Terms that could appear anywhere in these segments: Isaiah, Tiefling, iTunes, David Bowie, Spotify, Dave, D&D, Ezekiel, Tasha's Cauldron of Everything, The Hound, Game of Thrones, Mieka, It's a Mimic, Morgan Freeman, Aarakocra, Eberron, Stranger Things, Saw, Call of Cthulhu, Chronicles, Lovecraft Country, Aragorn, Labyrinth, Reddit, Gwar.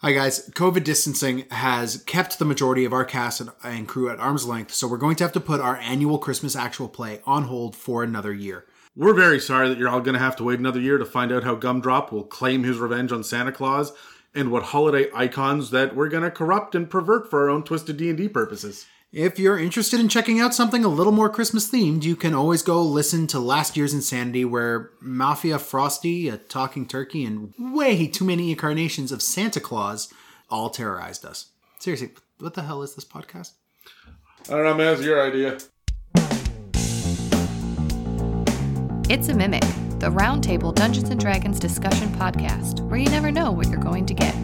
Hi guys, COVID distancing has kept the majority of our cast and crew at arm's length, so we're going to have to put our annual Christmas actual play on hold for another year. We're very sorry that you're all going to have to wait another year to find out how Gumdrop will claim his revenge on Santa Claus, and what holiday icons that we're going to corrupt and pervert for our own twisted D&D purposes. If you're interested in checking out something a little more Christmas-themed, you can always go listen to Last Year's Insanity, where Mafia Frosty, a talking turkey, and way too many incarnations of Santa Claus all terrorized us. Seriously, what the hell is this podcast? I don't know, man. It's your idea. It's a Mimic, the Roundtable Dungeons and Dragons discussion podcast, where you never know what you're going to get.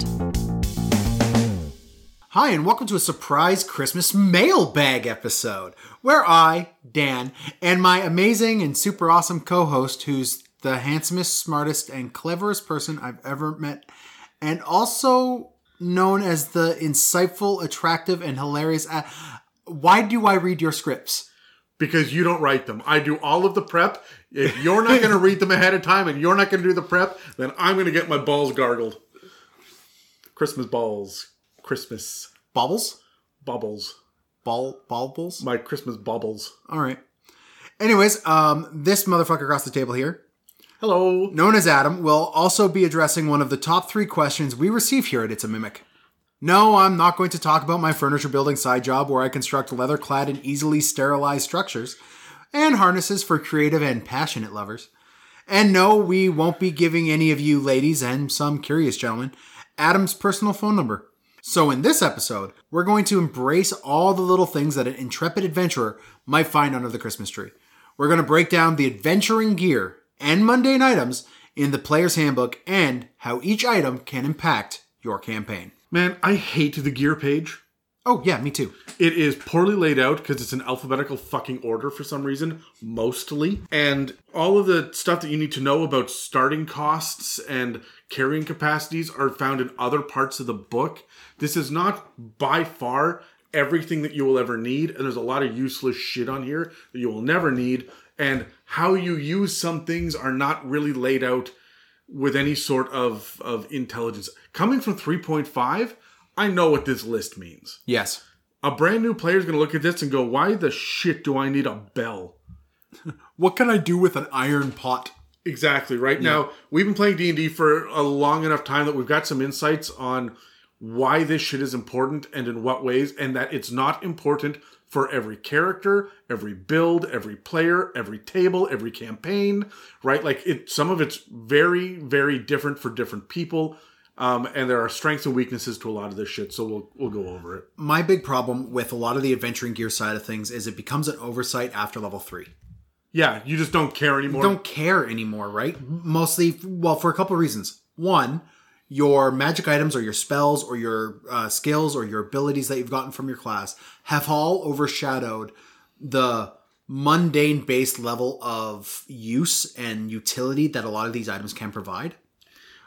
Hi, and welcome to a surprise Christmas mailbag episode, where I, Dan, and my amazing and super awesome co-host, who's the handsomest, smartest, and cleverest person I've ever met, and also known as the insightful, attractive, and hilarious... Why do I read your scripts? Because you don't write them. I do all of the prep. If you're not going to read them ahead of time, and you're not going to do the prep, then I'm going to get my balls gargled. Christmas balls. Christmas. Bobbles? Bubbles. Bubbles? My Christmas bubbles. All right. Anyways, this motherfucker across the table here. Hello. Known as Adam, will also be addressing one of the top three questions we receive here at It's a Mimic. No, I'm not going to talk about my furniture building side job where I construct leather-clad and easily sterilized structures and harnesses for creative and passionate lovers. And no, we won't be giving any of you ladies and some curious gentlemen Adam's personal phone number. So in this episode, we're going to embrace all the little things that an intrepid adventurer might find under the Christmas tree. We're going to break down the adventuring gear and mundane items in the Player's Handbook and how each item can impact your campaign. Man, I hate the gear page. Oh yeah, me too. It is poorly laid out because it's in alphabetical fucking order for some reason, mostly. And all of the stuff that you need to know about starting costs and carrying capacities are found in other parts of the book. This is not by far everything that you will ever need, and there's a lot of useless shit on here that you will never need, and how you use some things are not really laid out with any sort of intelligence. Coming from 3.5, I know what this list means. Yes. A brand new player is going to look at this and go, why the shit do I need a bell? What can I do with an iron pot? Exactly, right? Yeah. Now, we've been playing D&D for a long enough time that we've got some insights on why this shit is important and in what ways, and that it's not important for every character, every build, every player, every table, every campaign, right? Like, some of it's very, very different for different people, and there are strengths and weaknesses to a lot of this shit, so we'll go over it. My big problem with a lot of the adventuring gear side of things is it becomes an oversight after level 3. Yeah, you just don't care anymore. Don't care anymore, right? Mostly, well, for a couple of reasons. One... your magic items or your spells or your skills or your abilities that you've gotten from your class have all overshadowed the mundane-based level of use and utility that a lot of these items can provide,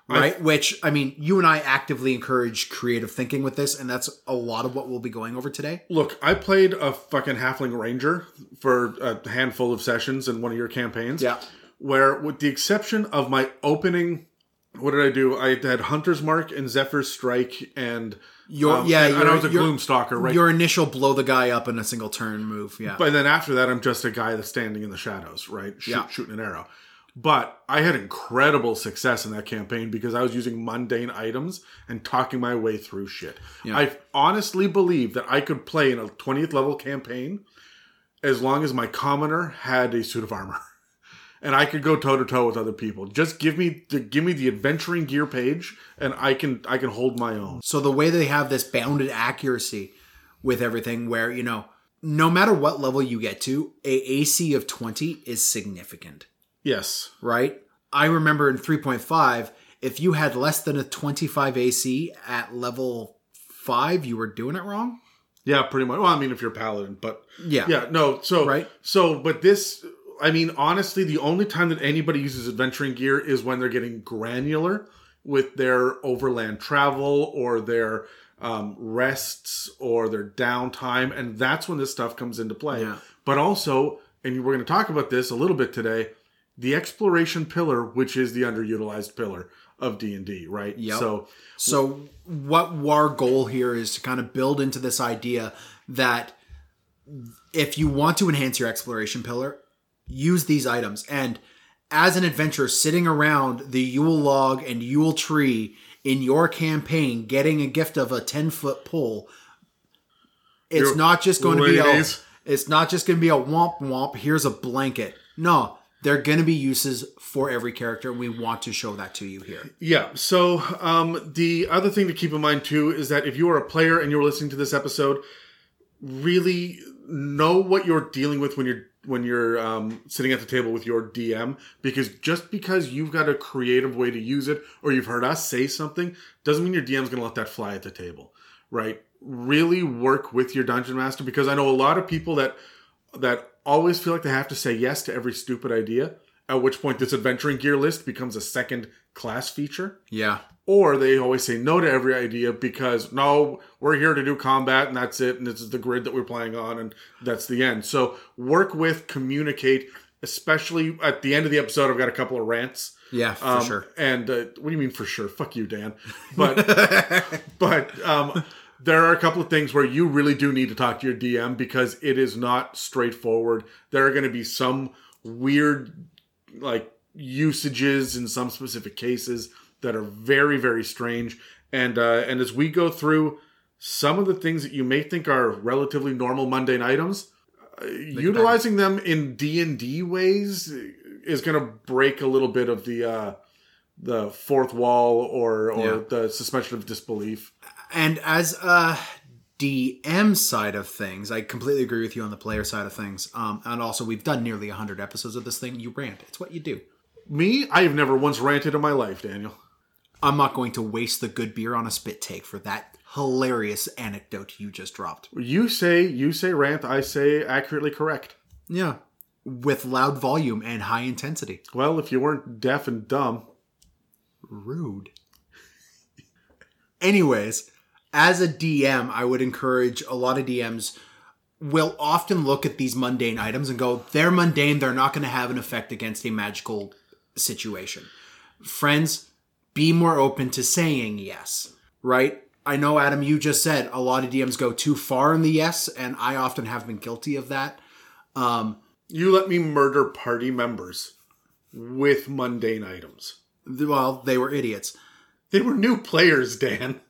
right? Which, I mean, you and I actively encourage creative thinking with this, and that's a lot of what we'll be going over today. Look, I played a fucking halfling ranger for a handful of sessions in one of your campaigns. Yeah. Where, with the exception of my opening... what did I do? I had Hunter's Mark and Zephyr's Strike and... I was a Gloomstalker, right? Your initial blow the guy up in a single turn move, yeah. But then after that, I'm just a guy that's standing in the shadows, right? Shooting an arrow. But I had incredible success in that campaign because I was using mundane items and talking my way through shit. Yeah. I honestly believe that I could play in a 20th level campaign as long as my commoner had a suit of armor. And I could go toe-to-toe with other people. Just give me the adventuring gear page, and I can hold my own. So the way they have this bounded accuracy with everything where, you know, no matter what level you get to, a AC of 20 is significant. Yes. Right? I remember in 3.5, if you had less than a 25 AC at level 5, you were doing it wrong? Yeah, pretty much. Well, I mean, if you're Paladin, but... but this... I mean, honestly, the only time that anybody uses adventuring gear is when they're getting granular with their overland travel or their rests or their downtime. And that's when this stuff comes into play. Yeah. But also, and we're going to talk about this a little bit today, the exploration pillar, which is the underutilized pillar of D&D, right? Yep. So what our goal here is to kind of build into this idea that if you want to enhance your exploration pillar, use these items. And as an adventurer sitting around the Yule log and Yule tree in your campaign, getting a gift of a 10-foot pole, it's not just going to be a womp womp, here's a blanket. No, there are going to be uses for every character, and we want to show that to you here. Yeah, so the other thing to keep in mind, too, is that if you are a player and you're listening to this episode, really know what you're dealing with when you're sitting at the table with your DM, because just because you've got a creative way to use it, or you've heard us say something, doesn't mean your DM's going to let that fly at the table, right? Really work with your Dungeon Master, because I know a lot of people that always feel like they have to say yes to every stupid idea, at which point this adventuring gear list becomes a second class feature. Yeah. Or they always say no to every idea because, no, we're here to do combat and that's it. And this is the grid that we're playing on and that's the end. So work with, communicate, especially at the end of the episode. I've got a couple of rants. Yeah, for sure. And what do you mean for sure? Fuck you, Dan. But there are a couple of things where you really do need to talk to your DM because it is not straightforward. There are going to be some weird usages in some specific cases that are very, very strange. And as we go through some of the things that you may think are relatively normal mundane items, utilizing them in D&D ways is going to break a little bit of the fourth wall or the suspension of disbelief. And as a DM side of things, I completely agree with you on the player side of things. And also, we've done nearly 100 episodes of this thing. You rant. It's what you do. Me? I have never once ranted in my life, Daniel. I'm not going to waste the good beer on a spit take for that hilarious anecdote you just dropped. You say rant, I say accurately correct. Yeah. With loud volume and high intensity. Well, if you weren't deaf and dumb. Rude. Anyways, as a DM, I would encourage a lot of DMs will often look at these mundane items and go, they're mundane, they're not going to have an effect against a magical situation. Friends, be more open to saying yes, right? I know, Adam, you just said a lot of DMs go too far in the yes, and I often have been guilty of that. You let me murder party members with mundane items. Well, they were idiots. They were new players, Dan.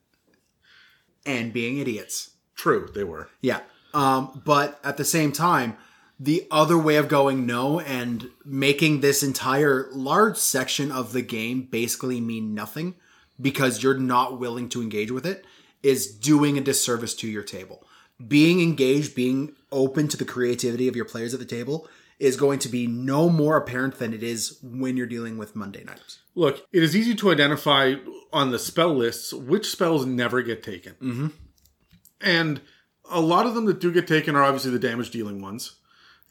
And being idiots. True, they were. Yeah. But at the same time, the other way of going no and making this entire large section of the game basically mean nothing because you're not willing to engage with it is doing a disservice to your table. Being engaged, being open to the creativity of your players at the table is going to be no more apparent than it is when you're dealing with mundane items. Look, it is easy to identify on the spell lists which spells never get taken. Mm-hmm. And a lot of them that do get taken are obviously the damage dealing ones,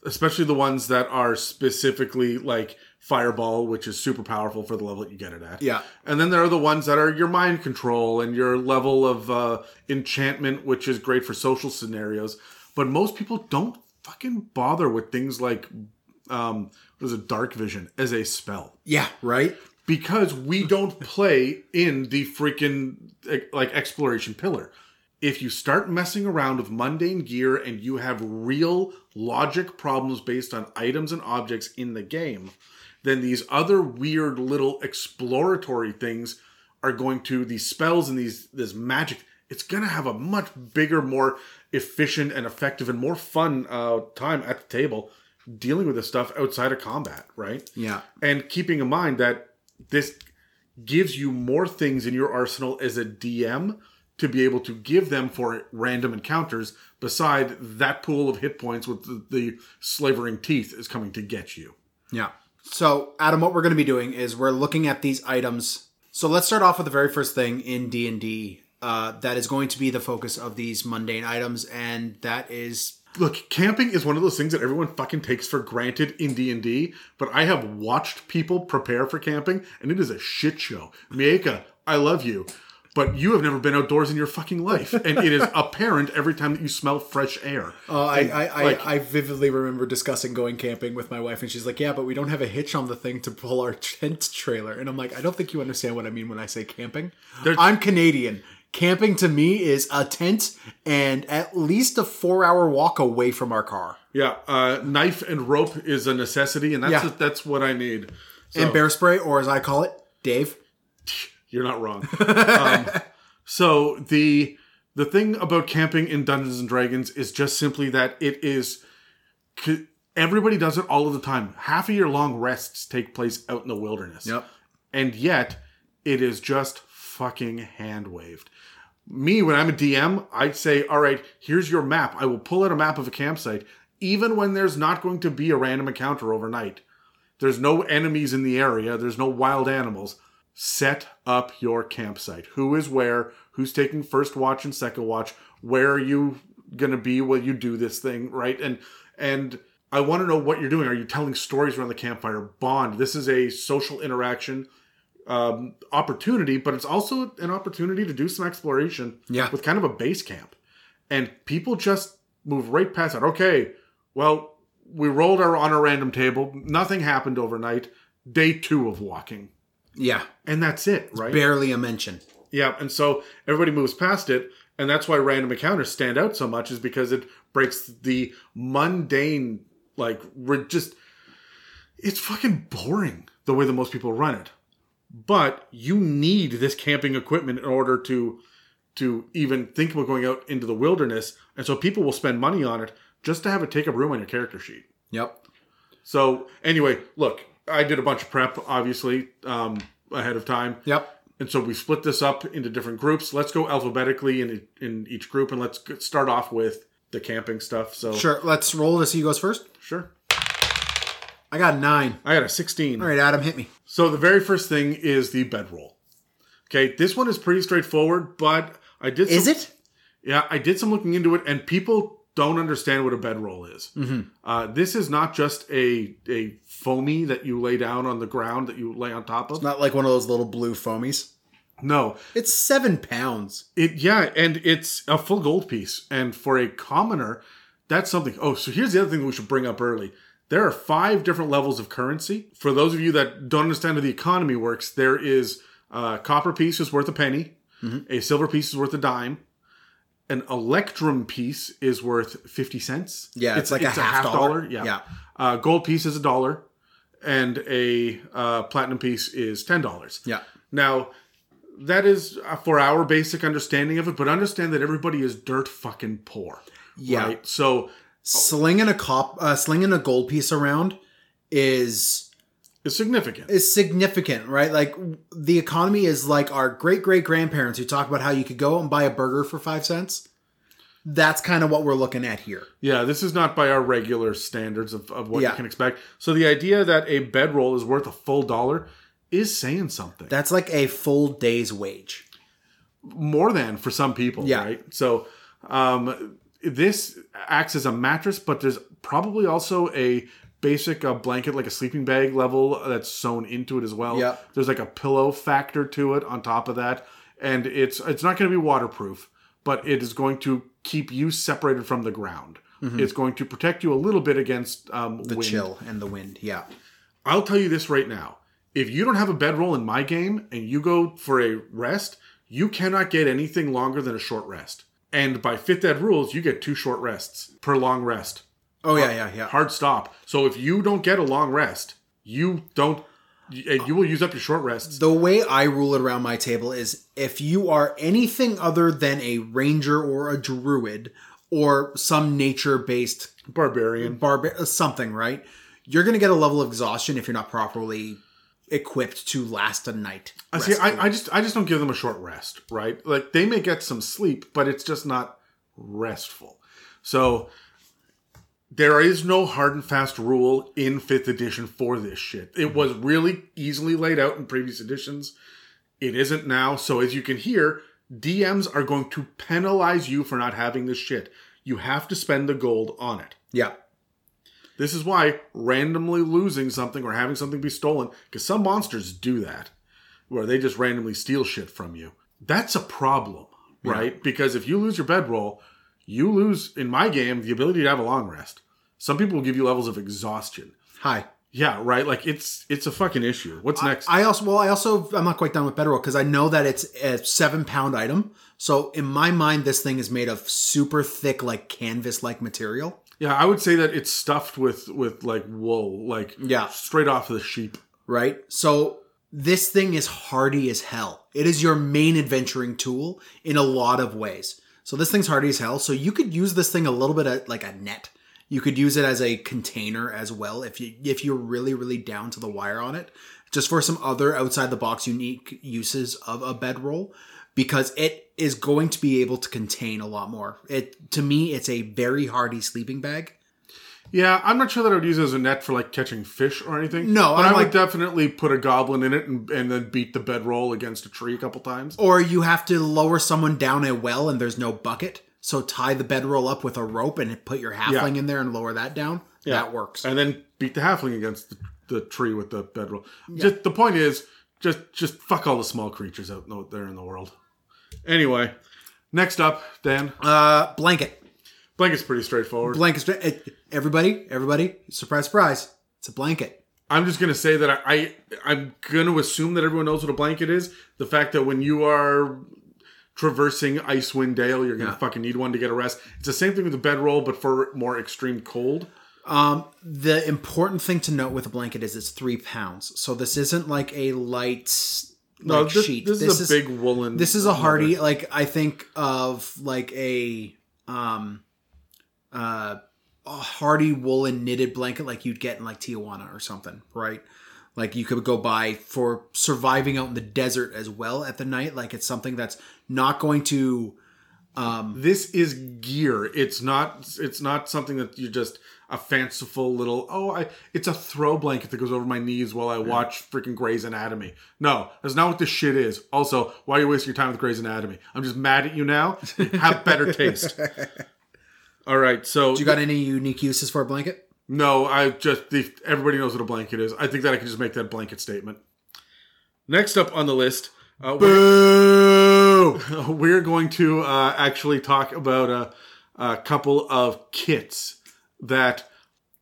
especially the ones that are specifically like Fireball, which is super powerful for the level that you get it at. Yeah. And then there are the ones that are your mind control and your level of enchantment, which is great for social scenarios. But most people don't fucking bother with things like dark vision as a spell. Yeah, right? Because we don't play in the freaking exploration pillar. If you start messing around with mundane gear and you have real logic problems based on items and objects in the game, then these other weird little exploratory things are going to, these spells and this magic, it's going to have a much bigger, more efficient and effective and more fun time at the table dealing with this stuff outside of combat, right? Yeah. And keeping in mind that this gives you more things in your arsenal as a DM to be able to give them for random encounters beside that pool of hit points with the slavering teeth is coming to get you. Yeah. So, Adam, what we're going to be doing is we're looking at these items. So let's start off with the very first thing in D&D that is going to be the focus of these mundane items, and that is... Look, camping is one of those things that everyone fucking takes for granted in D&D, but I have watched people prepare for camping, and it is a shit show. Mieka, I love you. But you have never been outdoors in your fucking life, and it is apparent every time that you smell fresh air. I vividly remember discussing going camping with my wife, and she's like, "Yeah, but we don't have a hitch on the thing to pull our tent trailer." And I'm like, "I don't think you understand what I mean when I say camping. I'm Canadian. Camping to me is a tent and at least a 4-hour walk away from our car." Yeah, knife and rope is a necessity, and that's what I need. So. And bear spray, or as I call it, Dave. You're not wrong. So the thing about camping in Dungeons and Dragons is just simply that it is... Everybody does it all of the time. Half a year long rests take place out in the wilderness. Yep. And yet, it is just fucking hand-waved. Me, when I'm a DM, I'd say, all right, here's your map. I will pull out a map of a campsite. Even when there's not going to be a random encounter overnight. There's no enemies in the area. There's no wild animals. Set up your campsite. Who is where? Who's taking first watch and second watch? Where are you going to be while you do this thing, right? And I want to know what you're doing. Are you telling stories around the campfire? Bond. This is a social interaction opportunity, but it's also an opportunity to do some exploration with kind of a base camp. And people just move right past that. Okay, well, we rolled on a random table. Nothing happened overnight. Day 2 of walking. Yeah. And that's it, right? It's barely a mention. Yeah, and so everybody moves past it, and that's why random encounters stand out so much, is because it breaks the mundane, like, it's fucking boring the way that most people run it. But you need this camping equipment in order to even think about going out into the wilderness, and so people will spend money on it just to have it take up room on your character sheet. Yep. So, anyway, look... I did a bunch of prep, obviously, ahead of time. Yep. And so we split this up into different groups. Let's go alphabetically in each group, and let's start off with the camping stuff. So sure. Let's roll to see who goes first. Sure. I got a 9. I got a 16. All right, Adam, hit me. So the very first thing is the bedroll. Okay, this one is pretty straightforward, but I did some... Is it? Yeah, I did some looking into it, and people... don't understand what a bedroll is. Mm-hmm. This is not just a foamy that you lay down on the ground that you lay on top of. It's not like one of those little blue foamies. No. It's 7 pounds. And it's a full gold piece. And for a commoner, that's something. Oh, so here's the other thing that we should bring up early. There are 5 different levels of currency. For those of you that don't understand how the economy works, there is a copper piece is worth a penny. Mm-hmm. A silver piece is worth a dime. An electrum piece is worth 50 cents. Yeah, it's like a half dollar. Yeah. Gold piece is $1, and a platinum piece is $10. Yeah. Now, that is for our basic understanding of it, but understand that everybody is dirt fucking poor. Yeah. Right? So slinging a gold piece around is significant. Is significant, right? Like, the economy is like our great-great-grandparents who talk about how you could go and buy a burger for 5 cents. That's kind of what we're looking at here. Yeah, this is not by our regular standards of what you can expect. So the idea that a bedroll is worth a full $1 is saying something. That's like a full day's wage. More than for some people, right? So this acts as a mattress, but there's probably also a... basic blanket, like a sleeping bag level that's sewn into it as well. Yep. There's like a pillow factor to it on top of that. And it's not going to be waterproof, but it is going to keep you separated from the ground. Mm-hmm. It's going to protect you a little bit against the wind. Chill and the wind, yeah. I'll tell you this right now. If you don't have a bedroll in my game and you go for a rest, you cannot get anything longer than a short rest. And by Fifth Ed rules, you get 2 short rests per long rest. Oh, yeah. Hard stop. So if you don't get a long rest, you will use up your short rests. The way I rule it around my table is if you are anything other than a ranger or a druid or some nature-based... Barbarian. Something, right? You're going to get a level of exhaustion if you're not properly equipped to last a night. See, I just don't give them a short rest, right? Like, they may get some sleep, but it's just not restful. So... there is no hard and fast rule in 5th edition for this shit. It was really easily laid out in previous editions. It isn't now. So as you can hear, DMs are going to penalize you for not having this shit. You have to spend the gold on it. Yeah. This is why randomly losing something or having something be stolen, because some monsters do that, where they just randomly steal shit from you. that's a problem, right? Yeah. Because if you lose your bedroll, you lose, in my game, the ability to have a long rest. Some people will give you levels of exhaustion. Hi. Yeah, right. Like, it's a fucking issue. What's next? I also, I'm not quite done with bedroll because I know that it's a 7-pound item. So in my mind, this thing is made of super thick, like canvas-like material. Yeah, I would say that it's stuffed with like wool, like straight off the sheep. Right. So this thing is hardy as hell. It is your main adventuring tool in a lot of ways. So this thing's hardy as hell. So you could use this thing a little bit like a net. You could use it as a container as well if you're really, really down to the wire on it. Just for some other outside-the-box unique uses of a bedroll. Because it is going to be able to contain a lot more. To me, it's a very hardy sleeping bag. Yeah, I'm not sure that I would use it as a net for like catching fish or anything. No, but I would definitely put a goblin in it and then beat the bedroll against a tree a couple times. Or you have to lower someone down a well and there's no bucket. So tie the bedroll up with a rope and put your halfling in there and lower that down. Yeah. That works. And then beat the halfling against the tree with the bedroll. Yeah. Just, the point is, just fuck all the small creatures out there in the world. Anyway, next up, Dan. Blanket. Blanket's pretty straightforward. Everybody, surprise, surprise. It's a blanket. I'm just going to say that I'm going to assume that everyone knows what a blanket is. The fact that when you are traversing Icewind Dale, you're going to fucking need one to get a rest. It's the same thing with the bedroll, but for more extreme cold. The important thing to note with a blanket is it's 3 pounds. So this isn't like a light... No, like this is a big woolen... This is a hardy... Leather. Like, I think of like a hardy woolen knitted blanket like you'd get in like Tijuana or something, right? Like you could go buy for surviving out in the desert as well at the night. Like it's something that's not going to... this is gear. It's not something that you just... A fanciful little, it's a throw blanket that goes over my knees while I watch freaking Grey's Anatomy. No, that's not what this shit is. Also, why are you wasting your time with Grey's Anatomy? I'm just mad at you now. Have better taste. All right, so... Do you got any unique uses for a blanket? No, everybody knows what a blanket is. I think that I can just make that blanket statement. Next up on the list... Boo! We're going to actually talk about a couple of kits that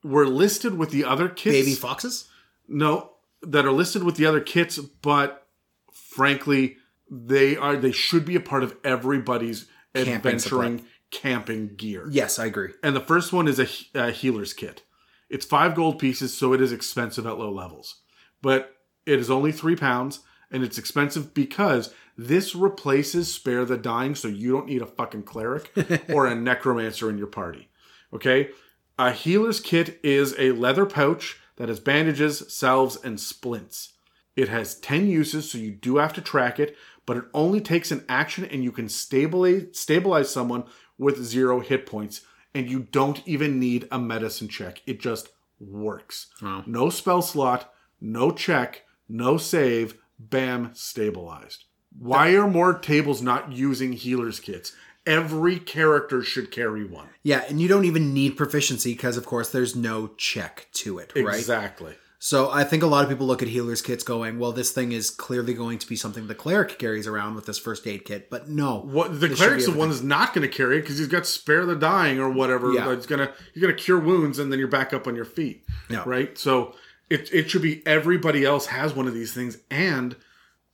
were listed with the other kits. Baby foxes? No, that are listed with the other kits, but frankly, they should be a part of everybody's adventuring camping gear. Yes, I agree. And the first one is a healer's kit. It's 5 gold pieces, so it is expensive at low levels. But it is only 3 pounds, and it's expensive because this replaces Spare the Dying, so you don't need a fucking cleric or a necromancer in your party. Okay? A healer's kit is a leather pouch that has bandages, salves, and splints. It has 10 uses, so you do have to track it, but it only takes an action and you can stabilize someone with 0 hit points, and you don't even need a medicine check. It just works. Wow. No spell slot, no check, no save, bam, stabilized. Why are more tables not using healer's kits? Every character should carry one. Yeah, and you don't even need proficiency because, of course, there's no check to it, right? Exactly. So I think a lot of people look at healer's kits going, well, this thing is clearly going to be something the cleric carries around with this first aid kit, but no. What, the cleric's the one that's not going to carry it because he's got Spare the Dying or whatever. Yeah. You're going to cure wounds and then you're back up on your feet, right? So it should be everybody else has one of these things and,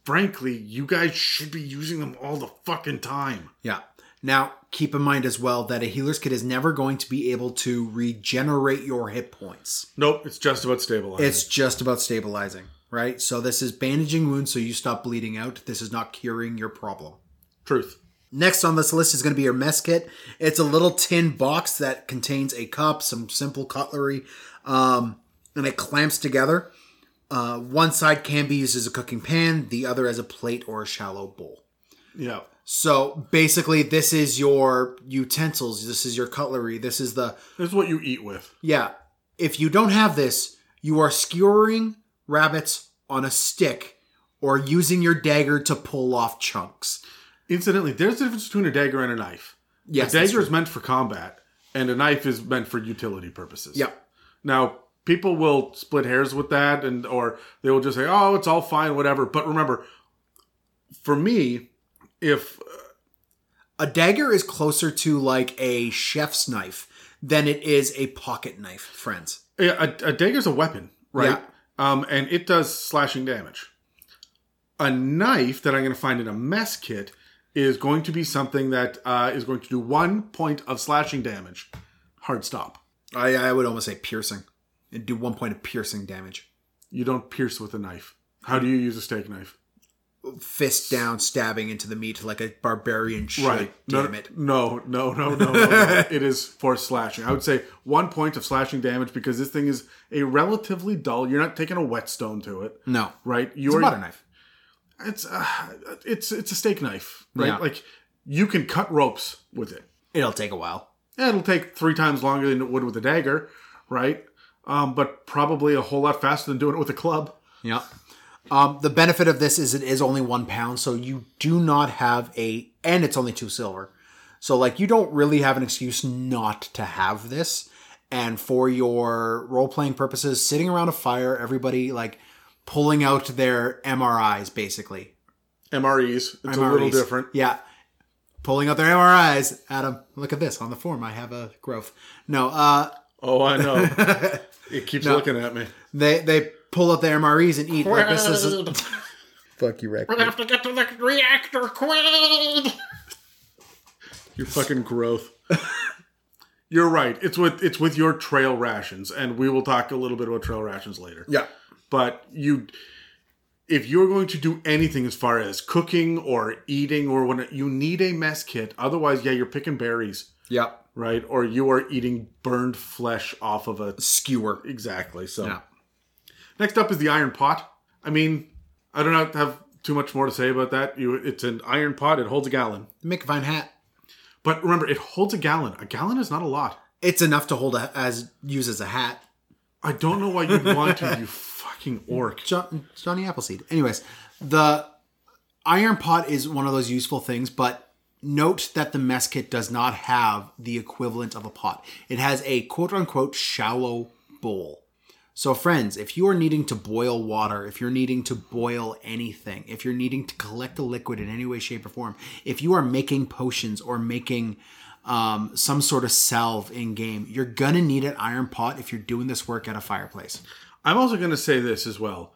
frankly, you guys should be using them all the fucking time. Yeah. Now, keep in mind as well that a healer's kit is never going to be able to regenerate your hit points. Nope, it's just about stabilizing. Right? So this is bandaging wounds so you stop bleeding out. This is not curing your problem. Truth. Next on this list is going to be your mess kit. It's a little tin box that contains a cup, some simple cutlery, and it clamps together. One side can be used as a cooking pan, the other as a plate or a shallow bowl. Yeah. So basically, this is your utensils. This is your cutlery. This is what you eat with. Yeah. If you don't have this, you are skewering rabbits on a stick or using your dagger to pull off chunks. Incidentally, there's a difference between a dagger and a knife. Yes. A dagger is meant for combat, and a knife is meant for utility purposes. Yeah. Now, people will split hairs with that, or they will just say, oh, it's all fine, whatever. But remember, for me... if a dagger is closer to like a chef's knife than it is a pocket knife, friends. A dagger's a weapon, right? Yeah. And it does slashing damage. A knife that I'm going to find in a mess kit is going to be something that is going to do 1 point of slashing damage. Hard stop. I would almost say piercing. It'd do 1 point of piercing damage. You don't pierce with a knife. How do you use a steak knife? Fist down, stabbing into the meat like a barbarian should. Right. No. It is for slashing. I would say 1 point of slashing damage because this thing is a relatively dull. You're not taking a whetstone to it. No. Right? It's a butter knife. It's a steak knife, right? Yeah. Like, you can cut ropes with it. It'll take a while. Yeah, it'll take 3 times longer than it would with a dagger, right? But probably a whole lot faster than doing it with a club. Yeah. The benefit of this is it is only 1 pound, so you do not have and it's only 2 silver. So, like, you don't really have an excuse not to have this. And for your role-playing purposes, sitting around a fire, everybody, like, pulling out their MRIs, basically. MREs. It's a little different. Yeah. Pulling out their MRIs. Adam, look at this. On the form, I have a growth. No. Oh, I know. It keeps looking at me. They pull out their MREs and eat. Like, this is fuck you, Rick. We're going to have to get to the reactor. Quid! Your fucking growth. You're right. It's with your trail rations, and we will talk a little bit about trail rations later. Yeah. But if you're going to do anything as far as cooking or eating or whatnot, you need a mess kit. Otherwise, yeah, you're picking berries. Yeah. Right? Or you are eating burned flesh off of a skewer. Exactly. So yeah. Next up is the iron pot. I mean, I don't have too much more to say about that. It's an iron pot. It holds a gallon. Make a fine hat. But remember, it holds a gallon. A gallon is not a lot. It's enough to use as a hat. I don't know why you'd want to, you fucking orc. Johnny Appleseed. Anyways, the iron pot is one of those useful things, but note that the mess kit does not have the equivalent of a pot. It has a quote-unquote shallow bowl. So friends, if you are needing to boil water, if you're needing to boil anything, if you're needing to collect a liquid in any way, shape, or form, if you are making potions or making some sort of salve in game, you're going to need an iron pot if you're doing this work at a fireplace. I'm also going to say this as well.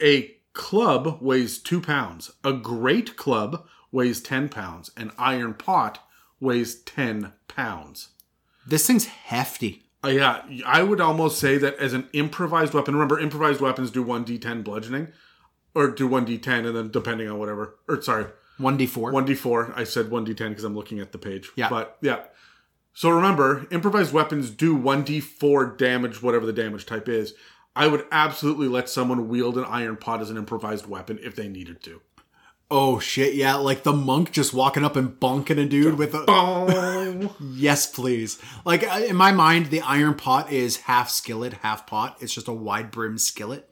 A club weighs 2 pounds. A great club weighs 10 pounds. An iron pot weighs 10 pounds. This thing's hefty. Yeah, I would almost say that as an improvised weapon. Remember, improvised weapons do 1d10 bludgeoning. Or do 1d10 and then depending on whatever. Or sorry. 1d4. 1d4. I said 1d10 because I'm looking at the page. Yeah. But yeah. So remember, improvised weapons do 1d4 damage, whatever the damage type is. I would absolutely let someone wield an iron pot as an improvised weapon if they needed to. Oh, shit, yeah. Like the monk just walking up and bonking a dude with a... Yes, please. Like, in my mind, the iron pot is half skillet, half pot. It's just a wide brim skillet.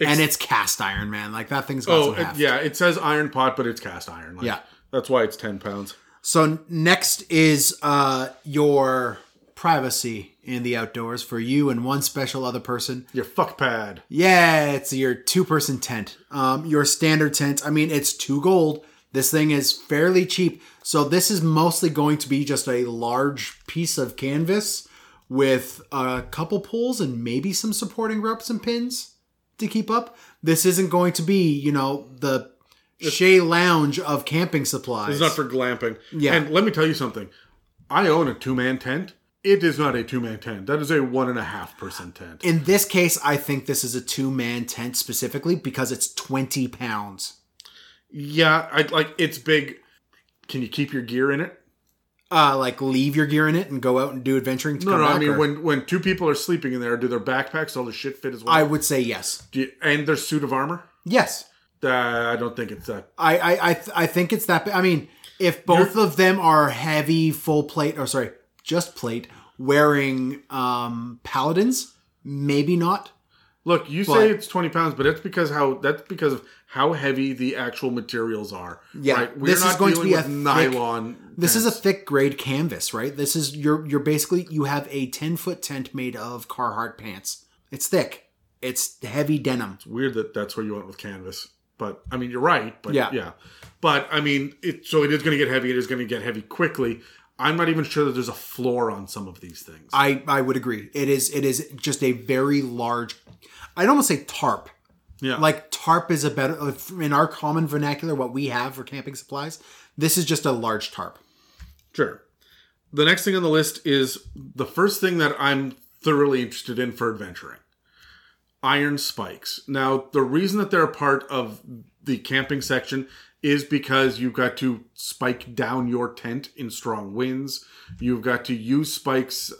And it's cast iron, man. Like, that thing's got some heft. Yeah, it says iron pot, but it's cast iron. Like, yeah. That's why it's 10 pounds. So next is your privacy in the outdoors for you and one special other person. Your fuck pad. Yeah, it's your 2-person tent. Your standard tent. I mean, it's 2 gold. This thing is fairly cheap. So this is mostly going to be just a large piece of canvas with a couple poles and maybe some supporting ropes and pins to keep up. This isn't going to be, the Shea Lounge of camping supplies. It's not for glamping. Yeah. And let me tell you something. I own a 2-man tent. It is not a 2-man tent. That is a 1.5-person tent. In this case, I think this is a 2-man tent specifically because it's 20 pounds. Yeah, it's big. Can you keep your gear in it? Leave your gear in it and go out and do adventuring to come back? No, I mean, when 2 people are sleeping in there, do their backpacks, all the shit fit as well? I would say yes. And their suit of armor? Yes. I don't think it's that. I think it's that. I mean, if both of them are heavy, just plate, wearing paladins, maybe not. Look, say it's 20 pounds, but that's because of how heavy the actual materials are. Yeah, right? This is going to be a nylon. This is a thick grade canvas, right? This is you're basically you have a 10-foot tent made of Carhartt pants. It's thick. It's heavy denim. It's weird that that's where you went with canvas. But I mean, you're right. But yeah. But I mean, so it is going to get heavy. It is going to get heavy quickly. I'm not even sure that there's a floor on some of these things. I would agree. It is just a very large. I'd almost say tarp. Yeah. Like tarp is a better, in our common vernacular, what we have for camping supplies. This is just a large tarp. Sure. The next thing on the list is the first thing that I'm thoroughly interested in for adventuring. Iron spikes. Now, the reason that they're a part of the camping section is because you've got to spike down your tent in strong winds. You've got to use spikes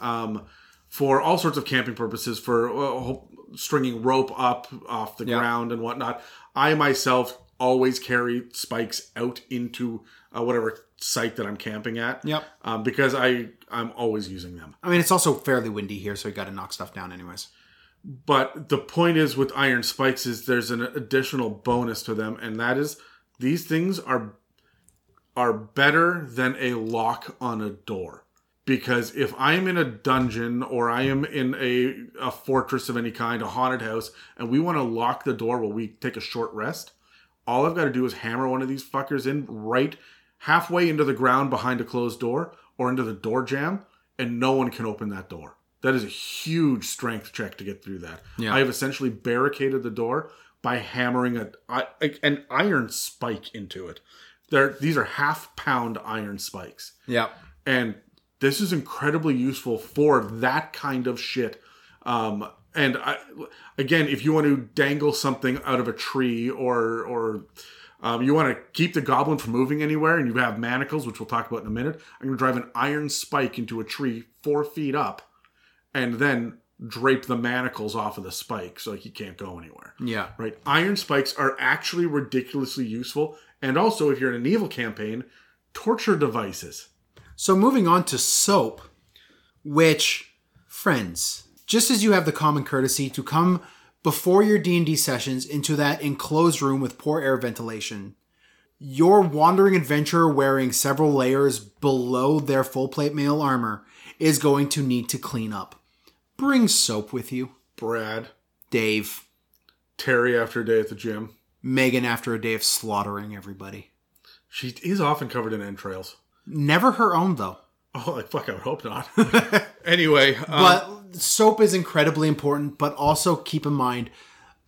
for all sorts of camping purposes, for stringing rope up off the ground and whatnot. I myself always carry spikes out into whatever site that I'm camping at. Yep. Because I'm always using them. I mean, it's also fairly windy here, so you got to knock stuff down anyways. But the point is with iron spikes is there's an additional bonus to them, and that is these things are better than a lock on a door. Because if I'm in a dungeon or I am in a fortress of any kind, a haunted house, and we want to lock the door while we take a short rest, all I've got to do is hammer one of these fuckers in right halfway into the ground behind a closed door or into the door jamb, and no one can open that door. That is a huge strength check to get through that. Yeah. I have essentially barricaded the door by hammering an iron spike into it. These are half-pound iron spikes. Yeah. And this is incredibly useful for that kind of shit. And if you want to dangle something out of a tree or you want to keep the goblin from moving anywhere and you have manacles, which we'll talk about in a minute, I'm going to drive an iron spike into a tree 4 feet up and then drape the manacles off of the spike so he can't go anywhere. Yeah. Right? Iron spikes are actually ridiculously useful. And also, if you're in an evil campaign, torture devices. So moving on to soap, which, friends, just as you have the common courtesy to come before your D&D sessions into that enclosed room with poor air ventilation, your wandering adventurer wearing several layers below their full plate mail armor is going to need to clean up. Bring soap with you. Brad. Dave. Terry after a day at the gym. Megan after a day of slaughtering everybody. She is often covered in entrails. Never her own, though. Oh, like, fuck, I would hope not. Anyway. But soap is incredibly important, but also keep in mind,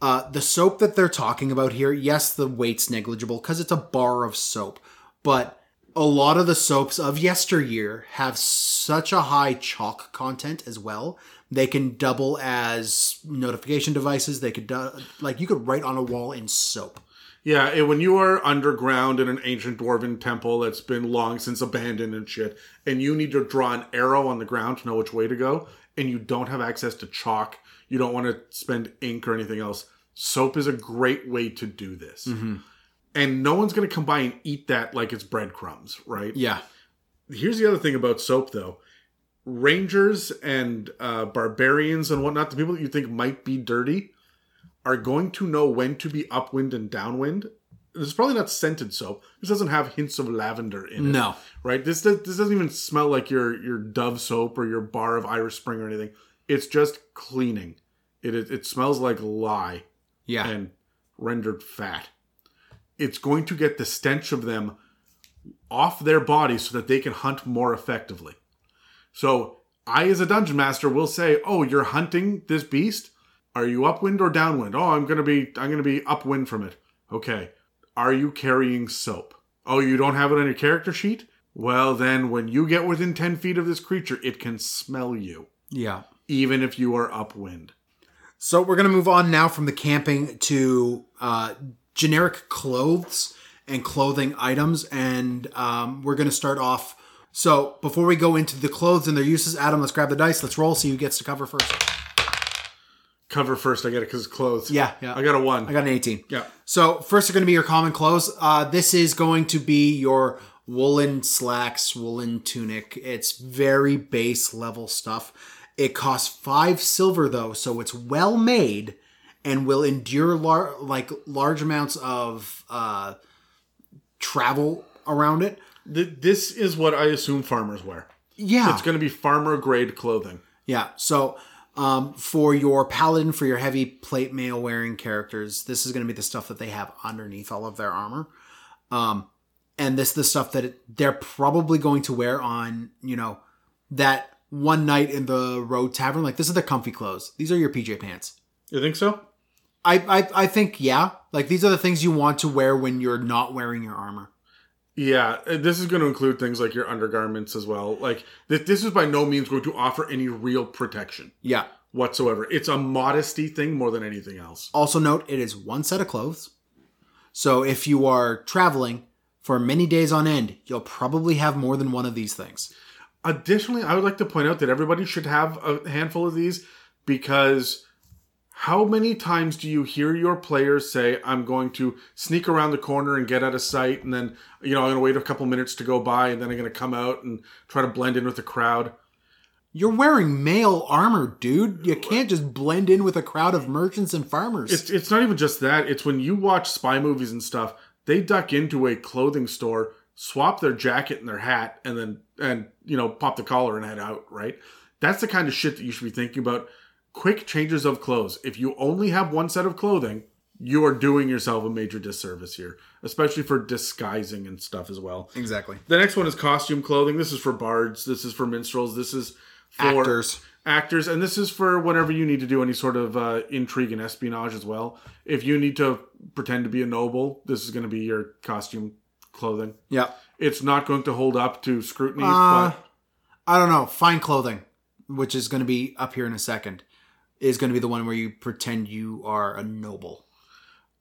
the soap that they're talking about here, yes, the weight's negligible because it's a bar of soap, but a lot of the soaps of yesteryear have such a high chalk content as well. They can double as notification devices. They could, you could write on a wall in soap. Yeah, when you are underground in an ancient dwarven temple that's been long since abandoned and shit, and you need to draw an arrow on the ground to know which way to go, and you don't have access to chalk, you don't want to spend ink or anything else, soap is a great way to do this. Mm-hmm. And no one's going to come by and eat that like it's breadcrumbs, right? Yeah. Here's the other thing about soap, though. Rangers and barbarians and whatnot, the people that you think might be dirty, are going to know when to be upwind and downwind. This is probably not scented soap. This doesn't have hints of lavender in it. No. Right? This doesn't even smell like your Dove soap or your bar of Irish Spring or anything. It's just cleaning. It smells like lye. Yeah. And rendered fat. It's going to get the stench of them off their bodies so that they can hunt more effectively. So I, as a dungeon master, will say, oh, you're hunting this beast? Are you upwind or downwind? Oh, I'm gonna be upwind from it. Okay. Are you carrying soap? Oh, you don't have it on your character sheet? Well, then when you get within 10 feet of this creature, it can smell you. Yeah. Even if you are upwind. So we're gonna move on now from the camping to generic clothes and clothing items, and we're gonna start off. So before we go into the clothes and their uses, Adam, let's grab the dice. Let's roll. See who gets to cover first. Cover first, I get it because it's clothes. Yeah. I got a 1. I got an 18. Yeah. So first are going to be your common clothes. This is going to be your woolen slacks, woolen tunic. It's very base level stuff. It costs 5 silver though, so it's well made and will endure large amounts of travel around it. This is what I assume farmers wear. Yeah. So it's going to be farmer grade clothing. Yeah. So For your paladin, for your heavy plate mail wearing characters, this is going to be the stuff that they have underneath all of their armor. And this is the stuff that they're probably going to wear on, you know, that one night in the road tavern. Like, this is their comfy clothes. These are your PJ pants. You think so? I think, yeah. Like, these are the things you want to wear when you're not wearing your armor. Yeah, this is going to include things like your undergarments as well. Like, this is by no means going to offer any real protection. Yeah. Whatsoever. It's a modesty thing more than anything else. Also note, it is one set of clothes. So if you are traveling for many days on end, you'll probably have more than one of these things. Additionally, I would like to point out that everybody should have a handful of these, because how many times do you hear your players say, I'm going to sneak around the corner and get out of sight, and then, you know, I'm going to wait a couple minutes to go by, and then I'm going to come out and try to blend in with the crowd? You're wearing mail armor, dude. You can't just blend in with a crowd of merchants and farmers. It's not even just that. It's when you watch spy movies and stuff, they duck into a clothing store, swap their jacket and their hat, and then, you know, pop the collar and head out, right? That's the kind of shit that you should be thinking about. Quick changes of clothes. If you only have one set of clothing, you are doing yourself a major disservice here, especially for disguising and stuff as well. Exactly. The next one is costume clothing. This is for bards. This is for minstrels. This is for actors. And this is for whenever you need to do any sort of intrigue and espionage as well. If you need to pretend to be a noble, this is going to be your costume clothing. Yeah. It's not going to hold up to scrutiny. But I don't know. Fine clothing, which is going to be up here in a second, is going to be the one where you pretend you are a noble.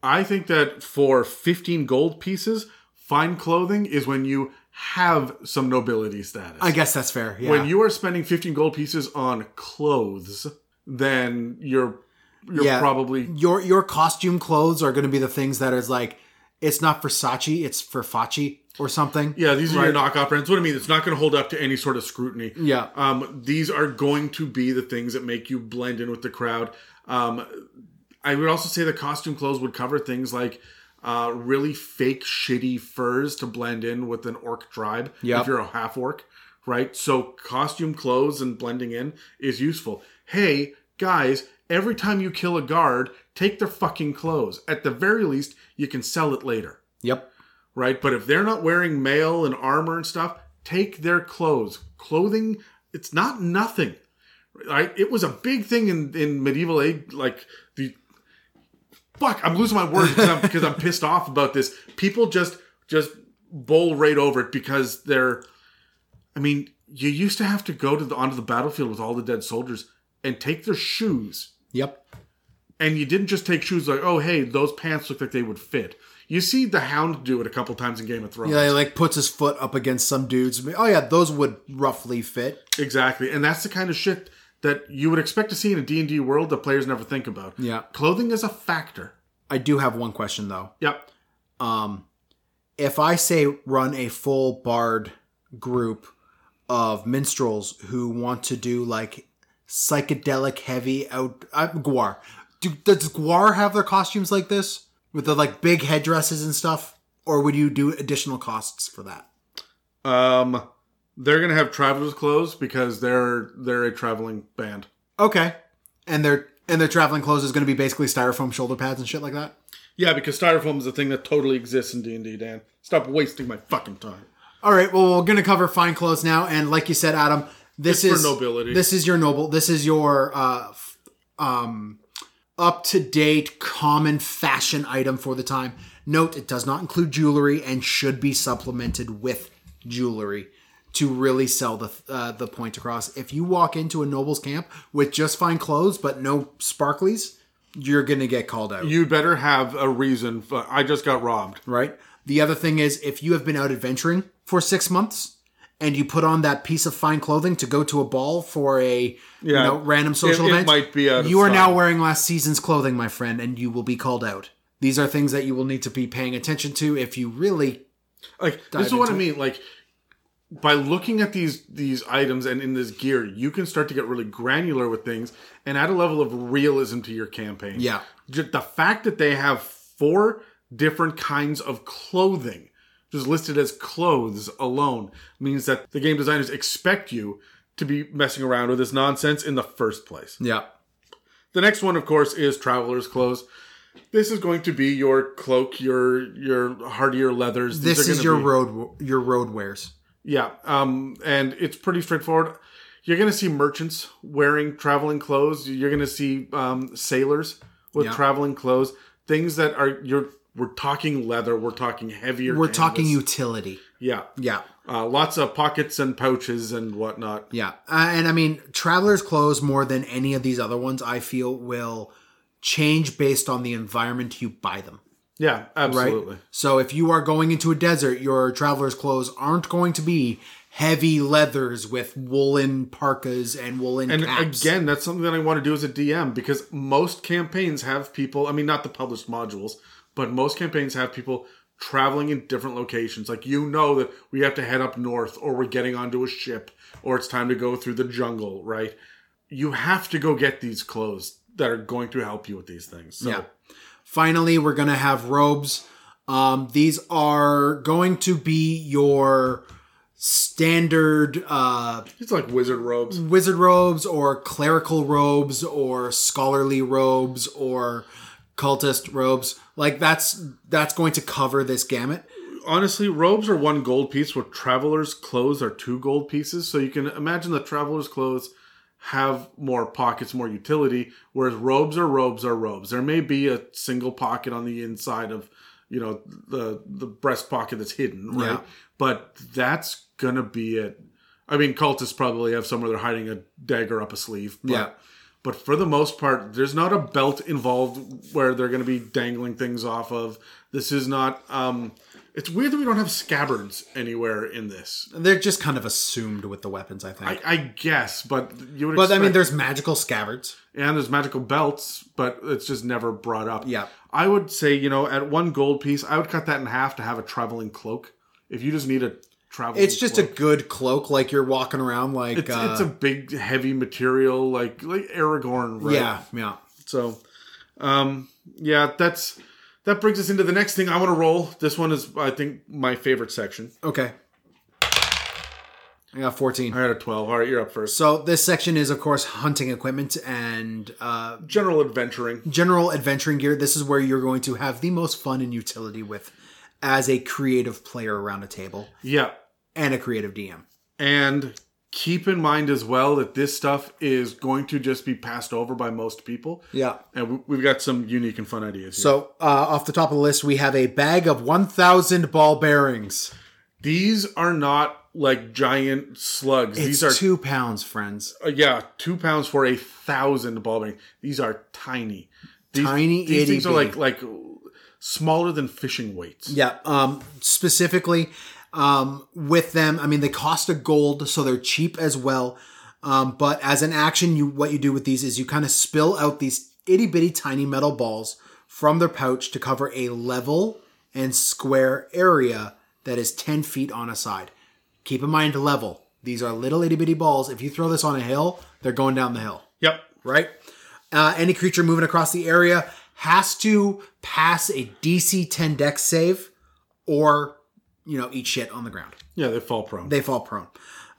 I think that for 15 gold pieces, fine clothing is when you have some nobility status. I guess that's fair, yeah. When you are spending 15 gold pieces on clothes, then you're probably... Your costume clothes are going to be the things that is like, it's not Versace, it's Verface or something. Yeah, these are your knockoff brands. What I mean, it's not going to hold up to any sort of scrutiny. Yeah. These are going to be the things that make you blend in with the crowd. I would also say the costume clothes would cover things like really fake, shitty furs to blend in with an orc tribe. Yep. If you're a half-orc, right? So costume clothes and blending in is useful. Hey, guys, every time you kill a guard, take their fucking clothes. At the very least, you can sell it later. Yep. Right? But if they're not wearing mail and armor and stuff, take their clothes. Clothing, it's not nothing. Right? It was a big thing in medieval age, like the... Fuck, I'm losing my words because I'm pissed off about this. People just bowl right over it because they're... I mean, you used to have to go to onto the battlefield with all the dead soldiers and take their shoes. Yep. And you didn't just take shoes like, oh, hey, those pants look like they would fit. You see the Hound do it a couple times in Game of Thrones. Yeah, he like puts his foot up against some dudes. Oh, yeah, those would roughly fit. Exactly. And that's the kind of shit that you would expect to see in a D&D world that players never think about. Yeah. Clothing is a factor. I do have one question, though. Yep. If I say run a full bard group of minstrels who want to do like psychedelic heavy out... Gwar. Does Gwar have their costumes like this? With the like big headdresses and stuff? Or would you do additional costs for that? They're going to have traveler's clothes because they're a traveling band. Okay. And their traveling clothes is going to be basically styrofoam shoulder pads and shit like that? Yeah, because styrofoam is a thing that totally exists in D&D, Dan. Stop wasting my fucking time. All right, well, we're going to cover fine clothes now. And like you said, Adam, it's for nobility. This is your noble. This is your up-to-date common fashion item for the time. Note, it does not include jewelry and should be supplemented with jewelry to really sell the point across. If you walk into a noble's camp with just fine clothes but no sparklies, you're going to get called out. You better have a reason for, I just got robbed. Right? The other thing is, if you have been out adventuring for 6 months and you put on that piece of fine clothing to go to a ball for a random social event, might be you are now wearing last season's clothing, my friend, and you will be called out. These are things that you will need to be paying attention to if you really this is what I mean. Like, by looking at these items and in this gear, you can start to get really granular with things and add a level of realism to your campaign. Yeah. The fact that they have 4 different kinds of clothing, just listed as clothes alone, means that the game designers expect you to be messing around with this nonsense in the first place. Yeah. The next one, of course, is Traveler's Clothes. This is going to be your cloak, your hardier leathers. These this is your road wares. Yeah, and it's pretty straightforward. You're going to see merchants wearing traveling clothes. You're going to see sailors with traveling clothes. Things that are we're talking leather. We're talking heavier. We're talking utility. Yeah, yeah. Lots of pockets and pouches and whatnot. Yeah, and I mean, traveler's clothes more than any of these other ones, I feel, will change based on the environment you buy them. Yeah, absolutely. Right? So if you are going into a desert, your traveler's clothes aren't going to be heavy leathers with woolen parkas and woolen caps. Again, that's something that I want to do as a DM, because most campaigns have people, I mean, not the published modules, but most campaigns have people traveling in different locations. Like, you know that we have to head up north, or we're getting onto a ship, or it's time to go through the jungle, right? You have to go get these clothes that are going to help you with these things. So. Yeah. Finally, we're going to have robes. These are going to be your standard... it's like wizard robes. Wizard robes or clerical robes or scholarly robes or cultist robes. Like, that's going to cover this gamut. Honestly, robes are 1 gold piece, where traveler's clothes are 2 gold pieces. So you can imagine the traveler's clothes have more pockets, more utility, whereas robes are robes are robes. There may be a single pocket on the inside of, you know, the breast pocket that's hidden, right? Yeah. But that's gonna be it. I mean, cultists probably have somewhere they're hiding a dagger up a sleeve. But, yeah. But for the most part, there's not a belt involved where they're gonna be dangling things off of. This is not. It's weird that we don't have scabbards anywhere in this. They're just kind of assumed with the weapons, I think. I guess, but you would expect... But, I mean, there's magical scabbards. And there's magical belts, but it's just never brought up. Yeah. I would say, you know, at 1 gold piece, I would cut that in half to have a traveling cloak. If you just need a traveling cloak. It's just a good cloak, like you're walking around like... It's a big, heavy material, like Aragorn, right? Yeah, yeah. So, yeah, that's... That brings us into the next thing I want to roll. This one is, I think, my favorite section. Okay. I got 14. I got a 12. All right, you're up first. So this section is, of course, hunting equipment and... general adventuring. General adventuring gear. This is where you're going to have the most fun and utility with as a creative player around a table. Yeah. And a creative DM. And keep in mind as well that this stuff is going to just be passed over by most people. Yeah. And we've got some unique and fun ideas here. So, off the top of the list, we have a bag of 1,000 ball bearings. These are not like giant slugs. These are 2 pounds, friends. 2 pounds for 1,000 ball bearings. These are tiny. These things are like smaller than fishing weights. Yeah. Specifically... with them, I mean, they cost a gold, so they're cheap as well. But as an action, what you do with these is you kind of spill out these itty bitty tiny metal balls from their pouch to cover a level and square area that is 10 feet on a side. Keep in mind, level. These are little itty bitty balls. If you throw this on a hill, they're going down the hill. Yep. Right? Any creature moving across the area has to pass a DC 10 dex save or... you know, eat shit on the ground. Yeah, they fall prone.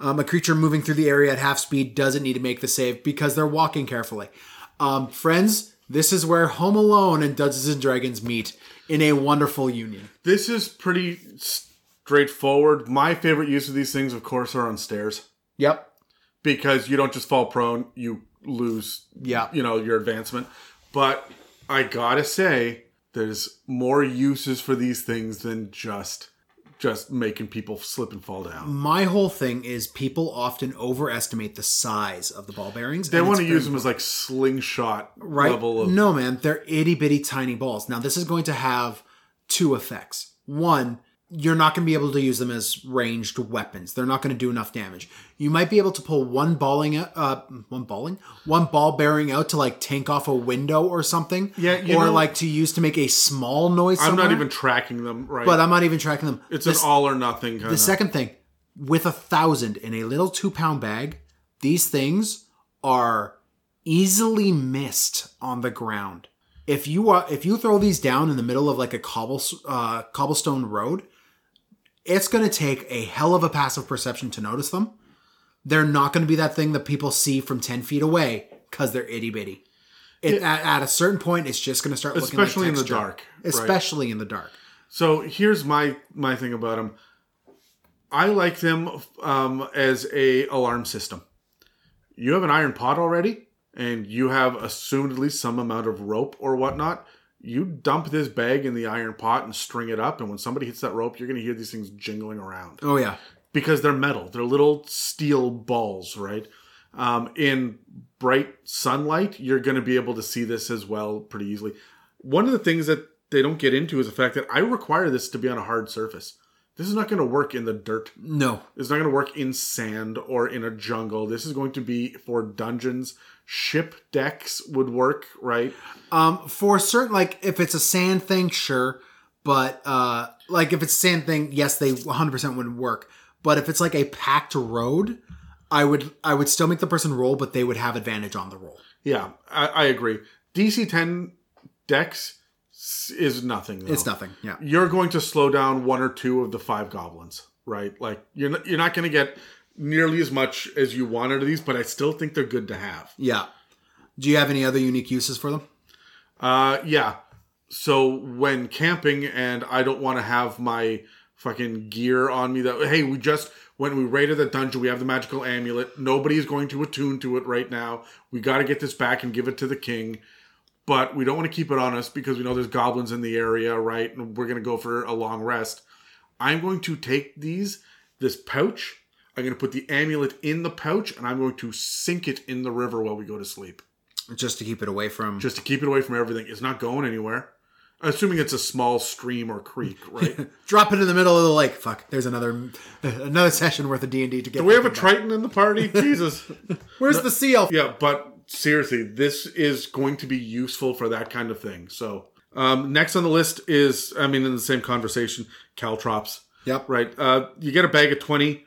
A creature moving through the area at half speed doesn't need to make the save because they're walking carefully. Friends, this is where Home Alone and Dungeons and Dragons meet in a wonderful union. This is pretty straightforward. My favorite use of these things, of course, are on stairs. Yep. Because you don't just fall prone, you lose, you know, your advancement. But I gotta say, there's more uses for these things than just making people slip and fall down. My whole thing is people often overestimate the size of the ball bearings. They want to use them as like slingshot level of... No, man. They're itty bitty tiny balls. Now, this is going to have 2 effects. 1, you're not going to be able to use them as ranged weapons. They're not going to do enough damage. You might be able to pull one ball bearing out to like tank off a window or something. Yeah, like to use to make a small noise. I'm not even tracking them, right? But I'm not even tracking them. It's an all or nothing kind of. The second thing, with 1,000 in a little 2-pound bag, these things are easily missed on the ground. If you throw these down in the middle of like a cobblestone road, it's going to take a hell of a passive perception to notice them. They're not going to be that thing that people see from 10 feet away because they're itty bitty. At a certain point, it's just going to start looking like texture. Especially in the dark. Especially in the dark. So here's my thing about them. I like them as an alarm system. You have an iron pot already, and you have assumed at least some amount of rope or whatnot. You dump this bag in the iron pot and string it up, and when somebody hits that rope, you're going to hear these things jingling around. Oh, yeah. Because they're metal. They're little steel balls, right? In bright sunlight, you're going to be able to see this as well pretty easily. One of the things that they don't get into is the fact that I require this to be on a hard surface. This is not going to work in the dirt. No. It's not going to work in sand or in a jungle. This is going to be for dungeons. Ship decks would work, right? For certain, like, if it's a sand thing, sure. But, like, if it's a sand thing, yes, they 100% wouldn't work. But if it's, like, a packed road, I would still make the person roll, but they would have advantage on the roll. Yeah, I agree. DC 10 decks... is nothing, though. It's nothing, yeah. You're going to slow down one or two of the five goblins, right? Like, you're not going to get nearly as much as you want out of these, but I still think they're good to have. Yeah. Do you have any other unique uses for them? Yeah. So, when camping and I don't want to have my fucking gear on me, that, hey, when we raided the dungeon, we have the magical amulet. Nobody's going to attune to it right now. We got to get this back and give it to the king. But we don't want to keep it on us because we know there's goblins in the area, right? And we're going to go for a long rest. I'm going to take this pouch. I'm going to put the amulet in the pouch and I'm going to sink it in the river while we go to sleep. Just to keep it away from everything. It's not going anywhere. Assuming it's a small stream or creek, right? Drop it in the middle of the lake. Fuck, there's another session worth of D&D to get. Do we have a Triton in the party? Jesus. Where's the sea elf? Yeah, but... seriously, this is going to be useful for that kind of thing. So, next on the list is, in the same conversation, caltrops. Yep. Right. You get a bag of 20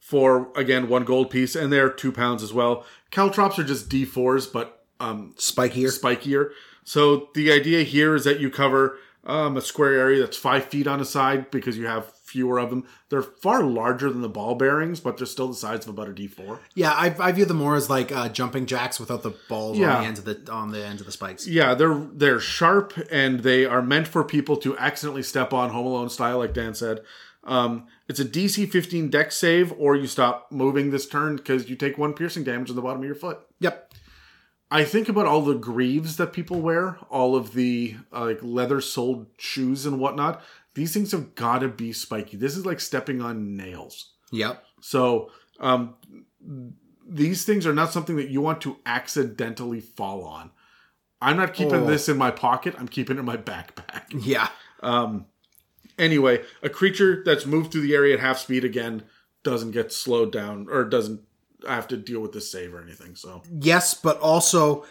for, again, one gold piece, and they're 2 pounds as well. Caltrops are just D4s, but... Spikier. So, the idea here is that you cover a square area that's 5 feet on a side because you have fewer of them. They're far larger than the ball bearings, but they're still the size of about a D4. Yeah, I view them more as like jumping jacks without the balls on the ends of the spikes. Yeah, they're sharp and they are meant for people to accidentally step on, Home Alone style, like Dan said. It's a DC 15 dex save, or you stop moving this turn because you take one piercing damage on the bottom of your foot. Yep. I think about all the greaves that people wear, all of the like leather-soled shoes and whatnot. These things have got to be spiky. This is like stepping on nails. Yep. So these things are not something that you want to accidentally fall on. I'm not keeping this in my pocket. I'm keeping it in my backpack. Yeah. Anyway, a creature that's moved through the area at half speed, again, doesn't get slowed down or doesn't have to deal with this save or anything. So yes, but also...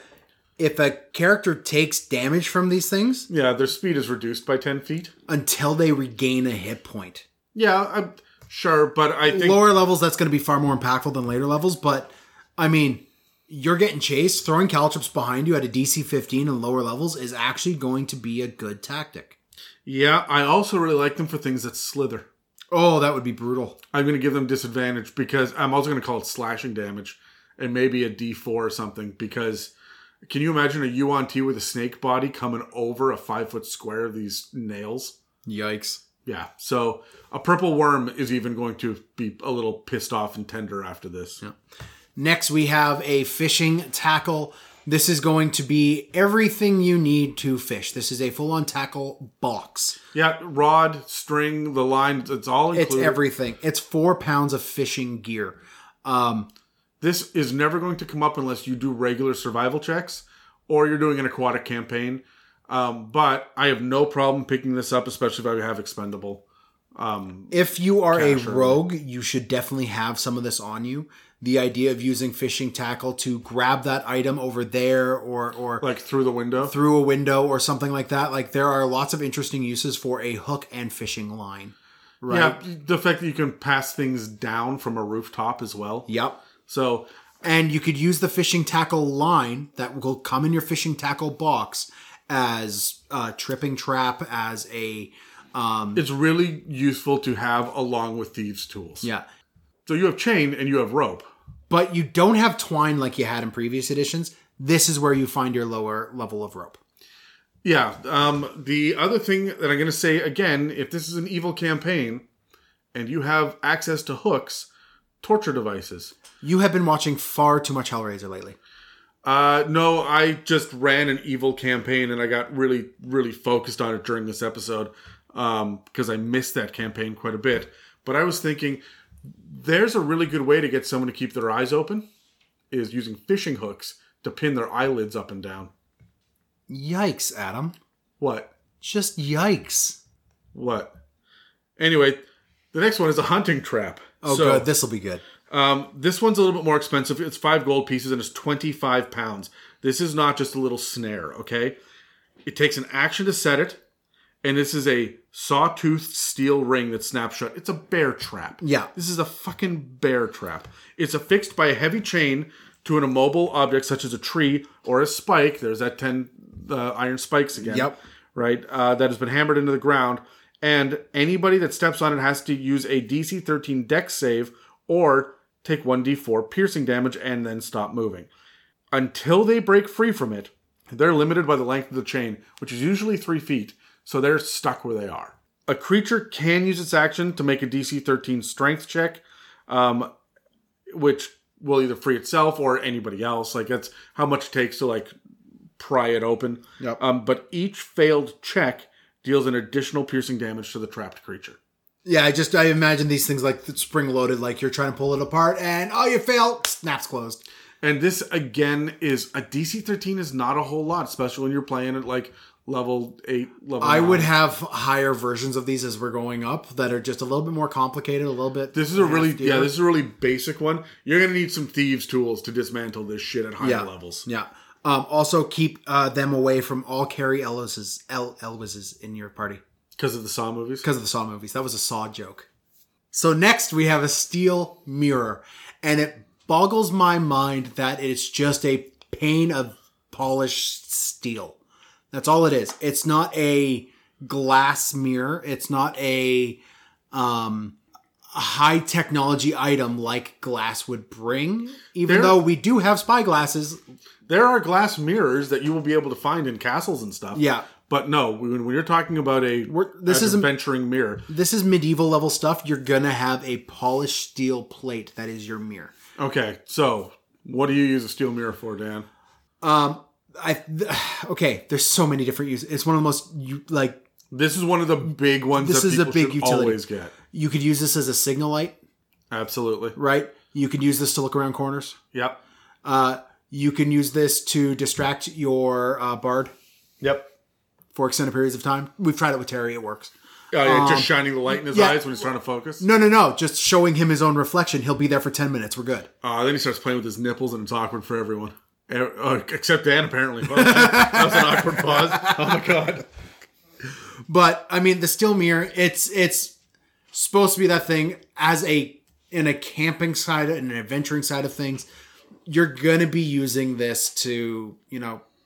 if a character takes damage from these things... yeah, their speed is reduced by 10 feet. Until they regain a hit point. Yeah, I'm sure, but I think... lower levels, that's going to be far more impactful than later levels, but, you're getting chased. Throwing caltrops behind you at a DC 15 and lower levels is actually going to be a good tactic. Yeah, I also really like them for things that slither. Oh, that would be brutal. I'm going to give them disadvantage because... I'm also going to call it slashing damage and maybe a D4 or something because... can you imagine a UNT with a snake body coming over a 5-foot square of these nails? Yikes. Yeah. So a purple worm is even going to be a little pissed off and tender after this. Yeah. Next, we have a fishing tackle. This is going to be everything you need to fish. This is a full-on tackle box. Yeah. Rod, string, the line. It's all included. It's everything. It's 4 pounds of fishing gear. This is never going to come up unless you do regular survival checks or you're doing an aquatic campaign. But I have no problem picking this up, especially if I have expendable. If you are a rogue, you should definitely have some of this on you. The idea of using fishing tackle to grab that item over there or like through the window? Through a window or something like that. Like there are lots of interesting uses for a hook and fishing line. Right? Yeah, the fact that you can pass things down from a rooftop as well. Yep. So, and you could use the fishing tackle line that will come in your fishing tackle box as a tripping trap, as a... it's really useful to have along with thieves' tools. Yeah. So you have chain and you have rope. But you don't have twine like you had in previous editions. This is where you find your lower level of rope. Yeah. The other thing that I'm going to say, again, if this is an evil campaign and you have access to hooks, torture devices. You have been watching far too much Hellraiser lately. No, I just ran an evil campaign and I got really, really focused on it during this episode because I missed that campaign quite a bit. But I was thinking there's a really good way to get someone to keep their eyes open is using fishing hooks to pin their eyelids up and down. Yikes, Adam. What? Just yikes. What? Anyway, the next one is a hunting trap. Oh, so, good. This will be good. This one's a little bit more expensive. It's 5 gold pieces and it's 25 pounds. This is not just a little snare, okay? It takes an action to set it. And this is a sawtoothed steel ring that snaps shut. It's a bear trap. Yeah. This is a fucking bear trap. It's affixed by a heavy chain to an immobile object such as a tree or a spike. There's that 10 iron spikes again. Yep. Right? That has been hammered into the ground. And anybody that steps on it has to use a DC 13 dex save or take 1d4 piercing damage and then stop moving. Until they break free from it, they're limited by the length of the chain, which is usually 3 feet. So they're stuck where they are. A creature can use its action to make a DC 13 strength check, which will either free itself or anybody else. Like, that's how much it takes to, like, pry it open. Yep. But each failed check deals an additional piercing damage to the trapped creature. Yeah, I imagine these things, like, spring-loaded, like you're trying to pull it apart, and, oh, you fail, snaps closed. And this, again, is a DC 13 is not a whole lot, especially when you're playing at, like, level 8, level 9. I would have higher versions of these as we're going up that are just a little bit more complicated, a little bit... This is a really basic one. You're going to need some thieves' tools to dismantle this shit at higher levels. Yeah. Also, keep them away from all Carrie Elwes's in your party. Because of the Saw movies? Because of the Saw movies. That was a Saw joke. So next, we have a steel mirror. And it boggles my mind that it's just a pane of polished steel. That's all it is. It's not a glass mirror. It's not a high technology item like glass would bring, though we do have spy glasses. There are glass mirrors that you will be able to find in castles and stuff. Yeah. But no, when you're talking about an adventuring mirror. This is medieval level stuff. You're going to have a polished steel plate that is your mirror. Okay. So what do you use a steel mirror for, Dan? Okay, there's so many different uses. It's one of the most, this is one of the big ones that people should always get. You could use this as a signal light. Absolutely. Right? You could use this to look around corners. Yep. You can use this to distract your bard. Yep. For extended periods of time. We've tried it with Terry. It works. Just shining the light in his eyes when he's trying to focus? No. Just showing him his own reflection. He'll be there for 10 minutes. We're good. Then he starts playing with his nipples and it's awkward for everyone. Except Dan, apparently. That was an awkward pause. Oh, my God. But, I mean, the steel mirror, it's supposed to be that thing in a camping side and an adventuring side of things. You're going to be using this to,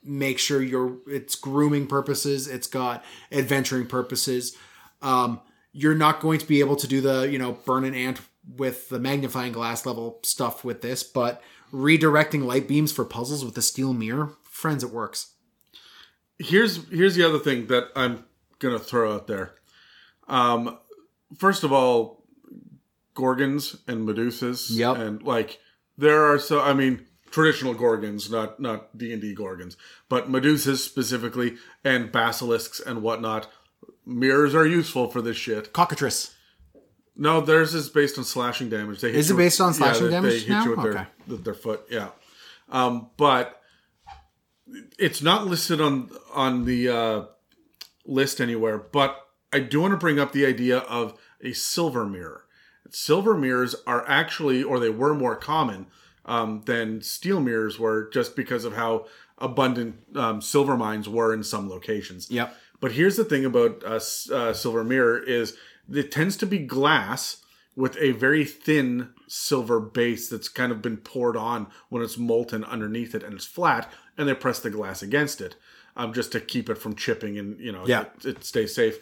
make sure it's grooming purposes. It's got adventuring purposes. You're not going to be able to do the, burn an ant with the magnifying glass level stuff with this, but redirecting light beams for puzzles with a steel mirror, friends, it works. Here's the other thing that I'm gonna throw out there. First of all, gorgons and medusas, and there are traditional gorgons, not D&D gorgons, but medusas specifically and basilisks and whatnot. Mirrors are useful for this shit. Cockatrice. No, theirs is based on slashing damage. Is it based on slashing damage? They hit you with their foot, yeah. But it's not listed on the list anywhere. But I do want to bring up the idea of a silver mirror. Silver mirrors are actually, or they were more common than steel mirrors were, just because of how abundant silver mines were in some locations. Yep. But here's the thing about a silver mirror is... it tends to be glass with a very thin silver base that's kind of been poured on when it's molten underneath it and it's flat, and they press the glass against it just to keep it from chipping and it stays safe.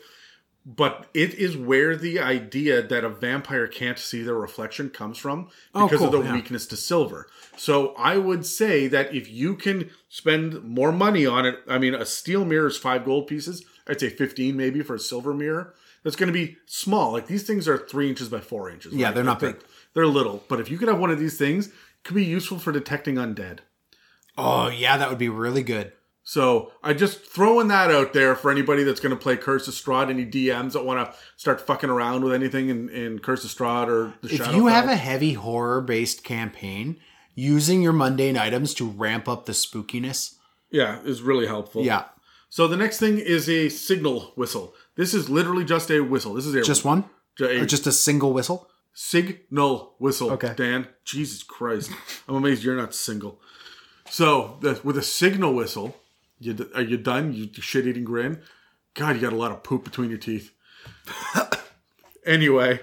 But it is where the idea that a vampire can't see their reflection comes from because of the weakness to silver. So I would say that if you can spend more money on it, I mean, a steel mirror is 5 gold pieces. I'd say 15 maybe for a silver mirror. That's going to be small. Like these things are 3 inches by 4 inches. Yeah, right? They're not big. They're little. But if you could have one of these things, it could be useful for detecting undead. Oh, yeah, that would be really good. So I'm just throwing that out there for anybody that's going to play Curse of Strahd, any DMs that want to start fucking around with anything in Curse of Strahd or the Shadowfell. If you have a heavy horror-based campaign, using your mundane items to ramp up the spookiness. Yeah, is really helpful. Yeah. So the next thing is a signal whistle. This is literally just a whistle. This is a just one? Or just a single whistle? Signal whistle, okay. Dan. Jesus Christ. I'm amazed you're not single. So with a signal whistle... Are you done? You shit-eating grin? God, you got a lot of poop between your teeth. Anyway,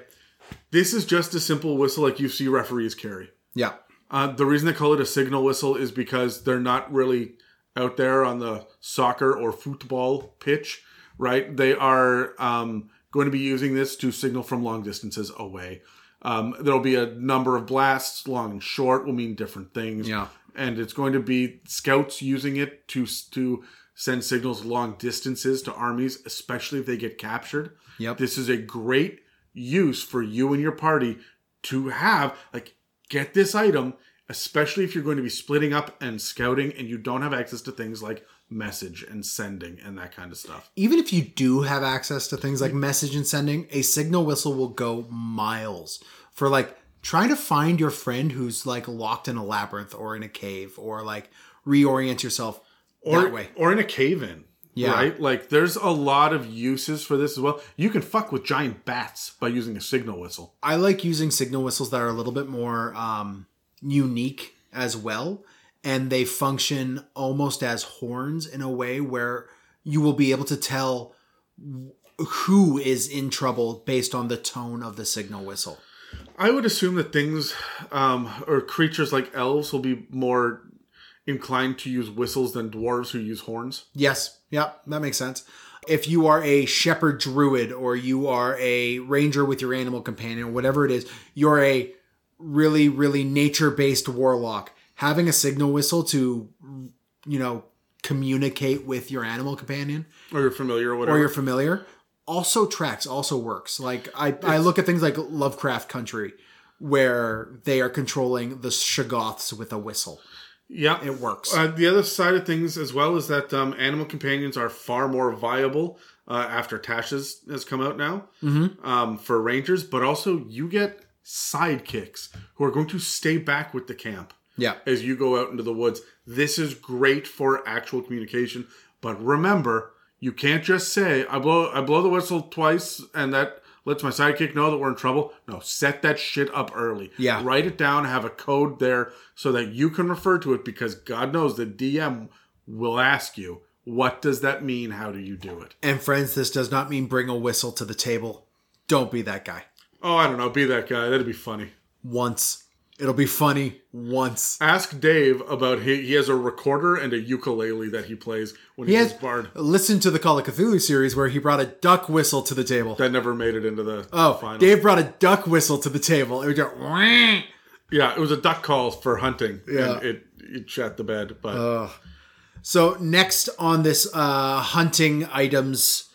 this is just a simple whistle like you see referees carry. Yeah. The reason they call it a signal whistle is because they're not really out there on the soccer or football pitch, right? They are going to be using this to signal from long distances away. There'll be a number of blasts, long and short, will mean different things. Yeah. And it's going to be scouts using it to send signals long distances to armies, especially if they get captured. Yep. This is a great use for you and your party to have, like, get this item, especially if you're going to be splitting up and scouting and you don't have access to things like message and sending and that kind of stuff. Even if you do have access to things like message and sending, a signal whistle will go miles for, like, try to find your friend who's, like, locked in a labyrinth or in a cave or, like, reorient yourself that way. Or in a cave-in, yeah. Right? Like, there's a lot of uses for this as well. You can fuck with giant bats by using a signal whistle. I like using signal whistles that are a little bit more unique as well. And they function almost as horns in a way where you will be able to tell who is in trouble based on the tone of the signal whistle. I would assume that things or creatures like elves will be more inclined to use whistles than dwarves who use horns. Yes. Yeah, that makes sense. If you are a shepherd druid or you are a ranger with your animal companion or whatever it is, you're a really, really nature-based warlock. Having a signal whistle to, you know, communicate with your animal companion. Or your familiar or whatever. Or your familiar. Also tracks, also works. Like, I look at things like Lovecraft Country, where they are controlling the Shoggoths with a whistle. Yeah. It works. The other side of things as well is that animal companions are far more viable after Tasha's has come out now for rangers. But also, you get sidekicks who are going to stay back with the camp as you go out into the woods. This is great for actual communication. But remember... You can't just say, I blow the whistle twice and that lets my sidekick know that we're in trouble. No, set that shit up early. Yeah. Write it down, have a code there so that you can refer to it because God knows the DM will ask you, what does that mean? How do you do it? And friends, this does not mean bring a whistle to the table. Don't be that guy. Oh, I don't know. Be that guy. That'd be funny. Once. It'll be funny once. Ask Dave about he has a recorder and a ukulele that he plays when he's bard. Listen to the Call of Cthulhu series where he brought a duck whistle to the table. That never made it into the final. Dave brought a duck whistle to the table. It would go... Yeah, it was a duck call for hunting. Yeah. And it shat the bed. But so next on this hunting items,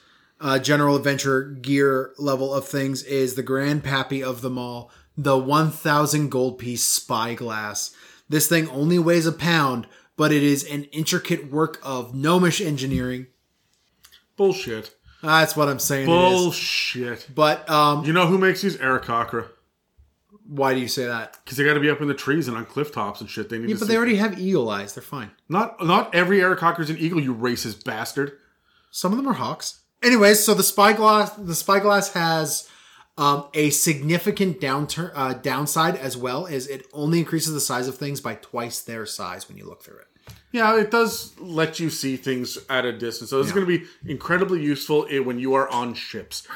general adventure gear level of things is the grandpappy of them all. The 1,000 gold piece spyglass. This thing only weighs a pound, but it is an intricate work of gnomish engineering. Bullshit. That's what I'm saying. Bullshit. But, you know who makes these? Eric Cochra. Why do you say that? Because they got to be up in the trees and on cliff tops and shit. They need. Yeah, but they already have eagle eyes. They're fine. Not every Eric Cochra's an eagle, you racist bastard. Some of them are hawks. Anyways, so the spyglass has... a significant downside as well is it only increases the size of things by twice their size when you look through it. Yeah, it does let you see things at a distance. So it's going to be incredibly useful when you are on ships.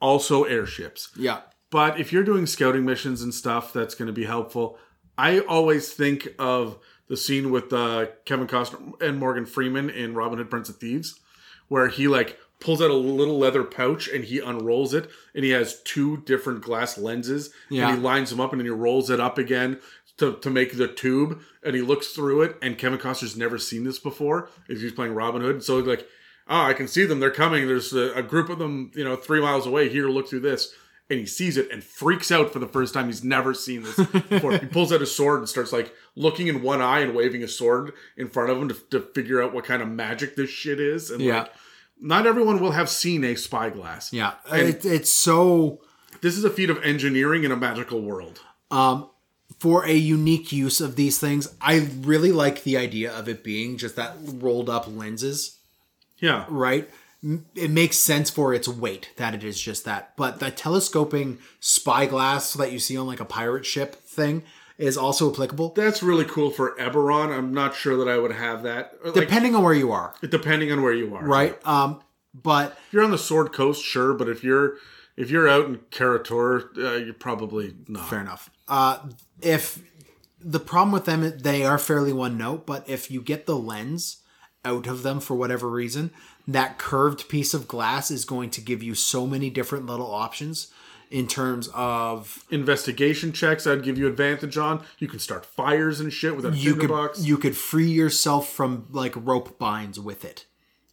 Also airships. Yeah. But if you're doing scouting missions and stuff, that's going to be helpful. I always think of the scene with Kevin Costner and Morgan Freeman in Robin Hood Prince of Thieves where he, like, pulls out a little leather pouch, and he unrolls it, and he has two different glass lenses, and he lines them up, and then he rolls it up again to make the tube, and he looks through it, and Kevin Costner's never seen this before, if he's playing Robin Hood, so he's like, oh, I can see them, they're coming, there's a group of them, 3 miles away, here, look through this, and he sees it, and freaks out for the first time, he's never seen this before, he pulls out his sword, and starts like, looking in one eye, and waving his sword in front of him, to figure out what kind of magic this shit is, and not everyone will have seen a spyglass. Yeah. It's so... This is a feat of engineering in a magical world. For a unique use of these things, I really like the idea of it being just that rolled up lenses. Yeah. Right? It makes sense for its weight that it is just that. But the telescoping spyglass that you see on like a pirate ship thing is also applicable. That's really cool for Eberron. I'm not sure that I would have that. Depending on where you are. Right? But... If you're on the Sword Coast, sure. But if you're out in Karator, you're probably not. Fair enough. If the problem with them, they are fairly one note. But if you get the lens out of them for whatever reason, that curved piece of glass is going to give you so many different little options. In terms of... investigation checks, I'd give you advantage on. You can start fires and shit with a tinderbox. You could free yourself from, like, rope binds with it.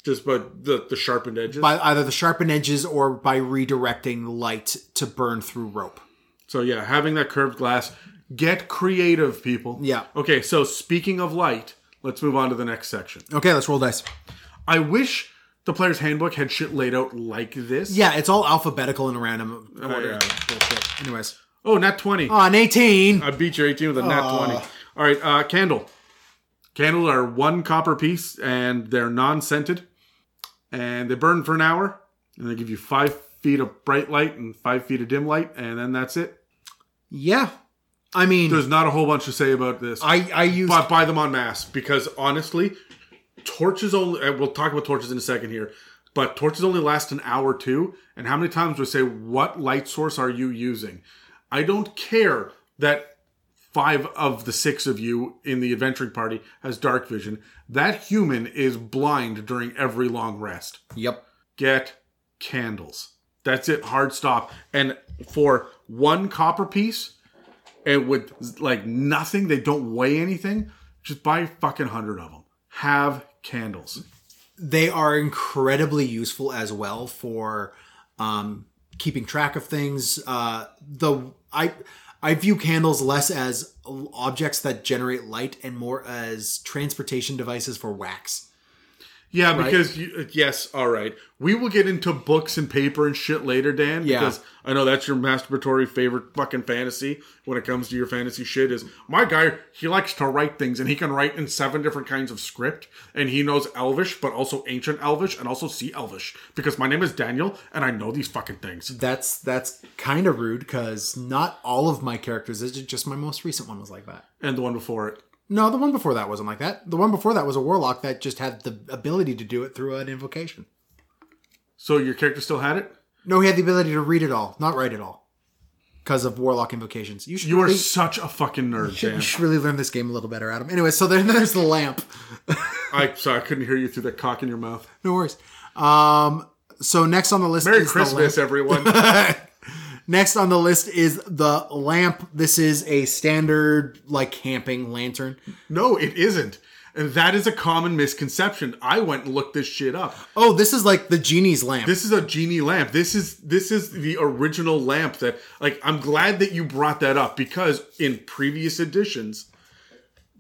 Just by the sharpened edges? By either the sharpened edges or by redirecting light to burn through rope. So, yeah, having that curved glass. Get creative, people. Yeah. Okay, so speaking of light, let's move on to the next section. Okay, let's roll dice. I wish... The Player's Handbook had shit laid out like this. Yeah, it's all alphabetical and random order. Bullshit. Anyways. Oh, nat 20. Oh, an 18. I beat you 18 with a nat 20. All right, candle. Candles are 1 copper piece, and they're non-scented. And they burn for an hour, and they give you 5 feet of bright light and 5 feet of dim light, and then that's it. Yeah. I mean... There's not a whole bunch to say about this. But buy them en masse, because honestly... Torches only... We'll talk about torches in a second here. But torches only last an hour too. And how many times do I say, what light source are you using? I don't care that 5 of the 6 of you in the adventuring party has dark vision. That human is blind during every long rest. Yep. Get candles. That's it. Hard stop. And for 1 copper piece, and with like nothing, they don't weigh anything, just buy fucking 100 of them. Have candles. They are incredibly useful as well for keeping track of things. I view candles less as objects that generate light and more as transportation devices for wax. Yeah, right? Because we will get into books and paper and shit later, Dan. Yeah. Because I know that's your masturbatory favorite fucking fantasy when it comes to your fantasy shit is, my guy, he likes to write things, and he can write in 7 different kinds of script, and he knows Elvish, but also Ancient Elvish, and also Sea Elvish, because my name is Daniel, and I know these fucking things. That's kind of rude, because not all of my characters, it's just my most recent one was like that. And the one before it. No, the one before that wasn't like that. The one before that was a warlock that just had the ability to do it through an invocation. So your character still had it? No, he had the ability to read it all, not write it all. Because of warlock invocations. You are such a fucking nerd, Dan. You should really learn this game a little better, Adam. Anyway, so there's the lamp. I'm sorry, I couldn't hear you through that cock in your mouth. No worries. So next on the list Merry is Christmas, the lamp. Everyone. Next on the list is the lamp. This is a standard, like, camping lantern. No, it isn't. And that is a common misconception. I went and looked this shit up. Oh, this is like the genie's lamp. This is a genie lamp. This is the original lamp that, like, I'm glad that you brought that up because in previous editions,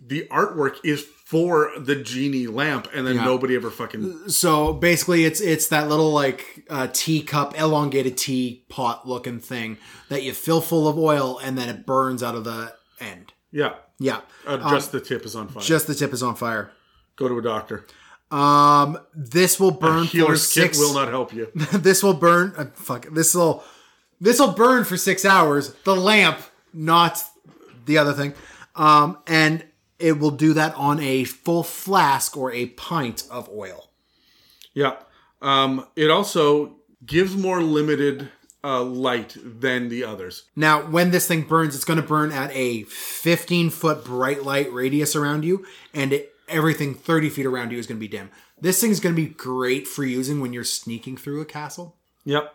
the artwork is for the genie lamp, and then nobody ever fucking... So basically it's that little like teacup, elongated teapot looking thing that you fill full of oil and then it burns out of the end. Yeah. Yeah. Just the tip is on fire. Just the tip is on fire. Go to a doctor. This will burn for 6... kit will not help you. This will burn... This will burn for 6 hours. The lamp, not the other thing. And... It will do that on a full flask or a pint of oil. Yeah. It also gives more limited light than the others. Now, when this thing burns, it's going to burn at a 15-foot bright light radius around you. And it everything 30 feet around you is going to be dim. This thing's going to be great for using when you're sneaking through a castle. Yep.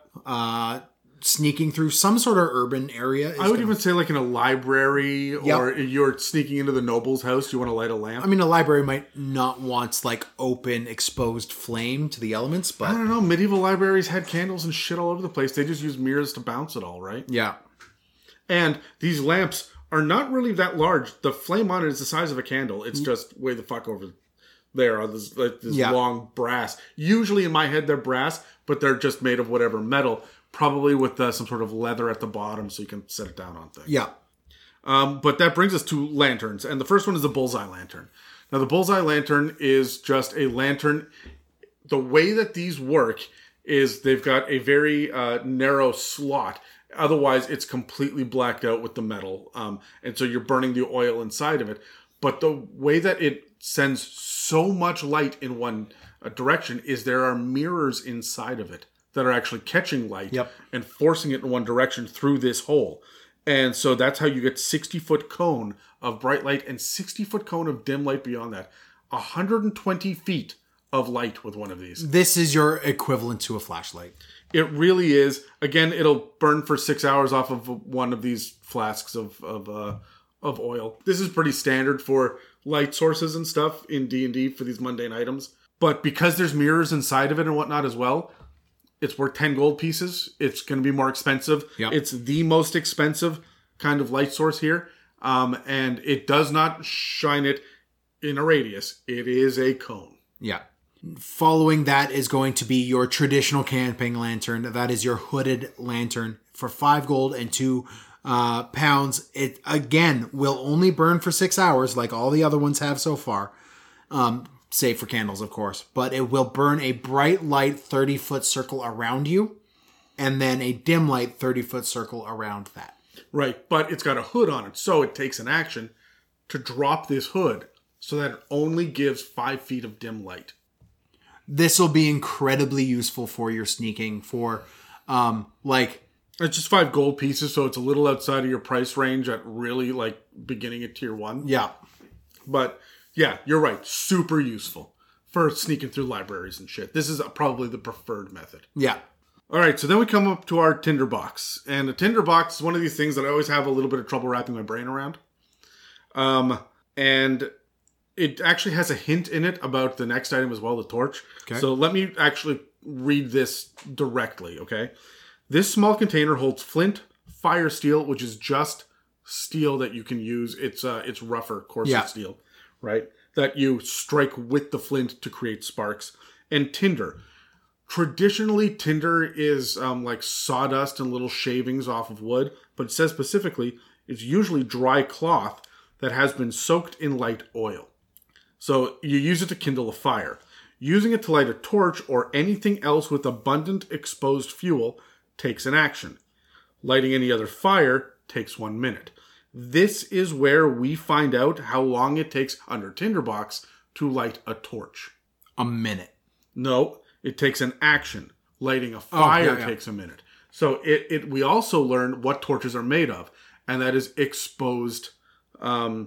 Sneaking through some sort of urban area. I would even say like in a library or you're sneaking into the noble's house. You want to light a lamp. I mean, a library might not want like open, exposed flame to the elements, but I don't know. Medieval libraries had candles and shit all over the place. They just used mirrors to bounce it all, right? Yeah. And these lamps are not really that large. The flame on it is the size of a candle. It's just way the fuck over there on this, like, this long brass. Usually in my head, they're brass, but they're just made of whatever metal. Probably with some sort of leather at the bottom so you can set it down on things. Yeah. But that brings us to lanterns. And the first one is the bullseye lantern. Now, the bullseye lantern is just a lantern. The way that these work is they've got a very narrow slot. Otherwise, it's completely blacked out with the metal. And so you're burning the oil inside of it. But the way that it sends so much light in one direction is there are mirrors inside of it that are actually catching light and forcing it in one direction through this hole. And so that's how you get 60-foot cone of bright light and 60-foot cone of dim light beyond that. 120 feet of light with one of these. This is your equivalent to a flashlight. It really is. Again, it'll burn for 6 hours off of one of these flasks of oil. This is pretty standard for light sources and stuff in D&D for these mundane items. But because there's mirrors inside of it and whatnot as well, it's worth 10 gold pieces. It's going to be more expensive. Yep. It's the most expensive kind of light source here. And it does not shine it in a radius. It is a cone. Yeah. Following that is going to be your traditional camping lantern. That is your hooded lantern for 5 gold and 2 pounds. It, again, will only burn for 6 hours like all the other ones have so far. Save for candles, of course, but it will burn a bright light 30-foot circle around you and then a dim light 30-foot circle around that. Right, but it's got a hood on it, so it takes an action to drop this hood so that it only gives 5 feet of dim light. This will be incredibly useful for your sneaking for, It's just 5 gold pieces, so it's a little outside of your price range at really, beginning at tier 1. Yeah. But... yeah, you're right. Super useful for sneaking through libraries and shit. This is probably the preferred method. Yeah. All right, so then we come up to our tinderbox. And a tinderbox is one of these things that I always have a little bit of trouble wrapping my brain around. And it actually has a hint in it about the next item as well, the torch. Okay. So let me actually read this directly, okay? This small container holds flint, fire steel, which is just steel that you can use. It's rougher, coarser steel. Right, that you strike with the flint to create sparks. And tinder. Traditionally, tinder is sawdust and little shavings off of wood. But it says specifically, it's usually dry cloth that has been soaked in light oil. So you use it to kindle a fire. Using it to light a torch or anything else with abundant exposed fuel takes an action. Lighting any other fire takes 1 minute. This is where we find out how long it takes under tinderbox to light a torch. A minute. No, it takes an action. Lighting a fire takes a minute. So it we also learned what torches are made of, and that is exposed. What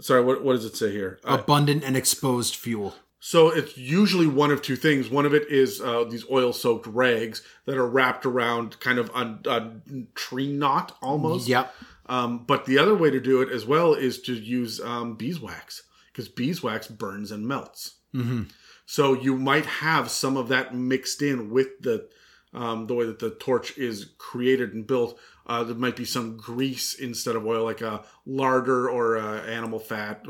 does it say here? Abundant and exposed fuel. So it's usually one of two things. One of it is these oil-soaked rags that are wrapped around kind of a tree knot almost. Yep. But the other way to do it as well is to use beeswax, because beeswax burns and melts. Mm-hmm. So you might have some of that mixed in with the way that the torch is created and built. There might be some grease instead of oil, like a larder or animal fat.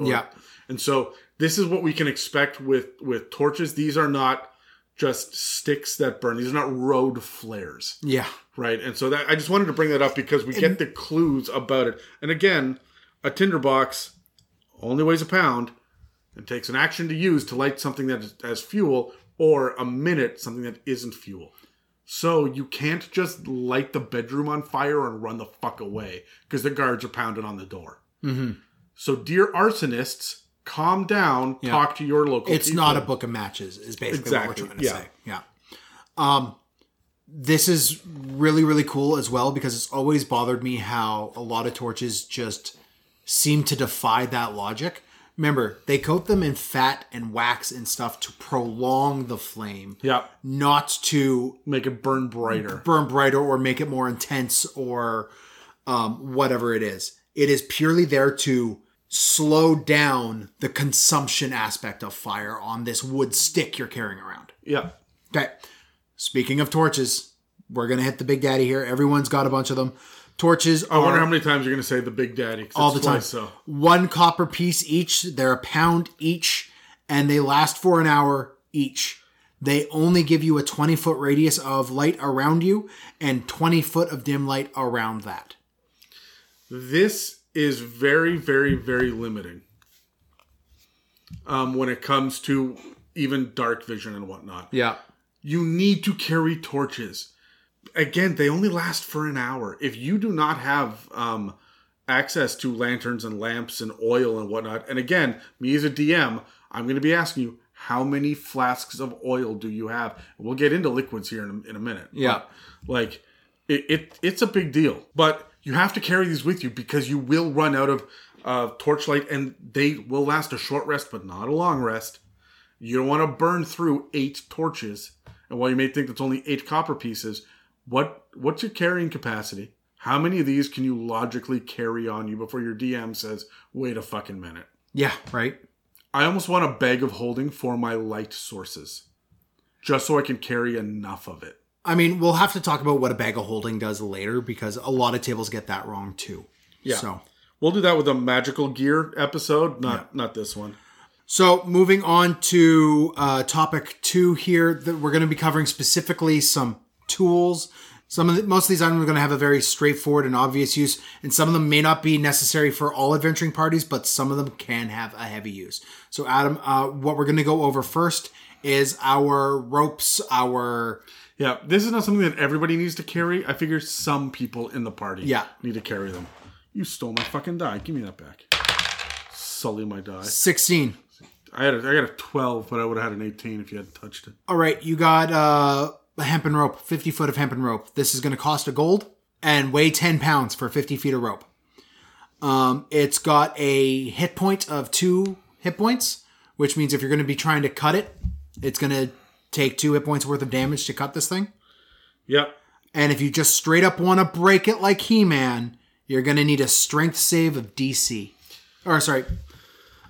And so this is what we can expect with torches. These are not just sticks that burn. These are not road flares. Yeah. Right. And so I just wanted to bring that up because we get the clues about it. And again, a tinderbox only weighs a pound and takes an action to use to light something that has fuel, or a minute, something that isn't fuel. So you can't just light the bedroom on fire and run the fuck away because the guards are pounding on the door. Mm-hmm. So dear arsonists, calm down, talk to your local people. It's not a book of matches, is basically what we're trying to say. Yeah. This is really, really cool as well, because it's always bothered me how a lot of torches just seem to defy that logic. Remember, they coat them in fat and wax and stuff to prolong the flame. Yeah. Not to... make it burn brighter. Burn brighter or make it more intense or whatever it is. It is purely there to slow down the consumption aspect of fire on this wood stick you're carrying around. Yeah. Okay. Speaking of torches, we're going to hit the Big Daddy here. Everyone's got a bunch of them. Torches are... I wonder how many times you're going to say the Big Daddy. All the time. So. 1 copper piece each. They're a pound each. And they last for an hour each. They only give you a 20-foot radius of light around you and 20 foot of dim light around that. This is very, very, very limiting. When it comes to even dark vision and whatnot. Yeah. You need to carry torches. Again, they only last for an hour. If you do not have access to lanterns and lamps and oil and whatnot, and again, me as a DM, I'm going to be asking you, how many flasks of oil do you have? We'll get into liquids here in a minute. Yeah. But, like, it's a big deal. But you have to carry these with you because you will run out of torchlight, and they will last a short rest, but not a long rest. You don't want to burn through 8 torches. And while you may think that's only 8 copper pieces... What's your carrying capacity? How many of these can you logically carry on you before your DM says, wait a fucking minute? Yeah, right? I almost want a bag of holding for my light sources. Just so I can carry enough of it. I mean, we'll have to talk about what a bag of holding does later because a lot of tables get that wrong too. Yeah. So we'll do that with a magical gear episode, not this one. So moving on to topic 2 here, that we're going to be covering specifically some tools. Most of these items are going to have a very straightforward and obvious use, and some of them may not be necessary for all adventuring parties, but some of them can have a heavy use. So Adam, what we're going to go over first is our ropes, Yeah, this is not something that everybody needs to carry. I figure some people in the party need to carry them. You stole my fucking die. Give me that back. Sully my die. 16. I got a 12, but I would have had an 18 if you hadn't touched it. All right, you got... a hempen rope, 50 foot of hempen rope. This is going to cost $1 gold and weigh 10 pounds for 50 feet of rope. It's got a hit point of 2 hit points, which means if you're going to be trying to cut it, it's going to take 2 hit points worth of damage to cut this thing. Yep. And if you just straight up want to break it like He-Man, you're going to need a strength save of a strength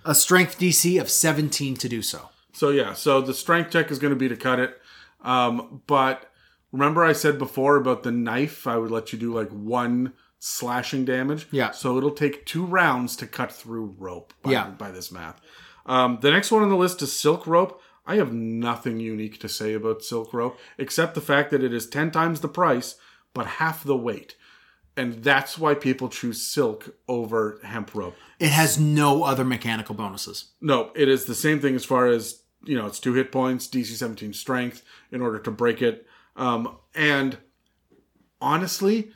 DC of 17 to do so. So yeah, so the strength check is going to be to cut it. But remember I said before about the knife, I would let you do like 1 slashing damage. Yeah. So it'll take 2 rounds to cut through rope by this math. The next one on the list is silk rope. I have nothing unique to say about silk rope, except the fact that it is 10 times the price, but half the weight. And that's why people choose silk over hemp rope. It has no other mechanical bonuses. No, it is the same thing as far as... you know, it's 2 hit points, DC 17 strength in order to break it. And honestly,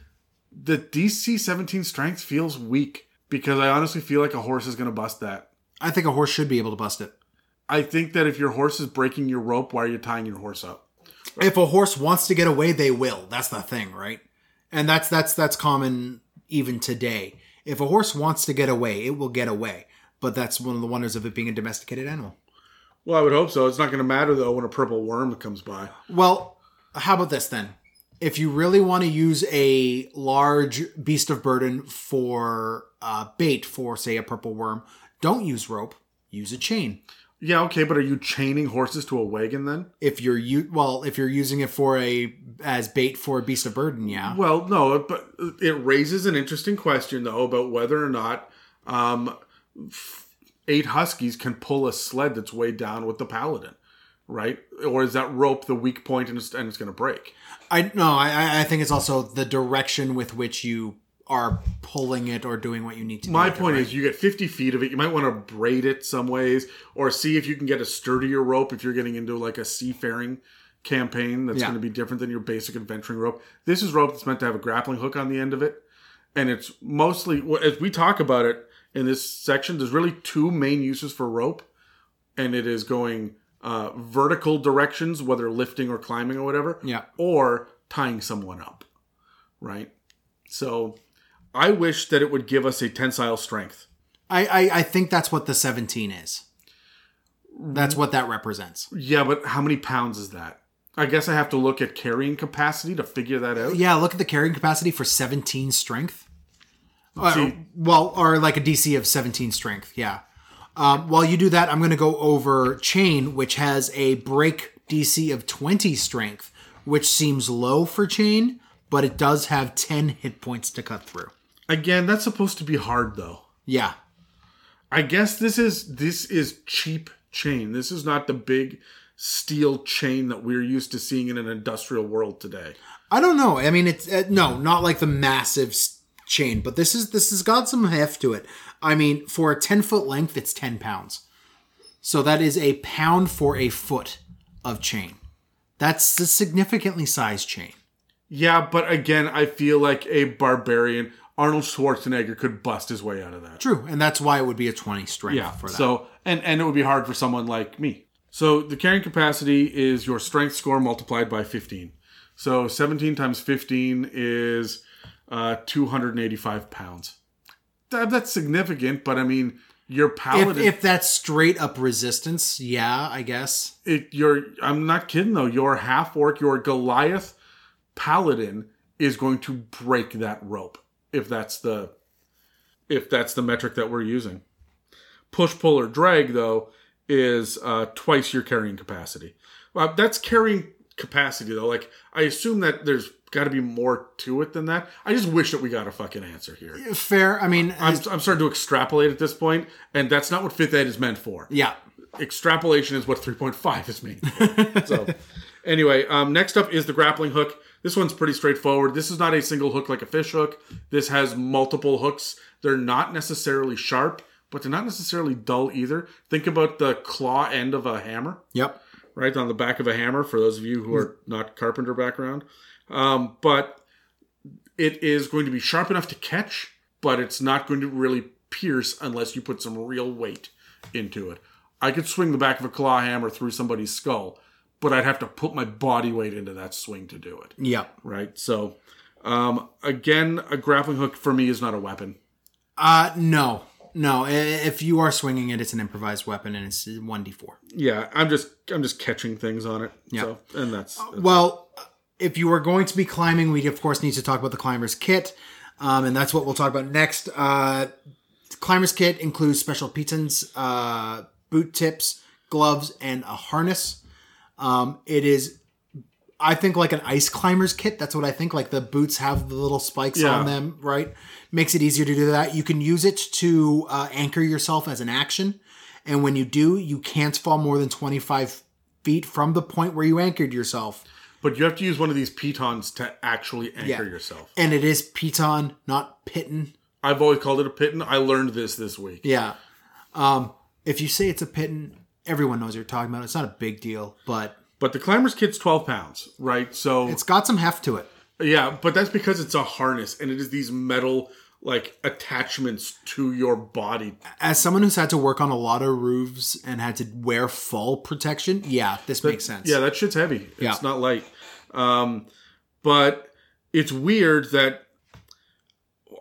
the DC 17 strength feels weak because I honestly feel like a horse is going to bust that. I think a horse should be able to bust it. I think that if your horse is breaking your rope, why are you tying your horse up? If a horse wants to get away, they will. That's the thing, right? And that's common even today. If a horse wants to get away, it will get away. But that's one of the wonders of it being a domesticated animal. Well, I would hope so. It's not going to matter, though, when a purple worm comes by. Well, how about this, then? If you really want to use a large beast of burden for bait for, say, a purple worm, don't use rope. Use a chain. Yeah, okay, but are you chaining horses to a wagon, then? If you're using it as bait for a beast of burden, yeah. Well, no, but it raises an interesting question, though, about whether or not... 8 huskies can pull a sled that's weighed down with the paladin, right? Or is that rope the weak point and it's going to break? I think it's also the direction with which you are pulling it or doing what you need to do. My point is you get 50 feet of it. You might want to braid it some ways or see if you can get a sturdier rope if you're getting into like a seafaring campaign that's going to be different than your basic adventuring rope. This is rope that's meant to have a grappling hook on the end of it. And it's mostly, as we talk about it, in this section, there's really 2 main uses for rope, and it is going vertical directions, whether lifting or climbing or whatever, or tying someone up, right? So I wish that it would give us a tensile strength. I think that's what the 17 is. That's what that represents. Yeah, but how many pounds is that? I guess I have to look at carrying capacity to figure that out. Yeah, look at the carrying capacity for 17 strength. Well, or like a DC of 17 strength, yeah. While you do that, I'm going to go over Chain, which has a break DC of 20 strength, which seems low for Chain, but it does have 10 hit points to cut through. Again, that's supposed to be hard, though. Yeah. I guess this is cheap chain. This is not the big steel chain that we're used to seeing in an industrial world today. I don't know. I mean, it's not like the massive chain, but this has got some heft to it. I mean, for a 10-foot length, it's 10 pounds. So that is a pound for a foot of chain. That's a significantly sized chain. Yeah, but again, I feel like a barbarian, Arnold Schwarzenegger, could bust his way out of that. True, and that's why it would be a 20 strength for that. So, and it would be hard for someone like me. So the carrying capacity is your strength score multiplied by 15. So 17 times 15 is 285 pounds. That's significant, but I mean, your paladin... If that's straight up resistance, yeah, I guess. I'm not kidding, though. Your half-orc, your Goliath paladin is going to break that rope. If that's the metric that we're using. Push, pull, or drag, though, is twice your carrying capacity. Well, that's carrying capacity, though. Like, I assume that there's got to be more to it than that. I just wish that we got a fucking answer here. Fair. I mean... I'm starting to extrapolate at this point, and that's not what fifth ed is meant for. Yeah. Extrapolation is what 3.5 is meant for. So, anyway, next up is the grappling hook. This one's pretty straightforward. This is not a single hook like a fish hook. This has multiple hooks. They're not necessarily sharp, but they're not necessarily dull either. Think about the claw end of a hammer. Yep. Right on the back of a hammer, for those of you who are not carpenter background. But it is going to be sharp enough to catch, but it's not going to really pierce unless you put some real weight into it. I could swing the back of a claw hammer through somebody's skull, but I'd have to put my body weight into that swing to do it. Yeah. Right? So, again, a grappling hook for me is not a weapon. No. No. If you are swinging it, it's an improvised weapon, and it's 1d4. Yeah. I'm just catching things on it. Yeah. So, and that's well, if you are going to be climbing, we, of course, need to talk about the climber's kit, and that's what we'll talk about next. Climber's kit includes special pitons, boot tips, gloves, and a harness. It is, I think, like an ice climber's kit. That's what I think. Like the boots have the little spikes on them, right? Makes it easier to do that. You can use it to anchor yourself as an action. And when you do, you can't fall more than 25 feet from the point where you anchored yourself. But you have to use one of these pitons to actually anchor yourself. And it is piton, not piton. I've always called it a piton. I learned this week. Yeah. If you say it's a piton... Everyone knows what you're talking about. It's not a big deal, but the climber's kit's 12 pounds, right? So it's got some heft to it. Yeah, but that's because it's a harness, and it is these metal like attachments to your body. As someone who's had to work on a lot of roofs and had to wear fall protection, yeah, that makes sense. Yeah, that shit's heavy. It's not light. But it's weird that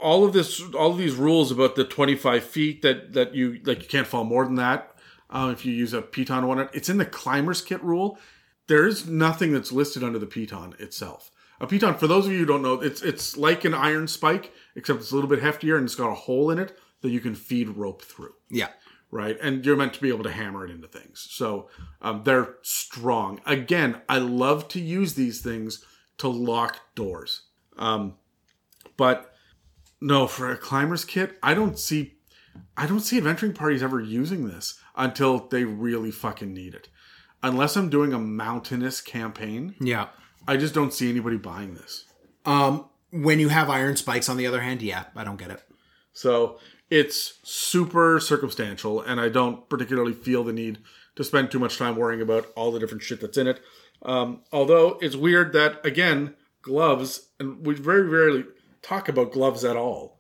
all of these rules about the 25 feet that you like, you can't fall more than that. If you use a piton one, it's in the climber's kit rule. There is nothing that's listed under the piton itself. A piton, for those of you who don't know, it's like an iron spike, except it's a little bit heftier and it's got a hole in it that you can feed rope through. Yeah. Right? And you're meant to be able to hammer it into things. So they're strong. Again, I love to use these things to lock doors. But no, for a climber's kit, I don't see adventuring parties ever using this until they really fucking need it. Unless I'm doing a mountainous campaign. Yeah. I just don't see anybody buying this. When you have iron spikes, on the other hand, yeah, I don't get it. So it's super circumstantial, and I don't particularly feel the need to spend too much time worrying about all the different shit that's in it. Although it's weird that, again, gloves, and we very rarely talk about gloves at all.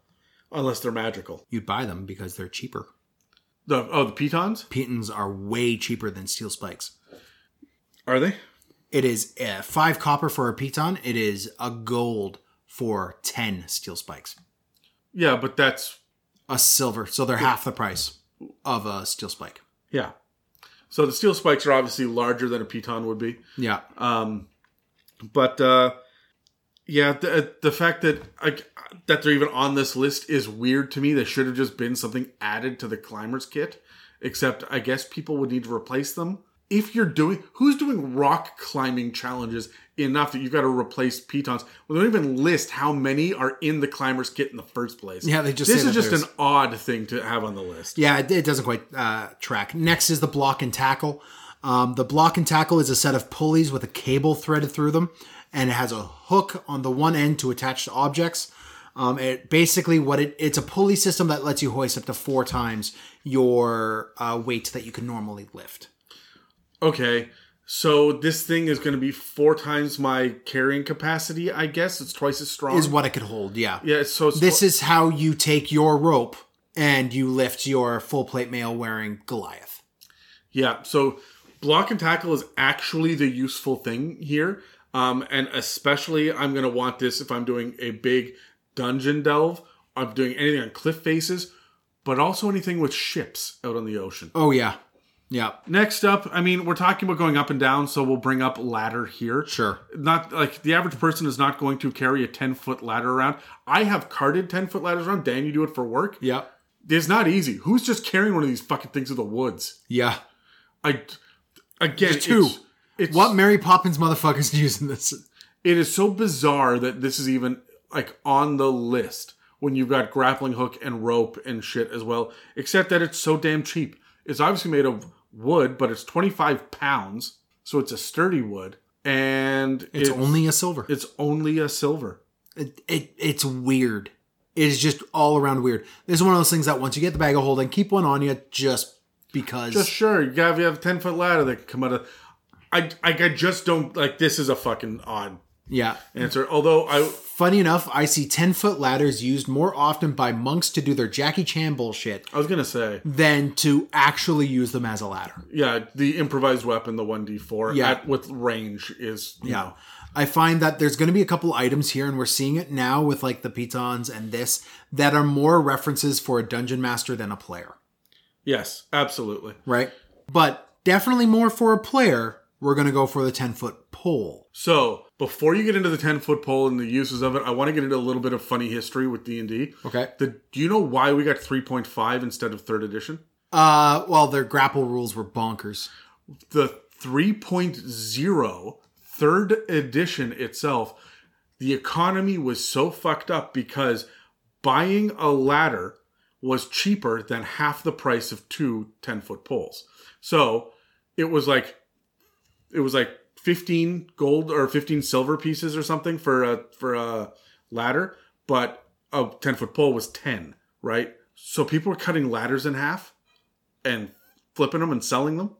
Unless they're magical. You'd buy them because they're cheaper. The pitons? Pitons are way cheaper than steel spikes. Are they? It is 5 copper for a piton. It is a gold for 10 steel spikes. Yeah, but that's a silver. So they're half the price of a steel spike. Yeah. So the steel spikes are obviously larger than a piton would be. Yeah. Yeah, the fact that that they're even on this list is weird to me. They should have just been something added to the climbers kit. Except, I guess people would need to replace them. If you're doing... Who's doing rock climbing challenges enough that you've got to replace pitons? Well, they don't even list how many are in the climbers kit in the first place. Yeah, they just say that there's... an odd thing to have on the list. Yeah, it doesn't quite track. Next is the block and tackle. The block and tackle is a set of pulleys with a cable threaded through them. And it has a hook on the one end to attach to objects. It's a pulley system that lets you hoist up to 4 times your weight that you can normally lift. Okay, so this thing is going to be 4 times my carrying capacity, I guess. It's twice as strong. Is what it could hold, yeah. Yeah. So this is how you take your rope and you lift your full plate mail wearing Goliath. Yeah, so block and tackle is actually the useful thing here. And especially I'm going to want this if I'm doing a big dungeon delve. I'm doing anything on cliff faces, but also anything with ships out on the ocean. Oh, yeah. Yeah. Next up, I mean, we're talking about going up and down, so we'll bring up ladder here. Sure. Not like the average person is not going to carry a 10-foot ladder around. I have carted 10-foot ladders around. Dan, you do it for work. Yeah. It's not easy. Who's just carrying one of these fucking things in the woods? Yeah. What Mary Poppins motherfuckers using this? It is so bizarre that this is even like on the list when you've got grappling hook and rope and shit as well. Except that it's so damn cheap. It's obviously made of wood, but it's 25 pounds, so it's a sturdy wood, and it's only a silver. It's weird. It is just all around weird. This is one of those things that once you get the bag of holding, keep one on you just because. Just sure you have a 10-foot ladder that can come out of. I just don't like. This is a fucking odd answer. Although funny enough, I see 10-foot ladders used more often by monks to do their Jackie Chan bullshit. I was gonna say than to actually use them as a ladder. Yeah, the improvised weapon, the 1d4 with range is you know. I find that there's gonna be a couple items here, and we're seeing it now with like the pitons and this that are more references for a dungeon master than a player. Yes, absolutely. Right, but definitely more for a player. We're going to go for the 10-foot pole. So, before you get into the 10-foot pole and the uses of it, I want to get into a little bit of funny history with D&D. Okay. Do you know why we got 3.5 instead of 3rd edition? Well, their grapple rules were bonkers. The 3.0, 3rd edition itself, the economy was so fucked up because buying a ladder was cheaper than half the price of 2 10-foot poles. So, it was like 15 gold or 15 silver pieces or something for a ladder, but a 10-foot pole was 10, right? So people were cutting ladders in half and flipping them and selling them.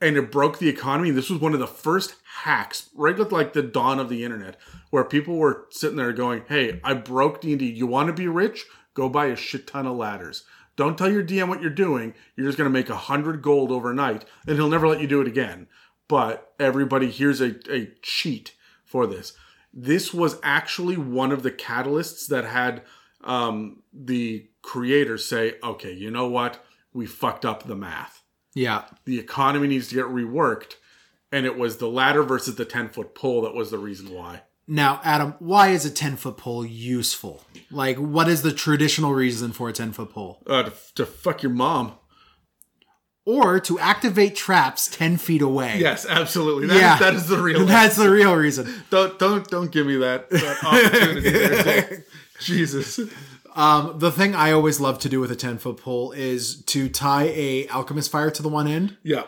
And it broke the economy. This was one of the first hacks, right at like the dawn of the internet, where people were sitting there going, hey, I broke D&D. You want to be rich? Go buy a shit ton of ladders. Don't tell your DM what you're doing. You're just going to make 100 gold overnight, and he'll never let you do it again. But everybody, here's a cheat for this. This was actually one of the catalysts that had the creators say, okay, you know what? We fucked up the math. Yeah. The economy needs to get reworked. And it was the ladder versus the 10-foot pole that was the reason why. Now, Adam, why is a 10-foot pole useful? Like, what is the traditional reason for a 10-foot pole? To fuck your mom. Or to activate traps 10 feet away. Yes, absolutely. That is the real reason. That's the real reason. Don't give me that opportunity there. Jesus. The thing I always love to do with a 10-foot pole is to tie a alchemist fire to the one end. Yeah.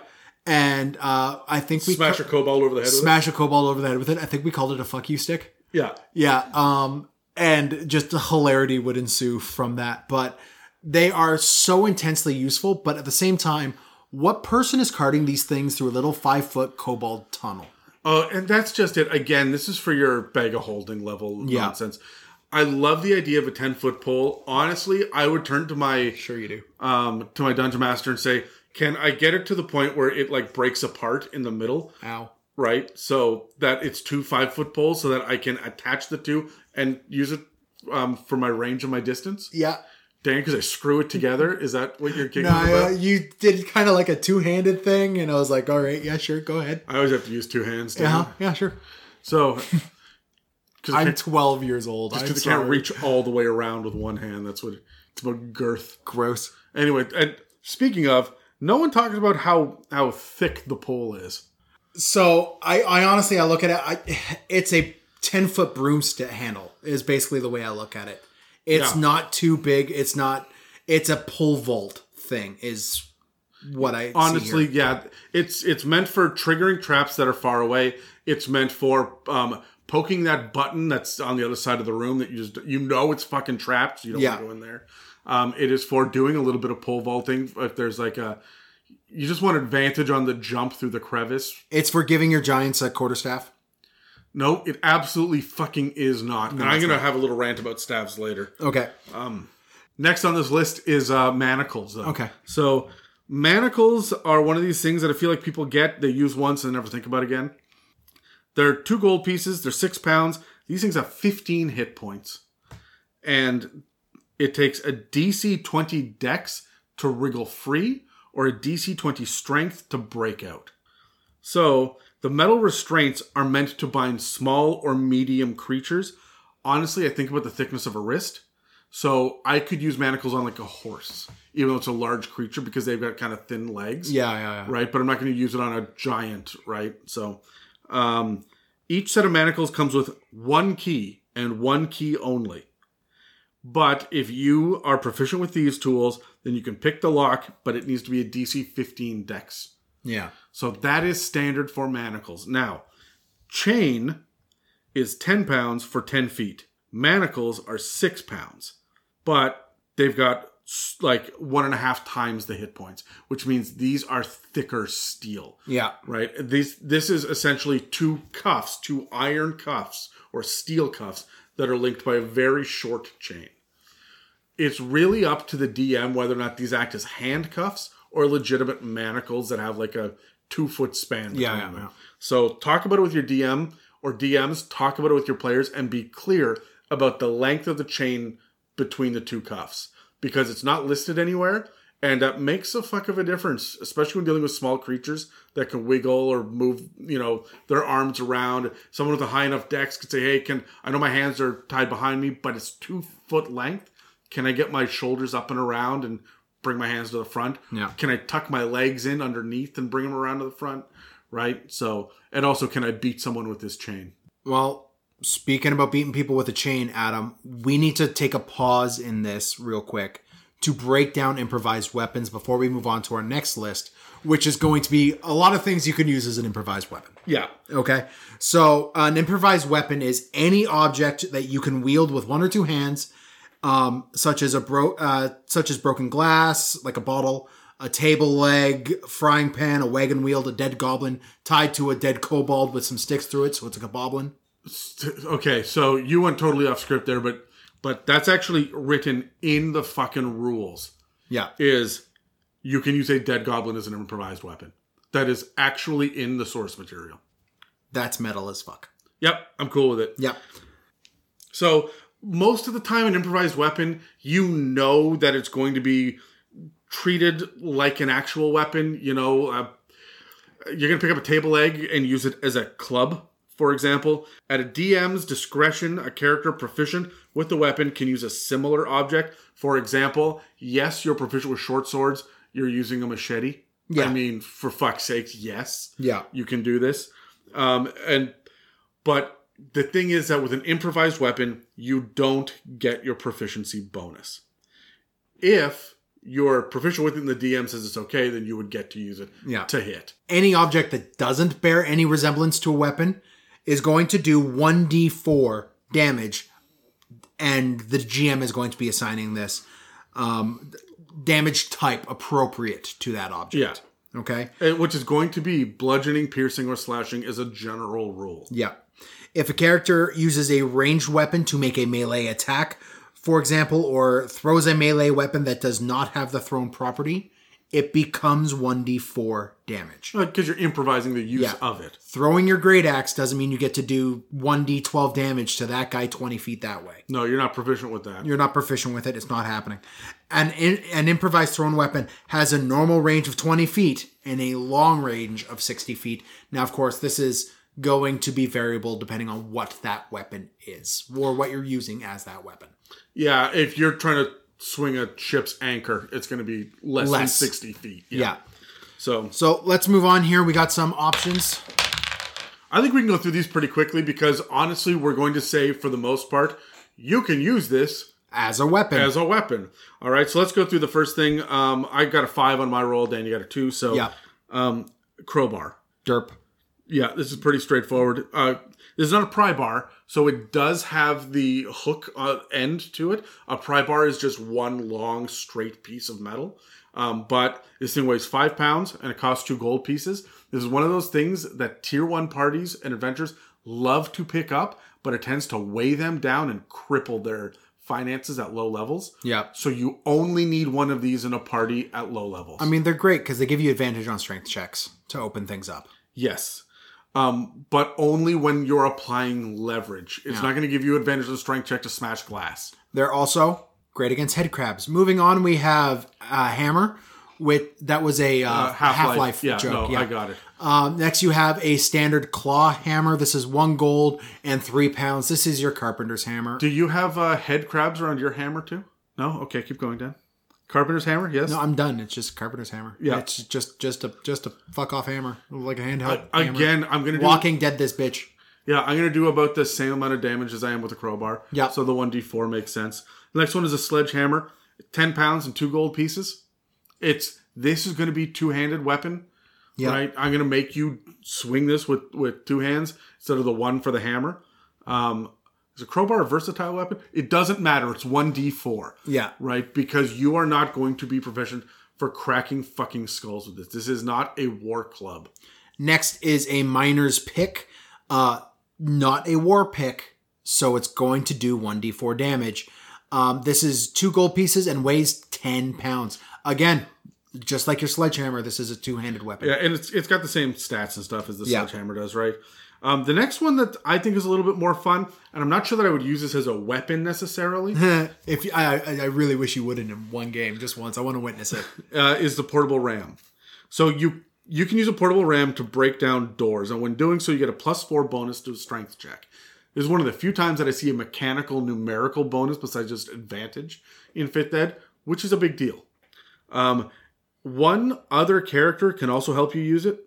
And I think we smash a kobold over the head. I think we called it a fuck you stick. Yeah, yeah. And just the hilarity would ensue from that. But they are so intensely useful. But at the same time, what person is carting these things through a little 5-foot kobold tunnel? Oh, and that's just it. Again, this is for your bag of holding level nonsense. I love the idea of a 10-foot pole. Honestly, I would turn to my to my dungeon master and say, can I get it to the point where it like breaks apart in the middle? Ow. Right? So that it's 2 5-foot poles so that I can attach the two and use it for my range and my distance? Yeah. Dan, because I screw it together? Is that what you're giggling about? You did kind of like a two-handed thing, and I was like, all right, yeah, sure, go ahead. I always have to use two hands. Yeah, sure. So, I'm 12 years old. Just because I can't reach all the way around with one hand. That's what it's about, girth. Gross. Anyway, and speaking of, no one talks about how thick the pole is. So, I honestly, I look at it, it's a 10-foot broomstick handle is basically the way I look at it. It's not too big. It's not. It's a pole vault thing. Is what I honestly, see here. Yeah. It's meant for triggering traps that are far away. It's meant for poking that button that's on the other side of the room that you just it's fucking trapped. So you don't want to go in there. It is for doing a little bit of pole vaulting. If there's like you just want advantage on the jump through the crevice. It's for giving your giants a quarterstaff. No, it absolutely fucking is not. And I'm going to have a little rant about staves later. Okay. Next on this list is manacles, though. Okay. So manacles are one of these things that I feel like people get. They use once and never think about again. They're 2 gold pieces. They're 6 pounds. These things have 15 hit points. And it takes a DC 20 dex to wriggle free or a DC 20 strength to break out. So the metal restraints are meant to bind small or medium creatures. Honestly, I think about the thickness of a wrist. So I could use manacles on like a horse, even though it's a large creature because they've got kind of thin legs. Yeah. Right? But I'm not going to use it on a giant, right? So each set of manacles comes with 1 key and 1 key only. But if you are proficient with these tools, then you can pick the lock, but it needs to be a DC 15 dex. Yeah. So that is standard for manacles. Now, chain is 10 pounds for 10 feet. Manacles are 6 pounds. But they've got like 1.5 times the hit points, which means these are thicker steel. Yeah. Right? This is essentially 2 cuffs, 2 iron cuffs or steel cuffs that are linked by a very short chain. It's really up to the DM whether or not these act as handcuffs or legitimate manacles that have like a 2-foot span. Yeah. So talk about it with your DM or DMs. Talk about it with your players and be clear about the length of the chain between the 2 cuffs. Because it's not listed anywhere. And that makes a fuck of a difference. Especially when dealing with small creatures that can wiggle or move, their arms around. Someone with a high enough dex could say, hey, I know my hands are tied behind me, but it's 2-foot length. Can I get my shoulders up and around and bring my hands to the front? Yeah. Can I tuck my legs in underneath and bring them around to the front? Right? So, and also, can I beat someone with this chain? Well, speaking about beating people with a chain, Adam, we need to take a pause in this real quick to break down improvised weapons before we move on to our next list, which is going to be a lot of things you can use as an improvised weapon. Yeah. Okay. So, an improvised weapon is any object that you can wield with 1 or 2 hands, such as broken glass, like a bottle, a table leg, frying pan, a wagon wheel, a dead goblin tied to a dead kobold with some sticks through it, so it's like a boblin. Okay, so you went totally off script there, but that's actually written in the fucking rules. Yeah, is you can use a dead goblin as an improvised weapon. That is actually in the source material. That's metal as fuck. Yep, I'm cool with it. Yep. So, most of the time an improvised weapon, that it's going to be treated like an actual weapon. You're going to pick up a table leg and use it as a club, for example. At a DM's discretion, a character proficient with the weapon can use a similar object. For example, yes, you're proficient with short swords. You're using a machete. Yeah. I mean, for fuck's sakes, yes. Yeah. You can do this. But the thing is that with an improvised weapon, you don't get your proficiency bonus. If you're proficient with it and the DM says it's okay, then you would get to use it to hit. Any object that doesn't bear any resemblance to a weapon is going to do 1d4 damage, and the GM is going to be assigning this damage type appropriate to that object. Yeah. Okay? Which is going to be bludgeoning, piercing, or slashing as a general rule. Yeah. If a character uses a ranged weapon to make a melee attack, for example, or throws a melee weapon that does not have the thrown property, it becomes 1d4 damage. Because you're improvising the use of it. Throwing your great axe doesn't mean you get to do 1d12 damage to that guy 20 feet that way. No, you're not proficient with that. You're not proficient with it. It's not happening. An improvised thrown weapon has a normal range of 20 feet and a long range of 60 feet. Now, of course, this is going to be variable depending on what that weapon is or what you're using as that weapon. Yeah, if you're trying to swing a ship's anchor, it's going to be less than 60 feet. Yeah. So let's move on here. We got some options. I think we can go through these pretty quickly because honestly, we're going to say for the most part, you can use this as a weapon. All right. So let's go through the first thing. I got a 5 on my roll. Dan, you got a 2. So crowbar. Derp. Yeah, this is pretty straightforward. This is not a pry bar, so it does have the hook end to it. A pry bar is just one long, straight piece of metal. But this thing weighs 5 pounds, and it costs 2 gold pieces. This is one of those things that Tier 1 parties and adventurers love to pick up, but it tends to weigh them down and cripple their finances at low levels. Yeah. So you only need one of these in a party at low levels. I mean, they're great because they give you advantage on strength checks to open things up. Yes. But only when you're applying leverage. It's not going to give you advantage on strength check to smash glass. They're also great against head crabs. Moving on, we have a hammer. That was a Half-Life joke. No, yeah, I got it. Next, you have a standard claw hammer. This is 1 gold and 3 pounds. This is your carpenter's hammer. Do you have head crabs around your hammer too? No? Okay, keep going, Dan. Carpenter's hammer, yes? No, I'm done. It's just carpenter's hammer. Yeah. It's just a fuck off hammer. Like a handheld hammer. Again, I'm going to do... Walking Dead this bitch. Yeah, I'm going to do about the same amount of damage as I am with a crowbar. Yeah. So the 1d4 makes sense. The next one is a sledgehammer. 10 pounds and 2 gold pieces. This is going to be a two-handed weapon. Yeah. Right? I'm going to make you swing this with 2 hands instead of the one for the hammer. Is a crowbar a versatile weapon? It doesn't matter. It's 1d4. Yeah. Right? Because you are not going to be proficient for cracking fucking skulls with this. This is not a war club. Next is a miner's pick. Not a war pick. So it's going to do 1d4 damage. This is 2 gold pieces and weighs 10 pounds. Again, just like your sledgehammer, this is a two-handed weapon. Yeah, and it's got the same stats and stuff as the sledgehammer does, right? The next one that I think is a little bit more fun, and I'm not sure that I would use this as a weapon necessarily. I really wish you wouldn't in one game, just once. I want to witness it. Is the portable ram. So you can use a portable ram to break down doors, and when doing so, you get a +4 bonus to a strength check. This is one of the few times that I see a mechanical numerical bonus besides just advantage in Fifth Ed, which is a big deal. One other character can also help you use it,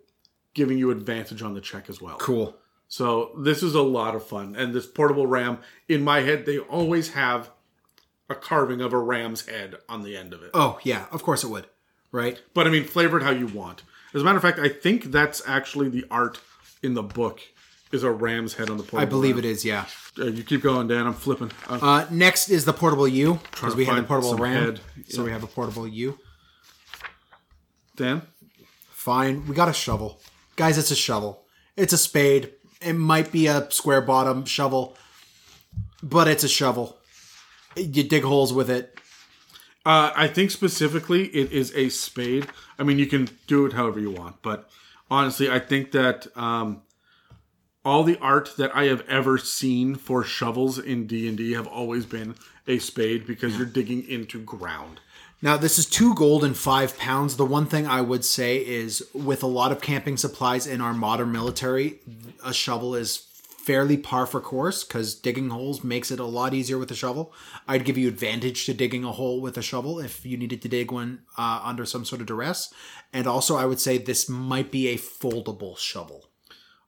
giving you advantage on the check as well. Cool. So this is a lot of fun. And this portable ram, in my head, they always have a carving of a ram's head on the end of it. Oh, yeah. Of course it would. Right? But, I mean, flavored how you want. As a matter of fact, I think that's actually the art in the book is a ram's head on the portable ram. I believe it is, yeah. You keep going, Dan. I'm flipping. Next is the portable U, because we have a portable ram. Head. So we have a portable U. Dan? Fine. We got a shovel. Guys, it's a shovel. It's a spade. It might be a square bottom shovel, but it's a shovel. You dig holes with it. I think specifically it is a spade. I mean, you can do it however you want, but honestly, I think that all the art that I have ever seen for shovels in D&D have always been a spade because you're digging into ground. Now, this is 2 gold and 5 pounds. The one thing I would say is with a lot of camping supplies in our modern military, a shovel is fairly par for course because digging holes makes it a lot easier with a shovel. I'd give you advantage to digging a hole with a shovel if you needed to dig one under some sort of duress. And also, I would say this might be a foldable shovel.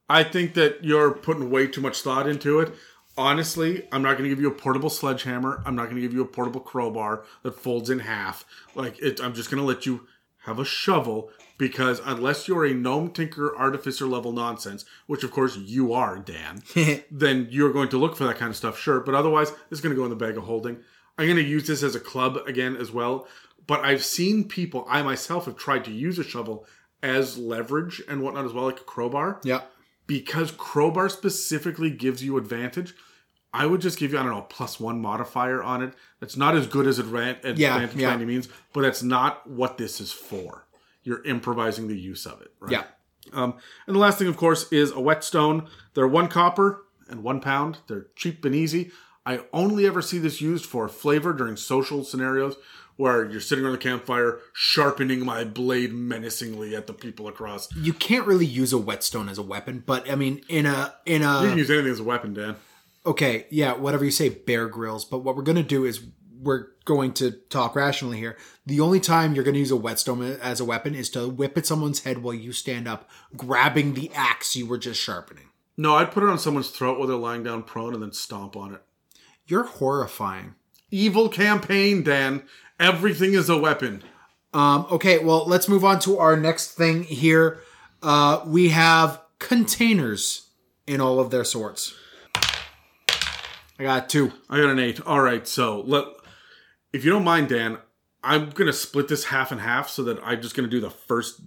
I think that you're putting way too much thought into it. Honestly, I'm not going to give you a portable sledgehammer. I'm not going to give you a portable crowbar that folds in half. I'm just going to let you have a shovel because unless you're a gnome tinker artificer level nonsense, which of course you are, Dan, then you're going to look for that kind of stuff, sure. But otherwise, it's going to go in the bag of holding. I'm going to use this as a club again as well. But I've seen people, I myself have tried to use a shovel as leverage and whatnot as well, like a crowbar. Yeah. Because crowbar specifically gives you advantage, I would just give you, I don't know, a +1 modifier on it. That's not as good as advantage by any means, but that's not what this is for. you're improvising the use of it. Right? Yeah. And the last thing, of course, is a whetstone. They're $1 copper and £1. They're cheap and easy. I only ever see this used for flavor during social scenarios where you're sitting around the campfire sharpening my blade menacingly at the people across. You can't really use a whetstone as a weapon, but I mean, in a you can use anything as a weapon, Dan. Okay, yeah, whatever you say, Bear Grylls. But what we're going to do is we're going to talk rationally here. The only time you're going to use a whetstone as a weapon is to whip at someone's head while you stand up, grabbing the axe you were just sharpening. No, I'd put it on someone's throat while they're lying down prone and then stomp on it. You're horrifying. Evil campaign, Dan. Everything is a weapon. Okay, well, let's move on to our next thing here. We have containers in all of their sorts. I got 2. I got an 8. All right, so if you don't mind, Dan, I'm going to split this half and half so that I'm just going to do the first,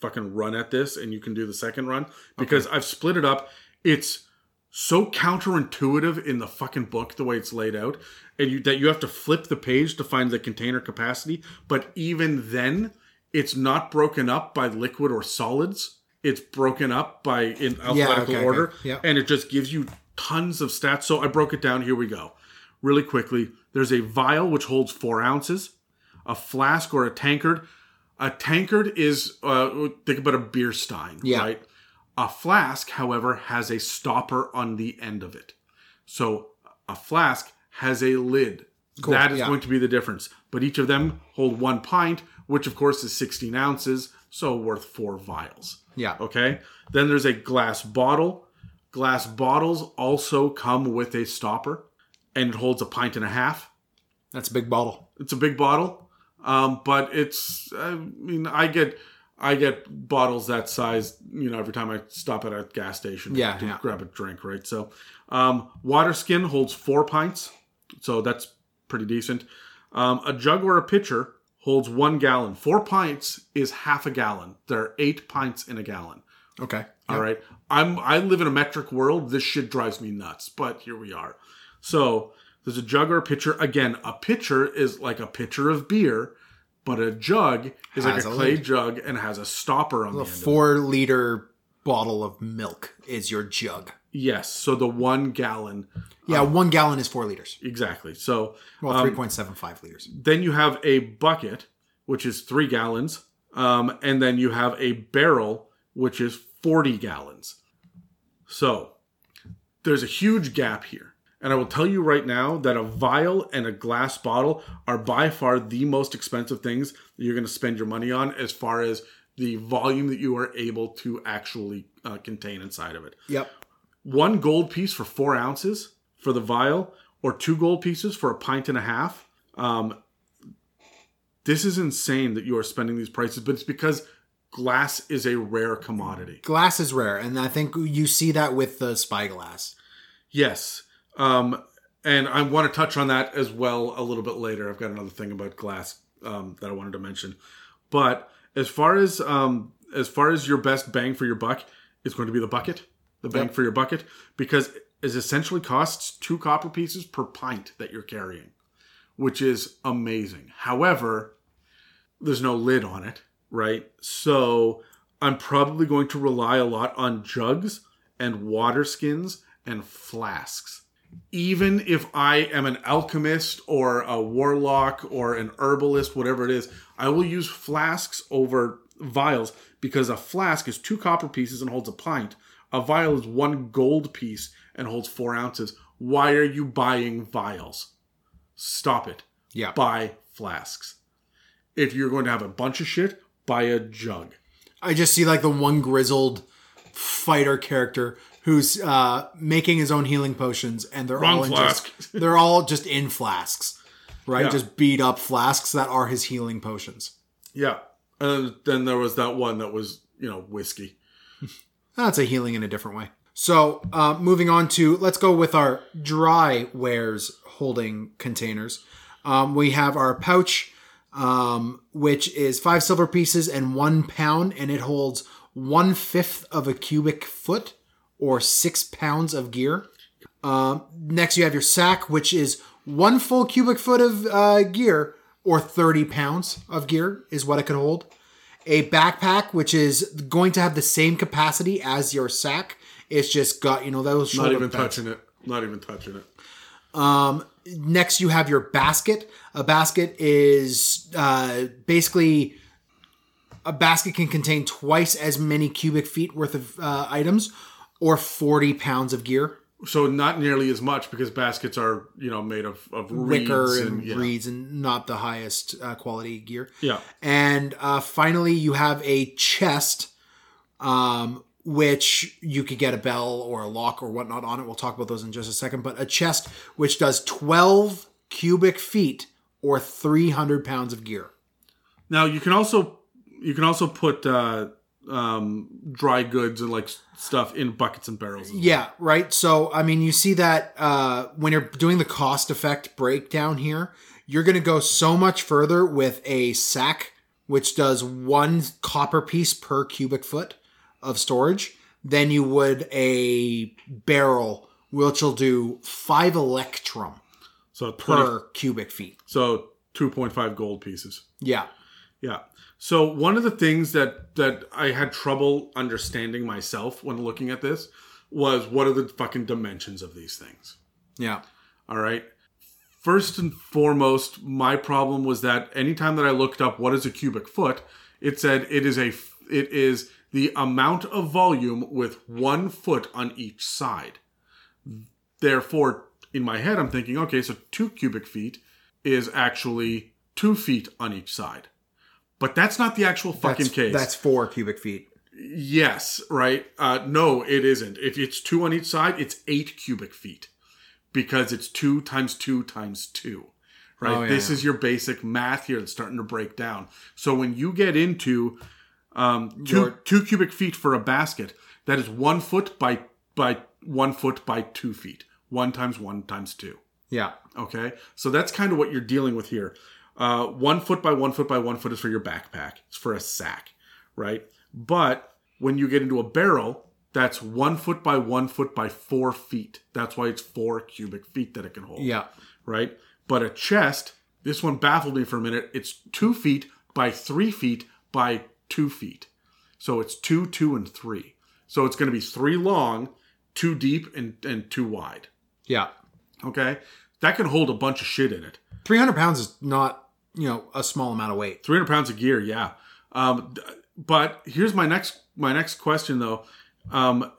fucking run at this, and you can do the second run. Because okay. I've split it up. It's so counterintuitive in the fucking book, the way it's laid out, and that you have to flip the page to find the container capacity. But even then, it's not broken up by liquid or solids. It's broken up by in alphabetical order. Okay. Yep. And it just gives you tons of stats. So I broke it down. Here we go. Really quickly. There's a vial which holds 4 ounces, a flask or a tankard. A tankard is, think about a beer stein, right? A flask, however, has a stopper on the end of it. So a flask has a lid. Cool. That is going to be the difference. But each of them hold 1 pint, which of course is 16 ounces. So worth 4 vials. Yeah. Okay. Then there's a glass bottle. Glass bottles also come with a stopper, and it holds 1.5 pints. That's a big bottle. It's a big bottle, but it's. I mean, I get bottles that size, every time I stop at a gas station to grab a drink, right? So, water skin holds 4 pints, so that's pretty decent. A jug or a pitcher holds 1 gallon. 4 pints is half a gallon. There are 8 pints in a gallon. Okay. Yep. All right. I live in a metric world. This shit drives me nuts, but here we are. So there's a jug or a pitcher. Again, a pitcher is like a pitcher of beer, but a jug is like a clay jug and has a stopper on the end. A 4-liter bottle of milk is your jug. Yes. So the 1 gallon. Yeah. 1 gallon is 4 liters. Exactly. So. Well, 3.75 liters. Then you have a bucket, which is 3 gallons. And then you have a barrel, which is 40 gallons. So there's a huge gap here. And I will tell you right now that a vial and a glass bottle are by far the most expensive things that you're going to spend your money on as far as the volume that you are able to actually contain inside of it. Yep. 1 gold piece for 4 ounces for the vial, or 2 gold pieces for 1.5 pints. This is insane that you are spending these prices, but it's because glass is a rare commodity. Glass is rare, and I think you see that with the spyglass. Yes, and I want to touch on that as well a little bit later. I've got another thing about glass that I wanted to mention. But as far as your best bang for your buck, it's going to be the bucket, the bang for your bucket, because it essentially costs 2 copper pieces per pint that you're carrying, which is amazing. However, there's no lid on it. Right, so I'm probably going to rely a lot on jugs and water skins and flasks. Even if I am an alchemist or a warlock or an herbalist, whatever it is, I will use flasks over vials because a flask is 2 copper pieces and holds 1 pint. A vial is 1 gold piece and holds 4 ounces. Why are you buying vials? Stop it. Yeah. Buy flasks. If you're going to have a bunch of shit, buy a jug. I just see the one grizzled fighter character who's making his own healing potions, and they're they're all just in flasks, right? Yeah. Just beat up flasks that are his healing potions. Yeah, and then there was that one that was whiskey. That's a healing in a different way. So moving on to, let's go with our dry wares holding containers. We have our pouch, which is 5 silver pieces and 1 pound, and it holds 1/5 of a cubic foot or 6 pounds of gear. Next you have your sack, which is 1 full cubic foot of gear, or 30 pounds of gear is what it could hold. a backpack, which is going to have the same capacity as your sack. It's just got, you know, those shoulder pads. Not even touching it. Next, you have your basket. A basket is basically... A basket can contain twice as many cubic feet worth of items or 40 pounds of gear. So not nearly as much because baskets are, you know, made of wicker and reeds and not the highest quality gear. Yeah. And finally, you have a chest, which you could get a bell or a lock or whatnot on it. We'll talk about those in just a second. But a chest which does 12 cubic feet or 300 pounds of gear. Now, you can also put... dry goods and like stuff in buckets and barrels. Yeah, right. So, I mean, you see that when you're doing the cost effect breakdown here, you're going to go so much further with a sack, which does one copper piece per cubic foot of storage, than you would a barrel, which will do 5 electrum per cubic feet. So 2.5 gold pieces. Yeah. Yeah. So one of the things that I had trouble understanding myself when looking at this was, what are the fucking dimensions of these things? Yeah. All right. First and foremost, my problem was that anytime that I looked up what is a cubic foot, it said it is the amount of volume with 1 foot on each side. Therefore, in my head, I'm thinking, okay, so 2 cubic feet is actually 2 feet on each side. But that's not the actual fucking case. That's 4 cubic feet. Yes, right? No, it isn't. If it's 2 on each side, it's 8 cubic feet. Because it's 2 times 2 times 2. Right? Oh, yeah, this is your basic math here that's starting to break down. So when you get into 2 cubic feet for a basket, that is 1 foot by 1 foot by 2 feet. 1 times 1 times 2. Yeah. Okay? So that's kind of what you're dealing with here. 1 foot by 1 foot by 1 foot is for your backpack. It's for a sack, right? But when you get into a barrel, that's 1 foot by 1 foot by 4 feet. That's why it's 4 cubic feet that it can hold. Yeah. Right? But a chest, this one baffled me for a minute. It's 2 feet by 3 feet by 2 feet. So it's 2, 2, and 3. So it's going to be 3 long, 2 deep, and 2 wide. Yeah. Okay? That can hold a bunch of shit in it. 300 pounds is not, you know, a small amount of weight. 300 pounds of gear, yeah. But here's my next question, though.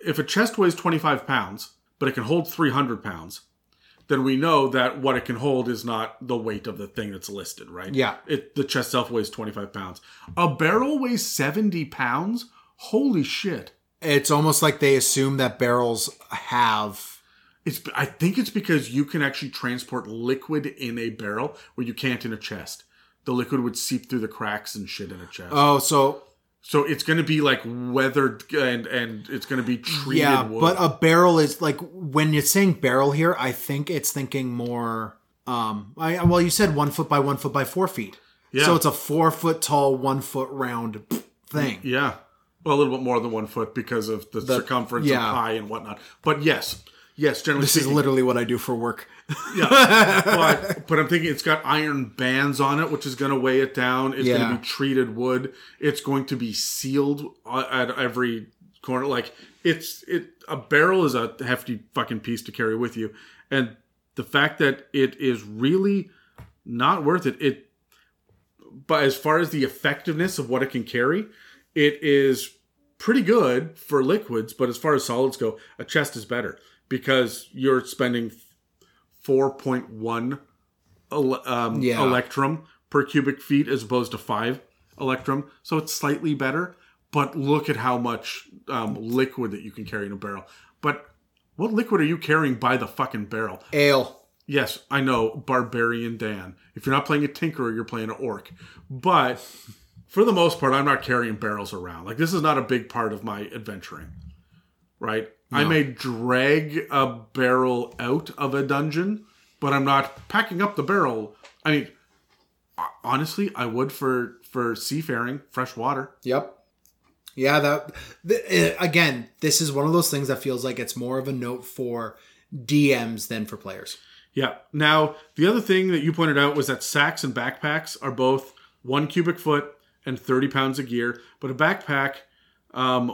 If a chest weighs 25 pounds, but it can hold 300 pounds, then we know that what it can hold is not the weight of the thing that's listed, right? Yeah. The chest itself weighs 25 pounds. A barrel weighs 70 pounds? Holy shit. It's almost like they assume that barrels have... I think it's because you can actually transport liquid in a barrel where you can't in a chest. The liquid would seep through the cracks and shit in a chest. Oh, so it's going to be like weathered and it's going to be treated wood. But a barrel is like, when you're saying barrel here, I think it's thinking more, well, you said 1 foot by 1 foot by 4 feet. Yeah. So it's a 4 foot tall, 1 foot round thing. Yeah. Well, a little bit more than 1 foot because of the circumference of pie and whatnot. But yes. Yes, generally speaking. This is literally what I do for work. Yeah, but I'm thinking it's got iron bands on it, which is going to weigh it down. It's going to be treated wood. It's going to be sealed at every corner. Like, a barrel is a hefty fucking piece to carry with you. And the fact that it is really not worth it. But as far as the effectiveness of what it can carry, it is pretty good for liquids. But as far as solids go, a chest is better. Because you're spending 4.1 electrum per cubic feet as opposed to 5 electrum. So it's slightly better. But look at how much liquid that you can carry in a barrel. But what liquid are you carrying by the fucking barrel? Ale. Yes, I know. Barbarian Dan. If you're not playing a tinkerer, you're playing an orc. But for the most part, I'm not carrying barrels around. Like, this is not a big part of my adventuring. Right? No. I may drag a barrel out of a dungeon, but I'm not packing up the barrel. I mean, honestly, I would for seafaring, fresh water. Yep. Yeah, again, this is one of those things that feels like it's more of a note for DMs than for players. Yeah. Now, the other thing that you pointed out was that sacks and backpacks are both 1 cubic foot and 30 pounds of gear, but a backpack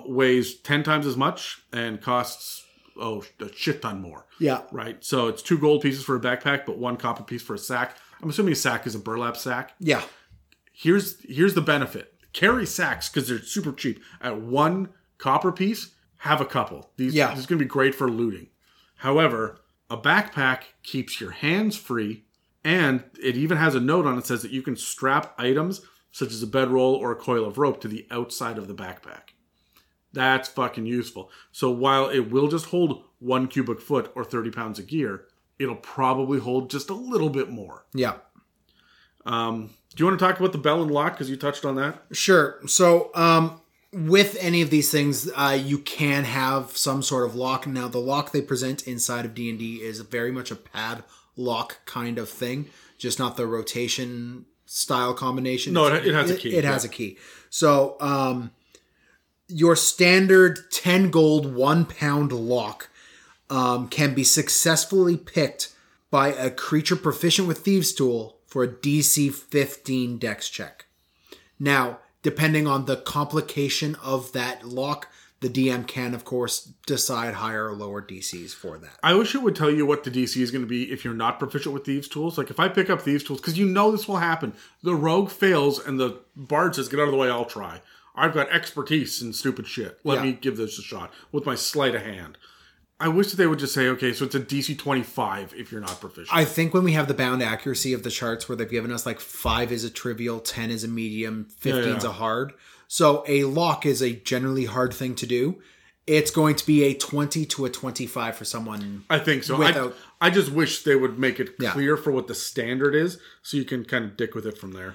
weighs 10 times as much and costs a shit ton more. Yeah. Right? So it's 2 gold pieces for a backpack, but 1 copper piece for a sack. I'm assuming a sack is a burlap sack. Yeah. Here's the benefit. Carry sacks because they're super cheap. At 1 copper piece, have a couple. This is going to be great for looting. However, a backpack keeps your hands free, and it even has a note on it that says that you can strap items such as a bedroll or a coil of rope to the outside of the backpack. That's fucking useful. So while it will just hold 1 cubic foot or 30 pounds of gear, it'll probably hold just a little bit more. Yeah. Do you want to talk about the bell and lock? Because you touched on that. Sure. So with any of these things, you can have some sort of lock. Now, the lock they present inside of D&D is very much a pad lock kind of thing, just not the rotation style combination. No, it has a key. It has a key. So your standard 10 gold, 1 pound lock can be successfully picked by a creature proficient with Thieves' Tool for a DC 15 dex check. Now, depending on the complication of that lock, the DM can, of course, decide higher or lower DCs for that. I wish it would tell you what the DC is going to be if you're not proficient with Thieves' Tools. Like, if I pick up Thieves' Tools, because you know this will happen. The rogue fails, and the bard says, get out of the way, I'll try. I've got expertise in stupid shit. Let me give this a shot with my sleight of hand. I wish that they would just say, okay, so it's a DC 25 if you're not proficient. I think when we have the bound accuracy of the charts where they've given us, like, 5 is a trivial, 10 is a medium, 15 is a hard... So a lock is a generally hard thing to do. It's going to be a 20 to a 25 for someone. I think so. I just wish they would make it clear for what the standard is so you can kind of dick with it from there.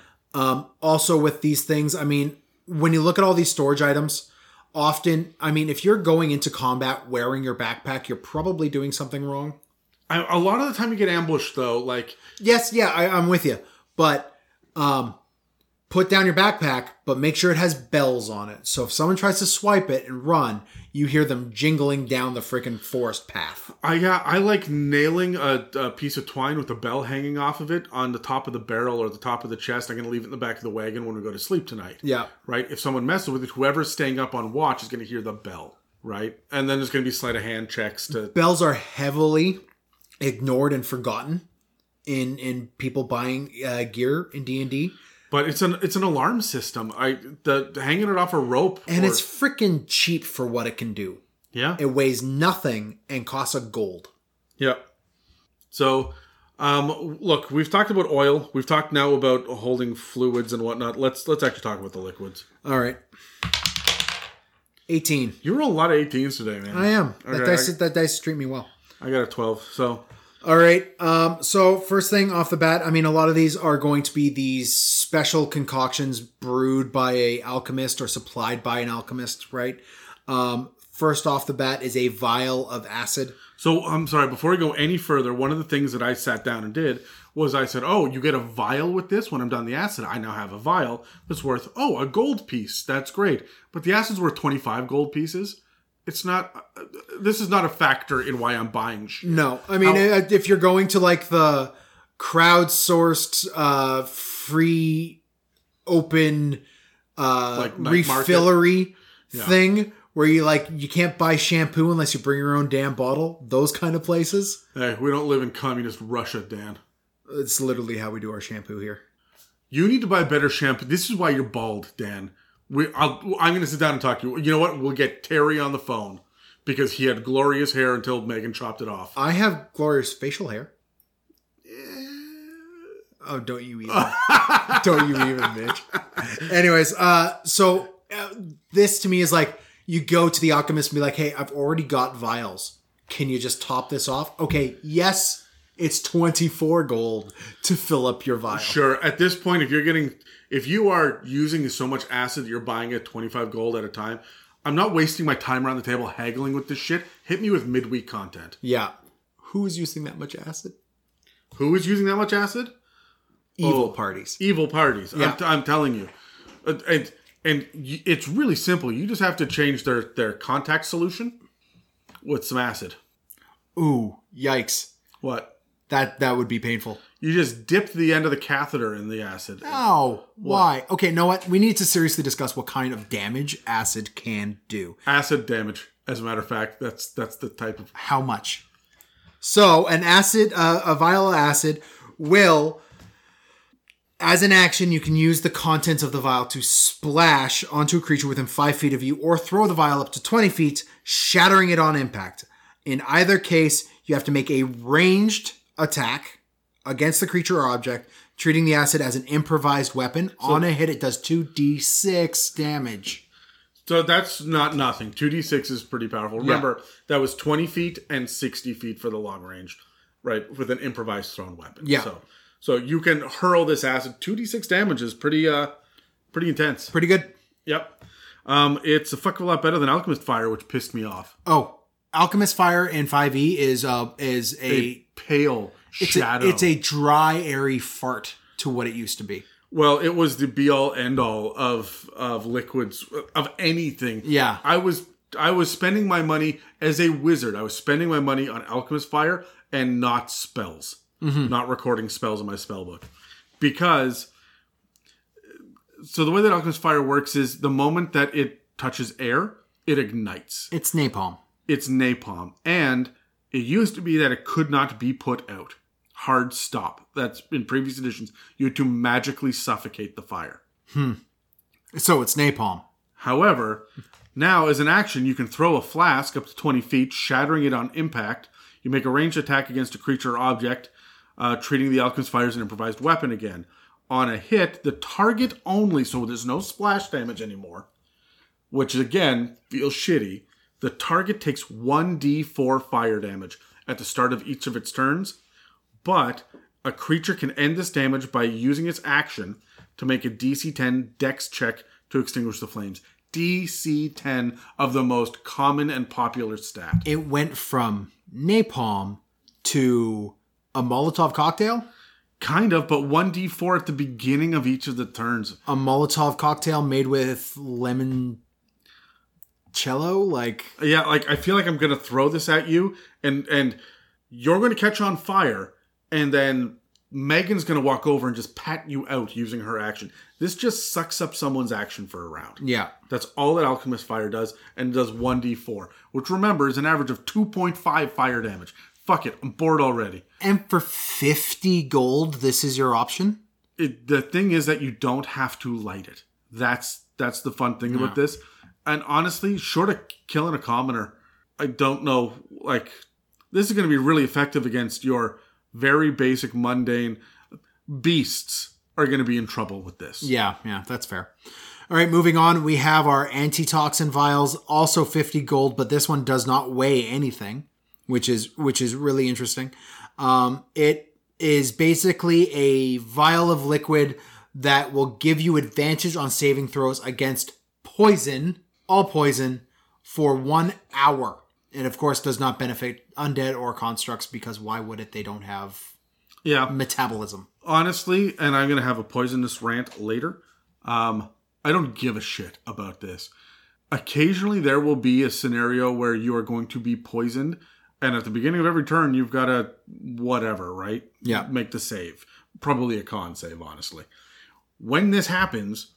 Also with these things, I mean, when you look at all these storage items, often, I mean, if you're going into combat wearing your backpack, you're probably doing something wrong. A lot of the time you get ambushed though. Like, yes, yeah, I'm with you. But... put down your backpack, but make sure it has bells on it. So if someone tries to swipe it and run, you hear them jingling down the freaking forest path. I like nailing a piece of twine with a bell hanging off of it on the top of the barrel or the top of the chest. I'm going to leave it in the back of the wagon when we go to sleep tonight. Yeah. Right? If someone messes with it, whoever's staying up on watch is going to hear the bell. Right? And then there's going to be sleight of hand checks to... Bells are heavily ignored and forgotten in people buying gear in D&D. But it's an alarm system. The hanging it off a rope. And it's freaking cheap for what it can do. Yeah. It weighs nothing and costs a gold. Yeah. So, look, we've talked about oil. We've talked now about holding fluids and whatnot. Let's actually talk about the liquids. All right. 18. You roll a lot of 18s today, man. I am. Okay, that dice treat me well. I got a 12, so... All right. So first thing off the bat, I mean, a lot of these are going to be these special concoctions brewed by an alchemist or supplied by an alchemist, right? First off the bat is a vial of acid. So I'm sorry, before I go any further, one of the things that I sat down and did was I said, oh, you get a vial with this when I'm done the acid. I now have a vial that's worth, a gold piece. That's great. But the acid's worth 25 gold pieces. It's not, this is not a factor in why I'm buying shit. No. I mean, if you're going to like the crowdsourced, free, open, like refillery thing where you can't buy shampoo unless you bring your own damn bottle, those kind of places. Hey, we don't live in communist Russia, Dan. It's literally how we do our shampoo here. You need to buy better shampoo. This is why you're bald, Dan. I'm going to sit down and talk to you. You know what? We'll get Terry on the phone because he had glorious hair until Megan chopped it off. I have glorious facial hair. Oh, don't you even. Don't you even, bitch. Anyways, so this to me is like, you go to the alchemist and be like, hey, I've already got vials. Can you just top this off? Okay, yes, it's 24 gold to fill up your vial. Sure. At this point, if you are using so much acid that you're buying at 25 gold at a time, I'm not wasting my time around the table haggling with this shit. Hit me with midweek content. Yeah. Who is using that much acid? Evil parties. Evil parties. Yeah. I'm telling you. And it's really simple. You just have to change their contact solution with some acid. Ooh, yikes. What? That would be painful. You just dipped the end of the catheter in the acid. No. Why? Okay, you know what? We need to seriously discuss what kind of damage acid can do. Acid damage, as a matter of fact. That's the type of... How much? So, an acid, a vial of acid will... As an action, you can use the contents of the vial to splash onto a creature within 5 feet of you or throw the vial up to 20 feet, shattering it on impact. In either case, you have to make a ranged attack against the creature or object, treating the acid as an improvised weapon. So, on a hit, it does 2d6 damage. So that's not nothing. 2d6 is pretty powerful. Remember, that was 20 feet and 60 feet for the long range, right? With an improvised thrown weapon. Yeah. So you can hurl this acid. 2d6 damage is pretty intense. Pretty good. Yep. It's a fuck of a lot better than Alchemist Fire, which pissed me off. Oh, Alchemist Fire in 5e is a pale shadow. It's a dry, airy fart to what it used to be. Well, it was the be-all, end-all of liquids, of anything. Yeah. I was spending my money as a wizard. I was spending my money on Alchemist Fire and not spells. Mm-hmm. Not recording spells in my spell book. Because, so the way that Alchemist Fire works is the moment that it touches air, it ignites. It's napalm. And it used to be that it could not be put out. Hard stop. That's in previous editions. You had to magically suffocate the fire. So it's napalm. However, now as an action, you can throw a flask up to 20 feet, shattering it on impact. You make a ranged attack against a creature or object, treating the Alchemist Fire as an improvised weapon again. On a hit, the target only, so there's no splash damage anymore, which again feels shitty. The target takes 1d4 fire damage at the start of each of its turns, but a creature can end this damage by using its action to make a DC 10 Dex check to extinguish the flames. DC 10 of the most common and popular stat. It went from napalm to a Molotov cocktail? Kind of, but 1d4 at the beginning of each of the turns. A Molotov cocktail made with limoncello? I feel like I'm going to throw this at you, and you're going to catch on fire, and then Megan's going to walk over and just pat you out using her action. This just sucks up someone's action for a round. Yeah. That's all that Alchemist Fire does, and does 1d4, which, remember, is an average of 2.5 fire damage. Fuck it. I'm bored already. And for 50 gold, this is your option? The thing is that you don't have to light it. That's the fun thing about this. And honestly, short of killing a commoner, I don't know. This is going to be really effective against your... very basic, mundane beasts are going to be in trouble with this. Yeah, that's fair. All right, moving on. We have our antitoxin vials, also 50 gold, but this one does not weigh anything, which is really interesting. It is basically a vial of liquid that will give you advantage on saving throws against poison, all poison, for 1 hour. It, of course, does not benefit undead or constructs because why would it? They don't have metabolism. Honestly, and I'm going to have a poisonous rant later, I don't give a shit about this. Occasionally, there will be a scenario where you are going to be poisoned, and at the beginning of every turn, you've got to whatever, right? Yeah. Make the save. Probably a con save, honestly. When this happens,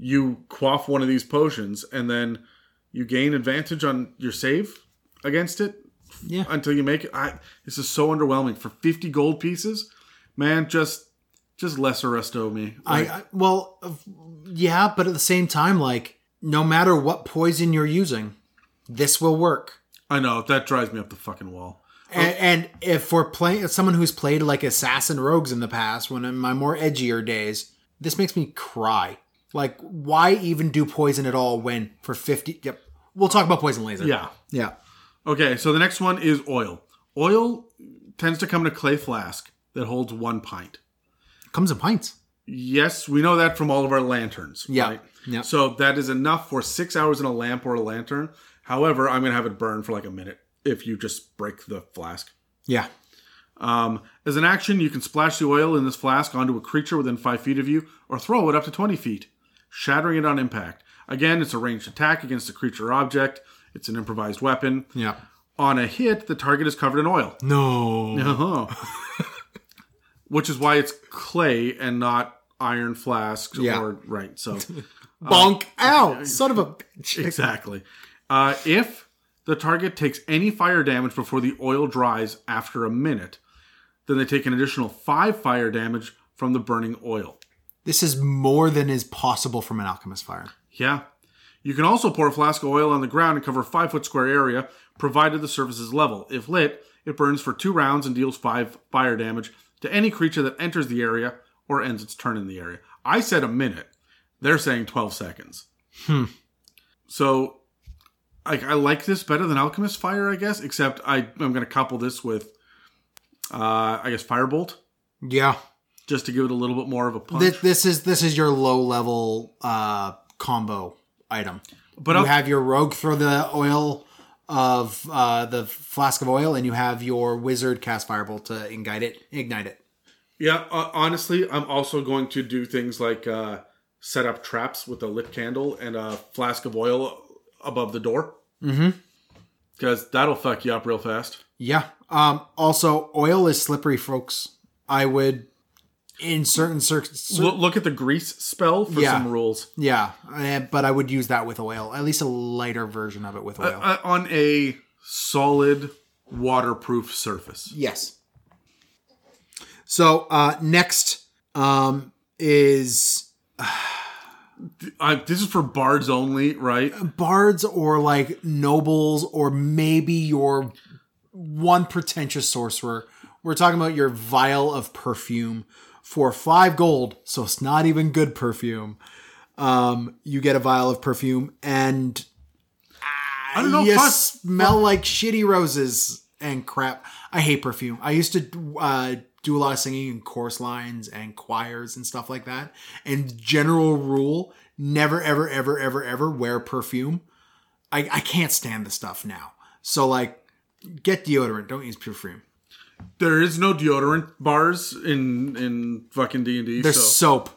you quaff one of these potions, and then you gain advantage on your save against it until you make it. This is so underwhelming. For 50 gold pieces, man, just lesser resto me. But at the same time, no matter what poison you're using, this will work. I know. That drives me up the fucking wall. And if we're playing someone who's played assassin rogues in the past, when in my more edgier days, this makes me cry. Why even do poison at all when for 50... Yep. We'll talk about poison later. Yeah. Okay, so the next one is oil. Oil tends to come in a clay flask that holds 1 pint. Comes in pints. Yes, we know that from all of our lanterns. Yeah. Right? Yeah. So that is enough for 6 hours in a lamp or a lantern. However, I'm going to have it burn for a minute if you just break the flask. Yeah. As an action, you can splash the oil in this flask onto a creature within 5 feet of you or throw it up to 20 feet, shattering it on impact. Again, it's a ranged attack against a creature or object. It's an improvised weapon. Yeah. On a hit, the target is covered in oil. No. Which is why it's clay and not iron flasks. Yeah. Or right. So bonk out, son of a bitch. Exactly. If the target takes any fire damage before the oil dries after a minute, then they take an additional 5 fire damage from the burning oil. This is more than is possible from an alchemist fire. Yeah. You can also pour a flask of oil on the ground and cover a 5-foot square area, provided the surface is level. If lit, it burns for 2 rounds and deals 5 fire damage to any creature that enters the area or ends its turn in the area. I said a minute. They're saying 12 seconds. So, I like this better than alchemist fire, I guess, except I'm going to couple this with, I guess, firebolt. Yeah. Just to give it a little bit more of a punch. This is your low-level combo item. But you have your rogue throw the oil of the flask of oil, and you have your wizard cast firebolt to ignite it. Yeah, honestly, I'm also going to do things like set up traps with a lit candle and a flask of oil above the door. Mm-hmm. Because that'll fuck you up real fast. Yeah. Also, oil is slippery, folks. I would... In certain look at the grease spell for some rules. Yeah, but I would use that with oil. At least a lighter version of it with oil. On a solid, waterproof surface. Yes. So, next is... this is for bards only, right? Bards or, like, nobles or maybe your one pretentious sorcerer. We're talking about your vial of perfume. For 5 gold, so it's not even good perfume, you get a vial of perfume, and I don't know, you smell like shitty roses and crap. I hate perfume. I used to do a lot of singing in chorus lines and choirs and stuff like that. And general rule, never, ever, ever, ever, ever wear perfume. I can't stand the stuff now. So, get deodorant. Don't use perfume. There is no deodorant bars in fucking D&D. There's soap.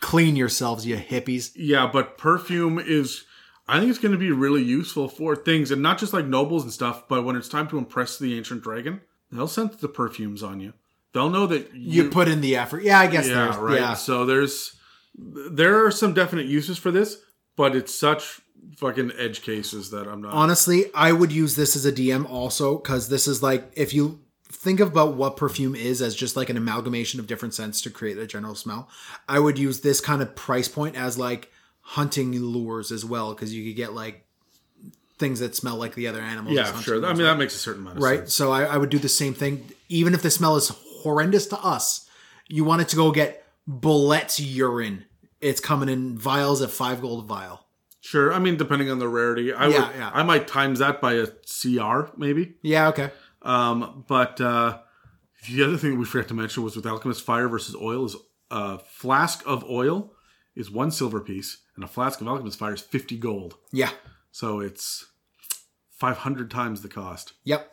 Clean yourselves, you hippies. Yeah, but perfume is... I think it's going to be really useful for things, and not just like nobles and stuff, but when it's time to impress the ancient dragon, they'll sense the perfumes on you. They'll know that you... You put in the effort. Yeah, I guess there's... Right? Yeah, right. So there are some definite uses for this, but it's such... fucking edge cases that I'm not... Honestly, I would use this as a DM also, because this is if you... Think about what perfume is as just an amalgamation of different scents to create a general smell. I would use this kind of price point as hunting lures as well, because you could get things that smell like the other animals. Yeah, sure. I mean, that makes a certain amount of sense. Right? So I would do the same thing. Even if the smell is horrendous to us, you want it to go get Bullet's urine. It's coming in vials at 5 gold a vial. Sure. I mean, depending on the rarity. I might times that by a CR maybe. Yeah, okay. But the other thing we forgot to mention was with alchemist fire versus oil is a flask of oil is 1 silver piece and a flask of alchemist fire is 50 gold. Yeah. So it's 500 times the cost. Yep.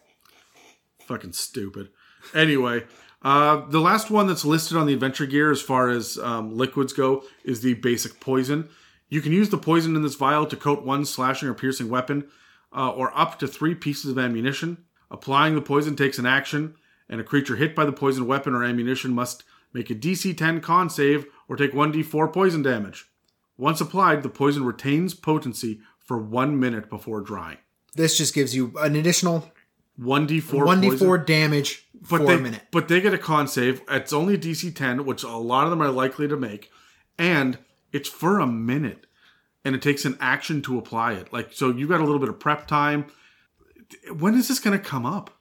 Fucking stupid. Anyway, the last one that's listed on the adventure gear as far as liquids go is the basic poison. You can use the poison in this vial to coat 1 slashing or piercing weapon or up to 3 pieces of ammunition. Applying the poison takes an action, and a creature hit by the poison weapon or ammunition must make a DC 10 con save or take 1d4 poison damage. Once applied, the poison retains potency for 1 minute before drying. This just gives you an additional 1d4 damage for a minute. But they get a con save. It's only a DC 10, which a lot of them are likely to make, and it's for a minute, and it takes an action to apply it. So you've got a little bit of prep time. When is this going to come up?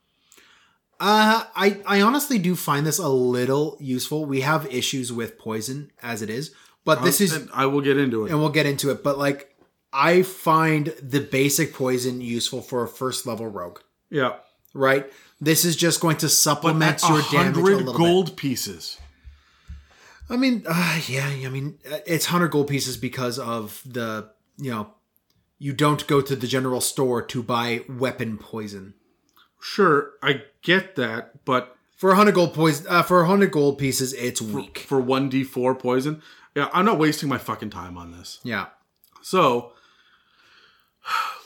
I honestly do find this a little useful. We have issues with poison as it is, but this is... I will get into it. And we'll get into it, but I find the basic poison useful for a first level rogue. Yeah. Right? This is just going to supplement your damage a little bit. 100 gold pieces. I mean, it's 100 gold pieces because of the, you don't go to the general store to buy weapon poison. Sure, I get that, but for 100 gold poison, for 100 gold pieces, it's weak. For 1d4 poison, yeah, I'm not wasting my fucking time on this. Yeah. So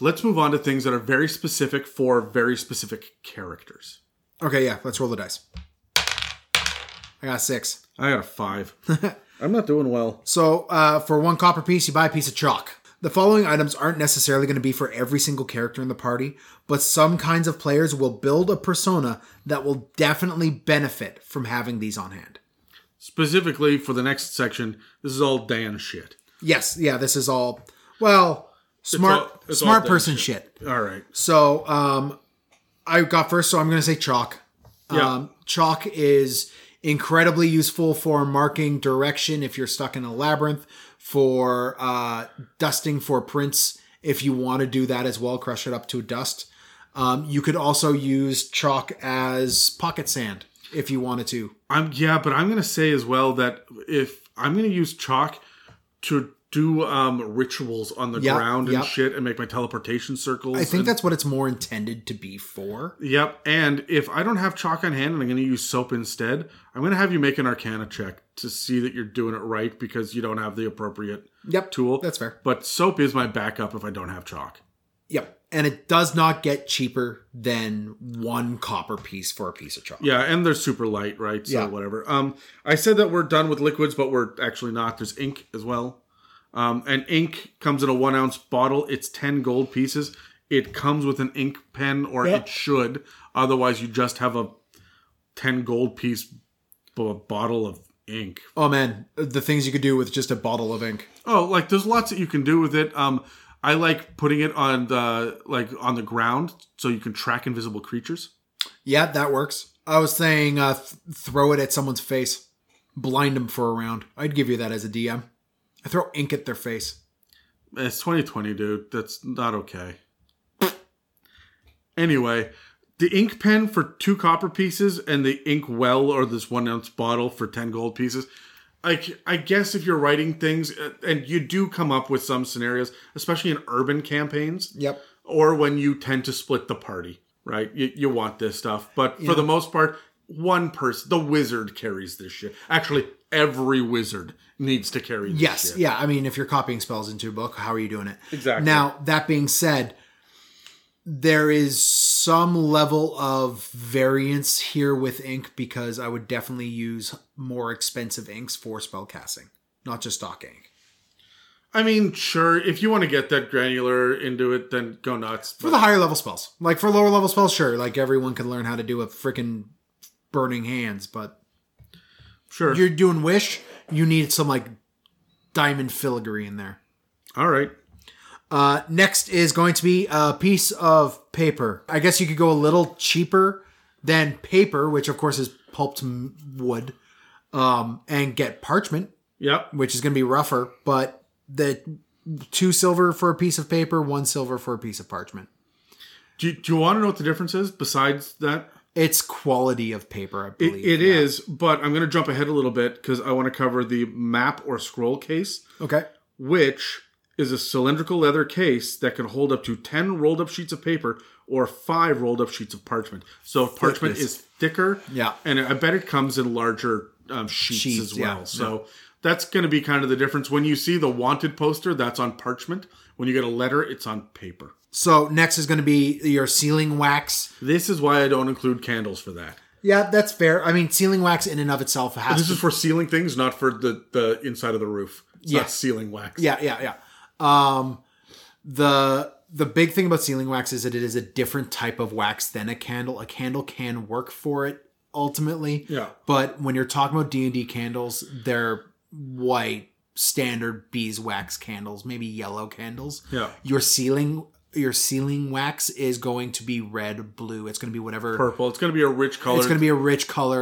let's move on to things that are very specific for very specific characters. Okay, yeah, let's roll the dice. I I got a 6. I got a 5. I'm not doing well. So for one copper piece, you buy a piece of chalk. The following items aren't necessarily going to be for every single character in the party, but some kinds of players will build a persona that will definitely benefit from having these on hand. Specifically for the next section, this is all Dan shit. Yes, yeah, this is all, well, smart person shit. All right. So I got first, so I'm going to say chalk. Chalk is incredibly useful for marking direction if you're stuck in a labyrinth. For dusting for prints, if you want to do that as well, crush it up to dust. You could also use chalk as pocket sand if you wanted to. But I'm going to say as well that if I'm going to use chalk to do rituals on the ground and shit and make my teleportation circles. I think that's what it's more intended to be for. Yep. And if I don't have chalk on hand and I'm going to use soap instead, I'm going to have you make an arcana check to see that you're doing it right because you don't have the appropriate tool. That's fair. But soap is my backup if I don't have chalk. Yep. And it does not get cheaper than one copper piece for a piece of chalk. Yeah. And they're super light, right? So whatever. I said that we're done with liquids, but we're actually not. There's ink as well. And ink comes in a 1-ounce bottle. It's 10 gold pieces. It comes with an ink pen, or it should. Otherwise, you just have a 10 gold piece bottle of ink. Oh, man. The things you could do with just a bottle of ink. Oh, like, there's lots that you can do with it. I like putting it on the, on the ground so you can track invisible creatures. Yeah, that works. I was saying throw it at someone's face. Blind them for a round. I'd give you that as a DM. I throw ink at their face. It's 2020, dude. That's not okay. Anyway, the ink pen for 2 copper pieces and the ink well or this 1-ounce bottle for 10 gold pieces. I guess if you're writing things, and you do come up with some scenarios, especially in urban campaigns. Yep. Or when you tend to split the party, right? You want this stuff. But for the most part, one person, the wizard, carries this shit. Actually, every wizard needs to carry this shit. Yes, yeah. I mean, if you're copying spells into a book, how are you doing it? Exactly. Now, that being said, there is some level of variance here with ink because I would definitely use more expensive inks for spellcasting, not just stock ink. I mean, sure, if you want to get that granular into it, then go nuts. For the higher level spells. Like, for lower level spells, sure. Like, everyone can learn how to do a freaking burning hands, but... Sure. You're doing wish, you need some diamond filigree in there. All right. Next is going to be a piece of paper. I guess you could go a little cheaper than paper, which of course is pulped wood, and get parchment. Yep. Which is going to be rougher, but the 2 silver for a piece of paper, 1 silver for a piece of parchment. Do you want to know what the difference is besides that? It's quality of paper, I believe. It is, but I'm going to jump ahead a little bit because I want to cover the map or scroll case. Okay. Which is a cylindrical leather case that can hold up to 10 rolled up sheets of paper or 5 rolled up sheets of parchment. So parchment is thicker. Yeah. And I bet it comes in larger sheets as well. Yeah, so that's going to be kind of the difference. When you see the wanted poster, that's on parchment. When you get a letter, it's on paper. So next is going to be your sealing wax. This is why I don't include candles for that. Yeah, that's fair. I mean, sealing wax in and of itself has This is for sealing things, not for the inside of the roof. It's not sealing wax. Yeah. The big thing about sealing wax is that it is a different type of wax than a candle. A candle can work for it, ultimately. Yeah. But when you're talking about D&D candles, they're white, standard beeswax candles, maybe yellow candles. Yeah. Your sealing wax is going to be red, blue. It's going to be whatever. Purple. It's going to be a rich color.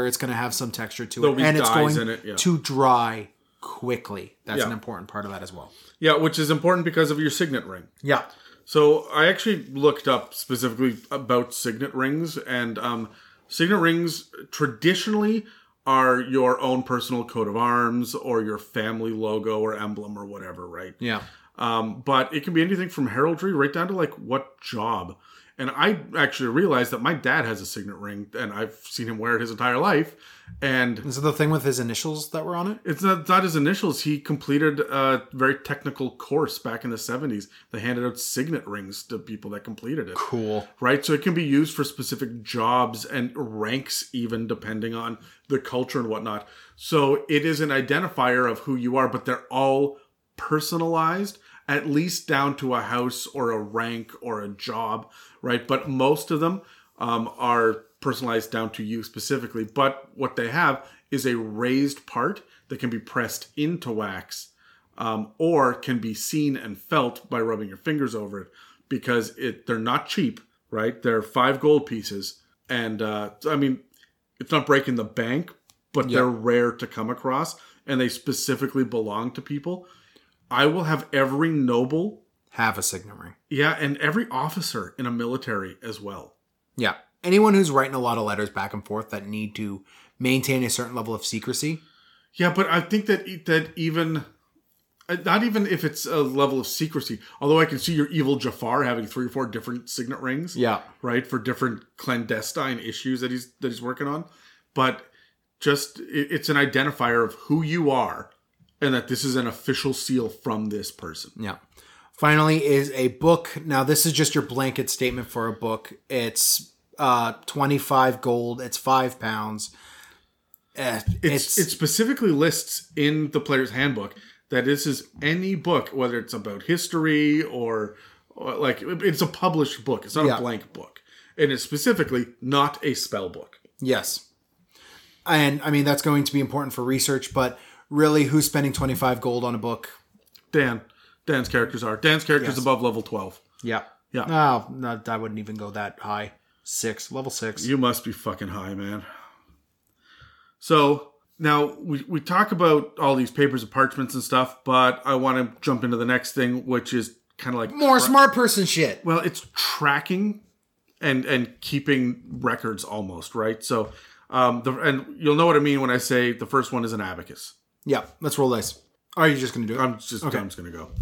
It's going to have some texture to it. And it's going to dry quickly. That's an important part of that as well. Yeah, which is important because of your signet ring. Yeah. So I actually looked up specifically about signet rings. And signet rings traditionally are your own personal coat of arms or your family logo or emblem or whatever, right? Yeah. But it can be anything from heraldry right down to what job. And I actually realized that my dad has a signet ring, and I've seen him wear it his entire life. And is it the thing with his initials that were on it? It's not his initials. He completed a very technical course back in the 70s. They handed out signet rings to people that completed it. Cool. Right? So it can be used for specific jobs and ranks, even depending on the culture and whatnot. So it is an identifier of who you are, but they're all personalized, at least down to a house or a rank or a job, right? But most of them are personalized down to you specifically. But what they have is a raised part that can be pressed into wax or can be seen and felt by rubbing your fingers over it, because they're not cheap, right? They're 5 gold pieces. And I mean, it's not breaking the bank, but They're rare to come across, and they specifically belong to people. I will have every noble have a signet ring. Yeah, and every officer in a military as well. Yeah. Anyone who's writing a lot of letters back and forth that need to maintain a certain level of secrecy. Yeah, but I think that even... Not even if it's a level of secrecy. Although I can see your evil Jafar having 3 or 4 different signet rings. Yeah. Right? For different clandestine issues that he's working on. But just... It's an identifier of who you are. And that this is an official seal from this person. Yeah. Finally is a book. Now, this is just your blanket statement for a book. It's 25 gold. It's £5. It specifically lists in the Player's Handbook that this is any book, whether it's about history or like, it's a published book. It's not a blank book. And it's specifically not a spell book. Yes. And, I mean, that's going to be important for research, but... Really, who's spending 25 gold on a book? Dan. Dan's characters are. Dan's character's above level 12. Yeah. Yeah. No, I wouldn't even go that high. 6. Level 6. You must be fucking high, man. So, now, we talk about all these papers and parchments and stuff, but I want to jump into the next thing, which is kind of like... More smart person shit. Well, it's tracking and keeping records almost, right? So, and you'll know what I mean when I say the first one is an abacus. Yeah, let's roll dice. Are you just going to do it? I'm just going to go.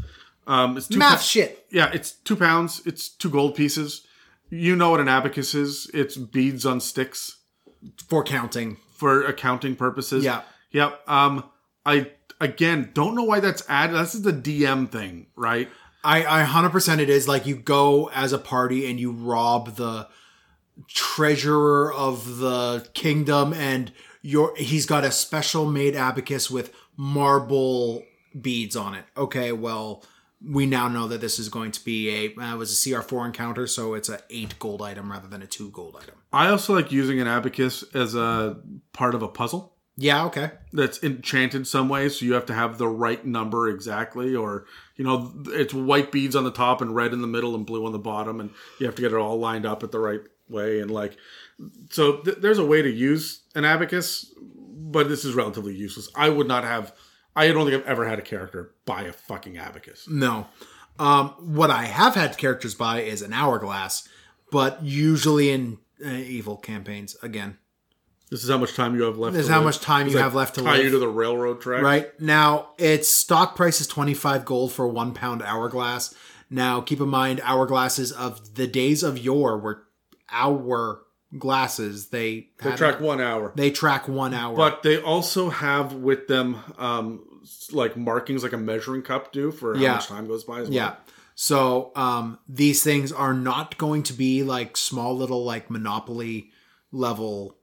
It's math shit. Yeah, it's 2 pounds. It's 2 gold pieces. You know what an abacus is. It's beads on sticks. For counting. For accounting purposes. Yeah. Yep. Yeah, I, again, don't know why that's added. This is the DM thing, right? I 100% it is. Like, you go as a party and you rob the treasurer of the kingdom, and... He's got a special made abacus with marble beads on it. Okay, well, we now know that this is going to be it was a CR4 encounter, so it's a 8 gold item rather than a 2 gold item. I also like using an abacus as a part of a puzzle. Yeah, okay. That's enchanted some way, so you have to have the right number exactly, or, you know, it's white beads on the top and red in the middle and blue on the bottom, and you have to get it all lined up at the right way, and like... So there's a way to use an abacus, but this is relatively useless. I don't think I've ever had a character buy a fucking abacus. No. What I have had characters buy is an hourglass, but usually in evil campaigns, again. This is how much time you have left. This is how much time you have left to live. Tie you to the railroad track. Right. Now, its stock price is 25 gold for a 1 pound hourglass. Now, keep in mind, hourglasses of the days of yore were hourglasses. They track 1 hour. They track 1 hour. But they also have with them like markings like a measuring cup do for how much time goes by as well. Yeah. So these things are not going to be like small little like Monopoly level.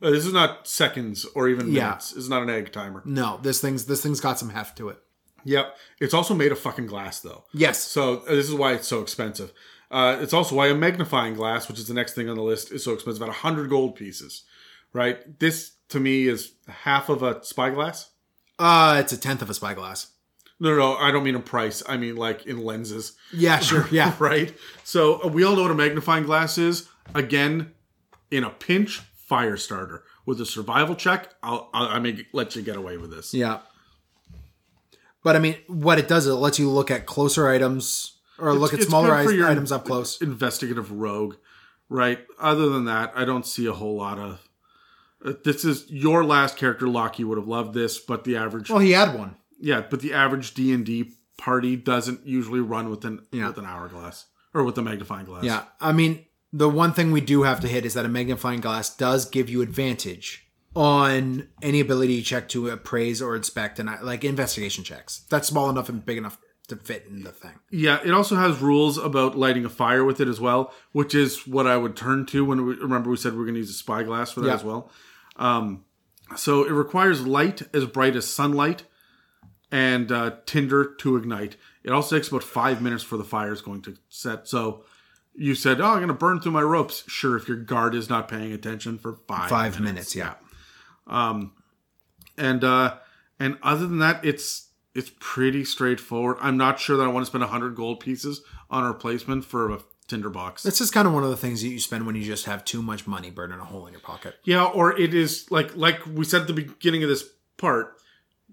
This is not seconds or even minutes. It's not an egg timer. No, this thing's got some heft to it. Yep. It's also made of fucking glass though. Yes. So this is why it's so expensive. It's also why a magnifying glass, which is the next thing on the list, is so expensive at 100 gold pieces, right? This, to me, is half of a spyglass. It's a tenth of a spyglass. No, I don't mean in price. I mean, like, in lenses. Yeah, sure, yeah. Right? So, we all know what a magnifying glass is. Again, in a pinch, fire starter. With a survival check, I may let you get away with this. Yeah. But, I mean, what it does is it lets you look at closer items... Or look at smaller items up close. Investigative rogue, right? Other than that, I don't see a whole lot of... This is your last character, Lockie, would have loved this, but the average... Well, he had one. Yeah, but the average D&D party doesn't usually run with an hourglass. Or with a magnifying glass. Yeah, I mean, The one thing we do have to hit is that a magnifying glass does give you advantage on any ability check to appraise or inspect, and like investigation checks. That's small enough and big enough to fit in the thing. Yeah, it also has rules about lighting a fire with it as well, which is what I would turn to when we remember we said we were going to use a spyglass for that as well. So it requires light as bright as sunlight and tinder to ignite. It also takes about 5 minutes for the fire is going to set. So you said, oh, I'm going to burn through my ropes. Sure, if your guard is not paying attention for five minutes. Yeah. And other than that, it's pretty straightforward. I'm not sure that I want to spend 100 gold pieces on a replacement for a tinderbox. This is kind of one of the things that you spend when you just have too much money burning a hole in your pocket. Yeah, or it is, like we said at the beginning of this part,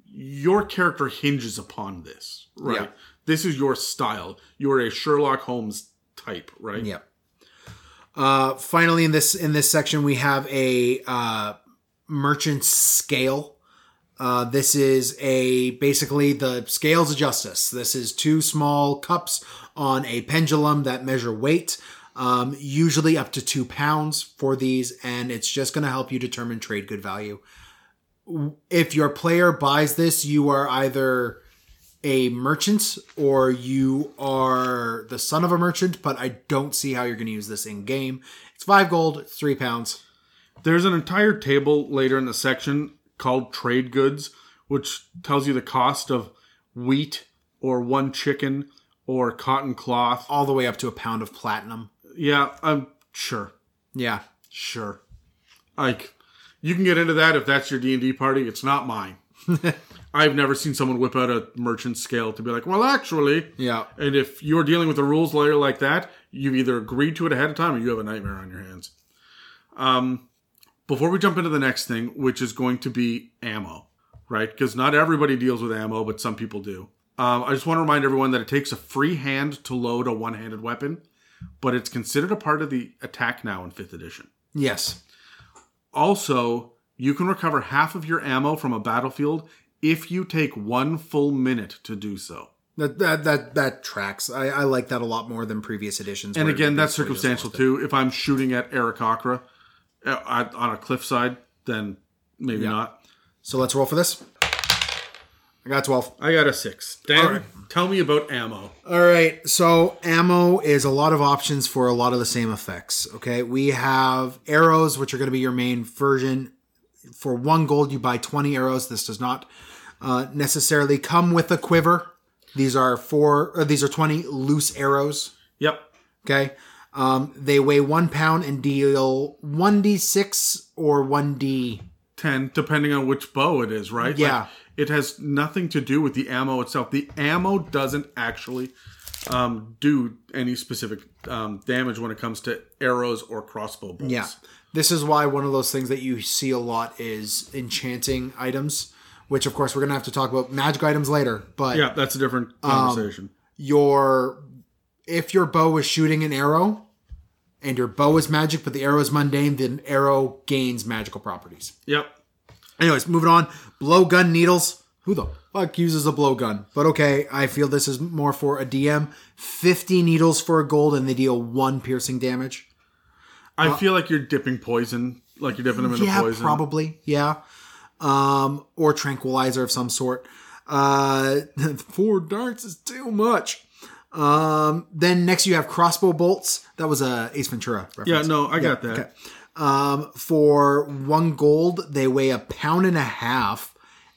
your character hinges upon this, right? Yeah. This is your style. You are a Sherlock Holmes type, right? Yeah. Finally, in this section, we have a merchant scale. This is basically the scales of justice. This is two small cups on a pendulum that measure weight, usually up to 2 pounds for these, and it's just going to help you determine trade good value. If your player buys this, you are either a merchant or you are the son of a merchant, but I don't see how you're going to use this in game. It's 5 gold, it's 3 pounds. There's an entire table later in the section called trade goods, which tells you the cost of wheat or one chicken or cotton cloth. All the way up to a pound of platinum. Yeah, I'm sure. Yeah. Sure. Like, you can get into that if that's your D&D party. It's not mine. I've never seen someone whip out a merchant scale to be like, well, actually. Yeah. And if you're dealing with a rules lawyer like that, you've either agreed to it ahead of time or you have a nightmare on your hands. Before we jump into the next thing, which is going to be ammo, right? Because not everybody deals with ammo, but some people do. I just want to remind everyone that it takes a free hand to load a one-handed weapon, but it's considered a part of the attack now in 5th edition. Yes. Also, you can recover half of your ammo from a battlefield if you take 1 full minute to do so. That tracks. I like that a lot more than previous editions. And again, that's circumstantial too. If I'm shooting at Aarakocra on a cliffside, then maybe not. So let's roll for this. I got 12. I got a 6. Dan, all right. Tell me about ammo. All right. So ammo is a lot of options for a lot of the same effects. Okay. We have arrows, which are going to be your main version. For 1 gold, you buy 20 arrows. This does not necessarily come with a quiver. These are 20 loose arrows. Yep. Okay. They weigh 1 pound and deal 1d6 or 1d10, depending on which bow it is, right? Yeah. Like, it has nothing to do with the ammo itself. The ammo doesn't actually do any specific damage when it comes to arrows or crossbow bolts. Yeah. This is why one of those things that you see a lot is enchanting items, which, of course, we're going to have to talk about magic items later. But yeah, that's a different conversation. If your bow is shooting an arrow and your bow is magic, but the arrow is mundane, then arrow gains magical properties. Yep. Anyways, moving on. Blowgun needles. Who the fuck uses a blowgun? But okay, I feel this is more for a DM. 50 needles for a gold and they deal 1 piercing damage. I feel like you're dipping poison. Like you're dipping them into poison. Yeah, probably. Yeah. Or tranquilizer of some sort. 4 darts is too much. Then next you have crossbow bolts. That was a Ace Ventura reference. Yeah, no, I got that. Okay. For 1 gold, they weigh 1.5 pounds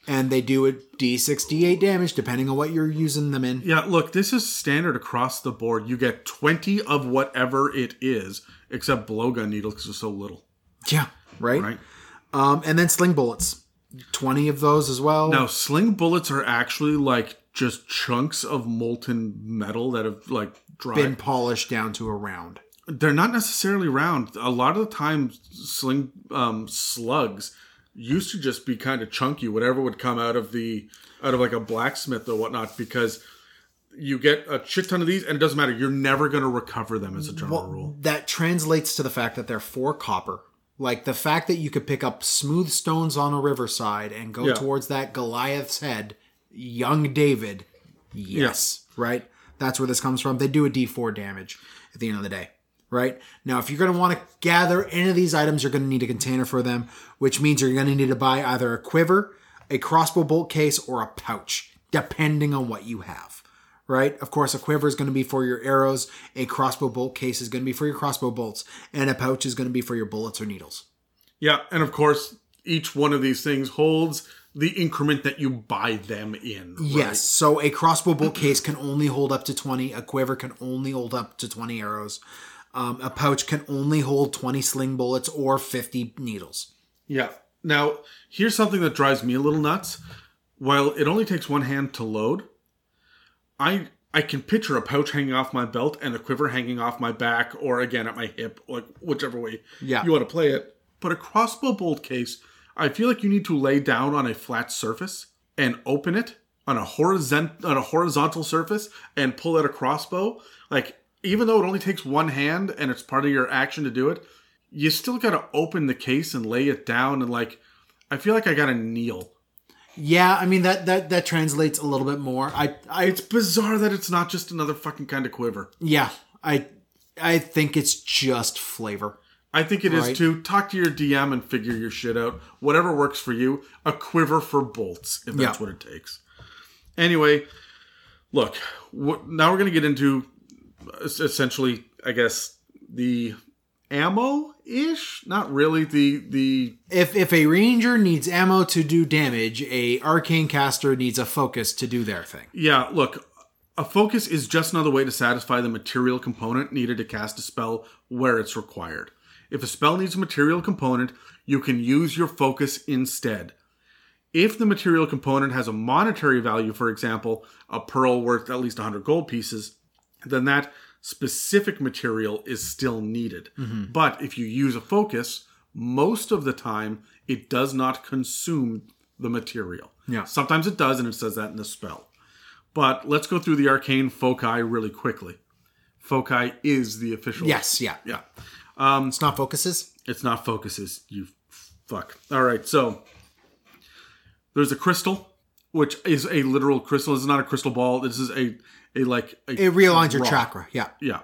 and they do a D6, D8 damage depending on what you're using them in. Yeah, look, this is standard across the board. You get 20 of whatever it is, except blowgun needles because they're so little. Yeah, right? And then sling bullets. 20 of those as well. Now, sling bullets are actually like just chunks of molten metal that have like dried. Been polished down to a round. They're not necessarily round. A lot of the time, sling slugs used to just be kind of chunky. Whatever would come out of like a blacksmith or whatnot, because you get a shit ton of these, and it doesn't matter. You're never going to recover them as a general rule. That translates to the fact that they're 4 copper. Like the fact that you could pick up smooth stones on a riverside and go towards that Goliath's head. Young David. Yes. Right? That's where this comes from. They do a D4 damage at the end of the day. right? Now, if you're going to want to gather any of these items, you're going to need a container for them, which means you're going to need to buy either a quiver, a crossbow bolt case, or a pouch, depending on what you have, right? Of course, a quiver is going to be for your arrows, a crossbow bolt case is going to be for your crossbow bolts, and a pouch is going to be for your bullets or needles. Yeah, and of course, each one of these things holds the increment that you buy them in. Right? Yes, so a crossbow bolt case can only hold up to 20. A quiver can only hold up to 20 arrows. A pouch can only hold 20 sling bullets or 50 needles. Yeah. Now, here's something that drives me a little nuts. While it only takes one hand to load, I can picture a pouch hanging off my belt and a quiver hanging off my back or, again, at my hip, like whichever way you want to play it. But a crossbow bolt case, I feel like you need to lay down on a flat surface and open it on a horizontal surface and pull out a crossbow. Like, even though it only takes one hand and it's part of your action to do it, you still got to open the case and lay it down. And, like, I feel like I got to kneel. Yeah, I mean, that translates a little bit more. It's bizarre that it's not just another fucking kind of quiver. Yeah, I think it's just flavor. I think it is too. Talk to your DM and figure your shit out. Whatever works for you. A quiver for bolts, if that's what it takes. Anyway, look, now we're going to get into essentially, I guess, the ammo-ish? Not really. The If a ranger needs ammo to do damage, a arcane caster needs a focus to do their thing. Yeah, look, a focus is just another way to satisfy the material component needed to cast a spell where it's required. If a spell needs a material component, you can use your focus instead. If the material component has a monetary value, for example, a pearl worth at least 100 gold pieces, then that specific material is still needed. Mm-hmm. But if you use a focus, most of the time, it does not consume the material. Yeah. Sometimes it does, and it says that in the spell. But let's go through the arcane foci really quickly. Foci is the official. Yes, yeah. Yeah. It's not focuses? It's not focuses, you fuck. All right, so there's a crystal, which is a literal crystal. This is not a crystal ball. This is It realigns your chakra, yeah. Yeah.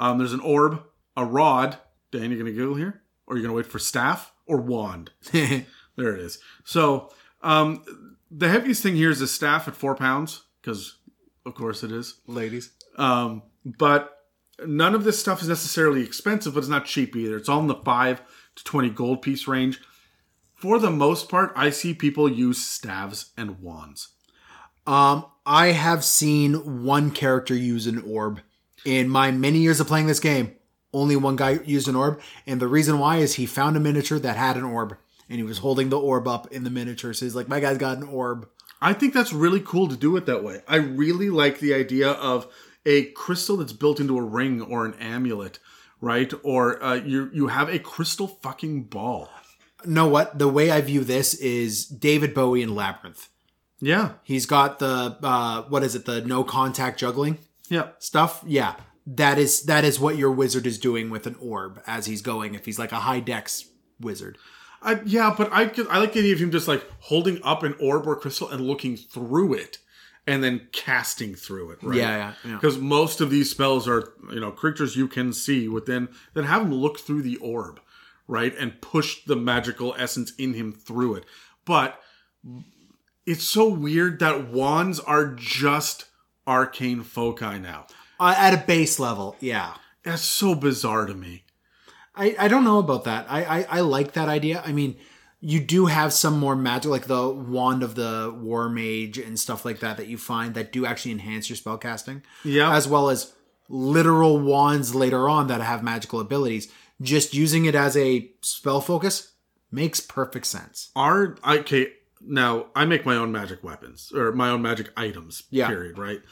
There's an orb, a rod. Dan, you're going to giggle here? Or you're going to wait for staff or wand? There it is. So the heaviest thing here is a staff at 4 pounds, because, of course, it is. Ladies. But none of this stuff is necessarily expensive, but it's not cheap either. It's all in the 5 to 20 gold piece range. For the most part, I see people use staves and wands. I have seen one character use an orb. In my many years of playing this game, only one guy used an orb. And the reason why is he found a miniature that had an orb. And he was holding the orb up in the miniature. So he's like, my guy's got an orb. I think that's really cool to do it that way. I really like the idea of a crystal that's built into a ring or an amulet, right? Or you have a crystal fucking ball. Know what? The way I view this is David Bowie in Labyrinth. Yeah. He's got the, the no contact juggling stuff. Yeah. That is what your wizard is doing with an orb as he's going, if he's like a high dex wizard. But I like the idea of him just like holding up an orb or crystal and looking through it. And then casting through it, right? Yeah. Because most of these spells are, creatures you can see within. Then have him look through the orb, right? And push the magical essence in him through it. But it's so weird that wands are just arcane foci now. At a base level, yeah. That's so bizarre to me. I don't know about that. I like that idea. I mean, you do have some more magic, like the Wand of the War Mage and stuff like that you find that do actually enhance your spellcasting. Yeah. As well as literal wands later on that have magical abilities. Just using it as a spell focus makes perfect sense. Now, I make my own magic weapons, or my own magic items, period, right?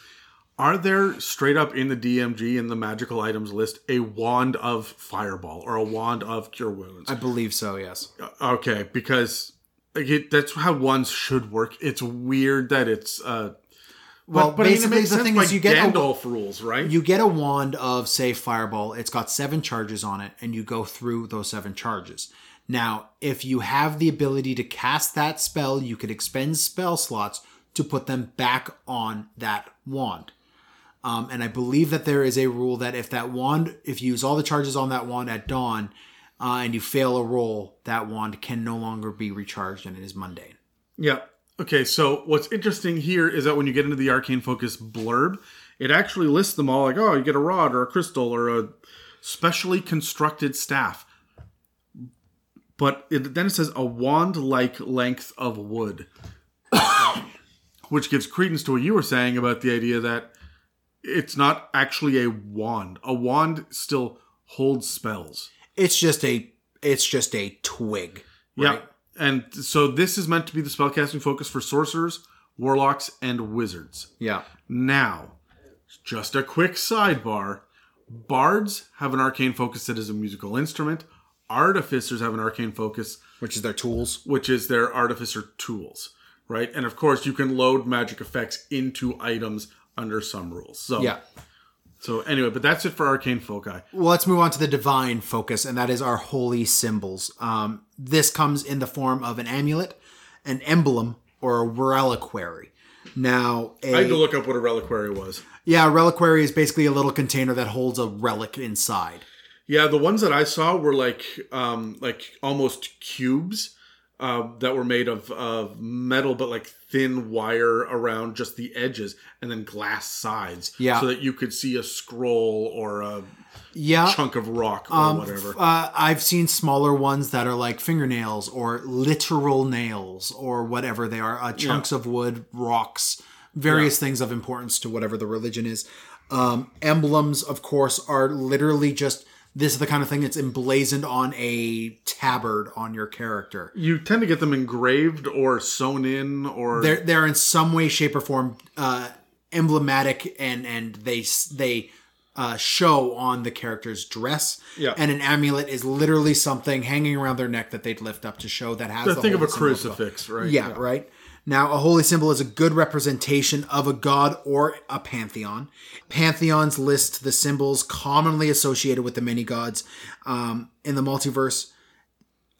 Are there straight up in the DMG, in the magical items list, a wand of fireball or a wand of cure wounds? I believe so, yes. Okay, because that's how wands should work. It's weird that it's... But basically the thing is you get Gandalf rules, right? You get a wand of, say, fireball. It's got 7 charges on it, and you go through those 7 charges. Now, if you have the ability to cast that spell, you could expend spell slots to put them back on that wand. And I believe that there is a rule that if that wand, if you use all the charges on that wand at dawn and you fail a roll, that wand can no longer be recharged and it is mundane. Yeah. Okay, so what's interesting here is that when you get into the Arcane Focus blurb, it actually lists them all like, oh, you get a rod or a crystal or a specially constructed staff. But then it says a wand-like length of wood, which gives credence to what you were saying about the idea that it's not actually a wand. A wand still holds spells. It's just a twig. Right? Yeah. And so this is meant to be the spellcasting focus for sorcerers, warlocks, and wizards. Yeah. Now, just a quick sidebar. Bards have an arcane focus that is a musical instrument. Artificers have an arcane focus. Which is their artificer tools, right? And of course, you can load magic effects into items under some rules. So, yeah. So anyway, but that's it for arcane foci. Well, let's move on to the divine focus, and that is our holy symbols. This comes in the form of an amulet, an emblem, or a reliquary. Now, I had to look up what a reliquary was. Yeah, a reliquary is basically a little container that holds a relic inside. Yeah, the ones that I saw were like almost cubes that were made of metal, but like thin wire around just the edges and then glass sides. Yeah. So that you could see a scroll or a chunk of rock or whatever. I've seen smaller ones that are like fingernails or literal nails or whatever they are. Chunks of wood, rocks, various things of importance to whatever the religion is. Emblems, of course, are literally just... This is the kind of thing that's emblazoned on a tabard on your character. You tend to get them engraved or sewn in, or they're in some way, shape, or form emblematic, and they show on the character's dress. Yeah. And an amulet is literally something hanging around their neck that they'd lift up to show that has. So think of a crucifix, right? Yeah, right. Now, a holy symbol is a good representation of a god or a pantheon. Pantheons list the symbols commonly associated with the many gods in the multiverse.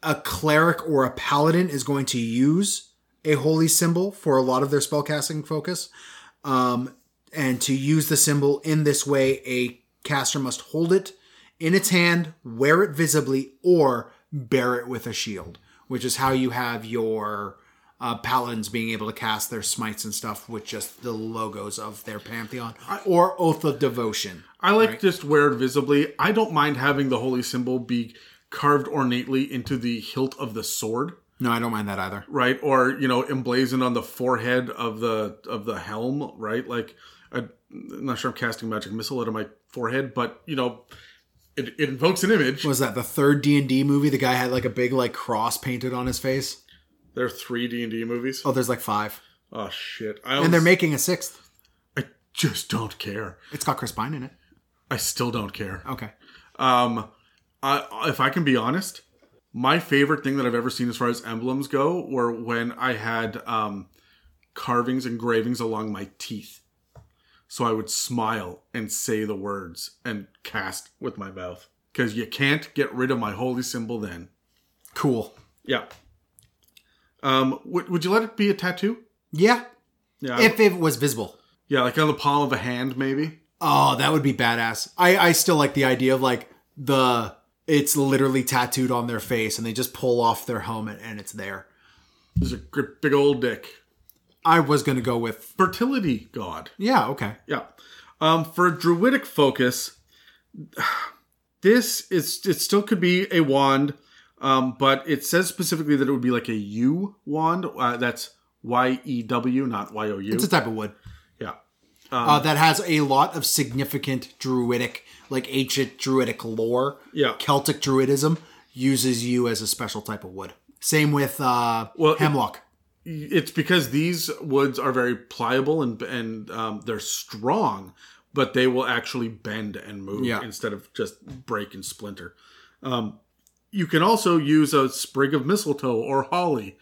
A cleric or a paladin is going to use a holy symbol for a lot of their spellcasting focus. And to use the symbol in this way, a caster must hold it in its hand, wear it visibly, or bear it with a shield, which is how you have your... paladins being able to cast their smites and stuff with just the logos of their pantheon or oath of devotion. I like just wear it visibly. I don't mind having the holy symbol be carved ornately into the hilt of the sword. No, I don't mind that either. Right, or emblazoned on the forehead of the helm. Right, like I'm not sure I'm casting magic missile out of my forehead, but it invokes an image. Was that the third D&D movie? The guy had like a big cross painted on his face. There are 3 D&D movies? Oh, there's 5. Oh, shit. And they're making a 6th. I just don't care. It's got Chris Pine in it. I still don't care. Okay. If I can be honest, my favorite thing that I've ever seen as far as emblems go were when I had carvings and engravings along my teeth. So I would smile and say the words and cast with my mouth. Because you can't get rid of my holy symbol then. Cool. Yeah. Would you let it be a tattoo? Yeah. If it was visible. Yeah, like on the palm of a hand, maybe. Oh, that would be badass. I still like the idea of it's literally tattooed on their face and they just pull off their helmet and it's there. There's a big old dick. I was going to go with... fertility god. Yeah, okay. Yeah. For a druidic focus, it still could be a wand. But it says specifically that it would be like a yew wand. That's Y-E-W, not Y-O-U. It's a type of wood. Yeah. That has a lot of significant druidic, ancient druidic lore. Yeah. Celtic druidism uses yew as a special type of wood. Same with hemlock. It's because these woods are very pliable and they're strong, but they will actually bend and move instead of just break and splinter. You can also use a sprig of mistletoe or holly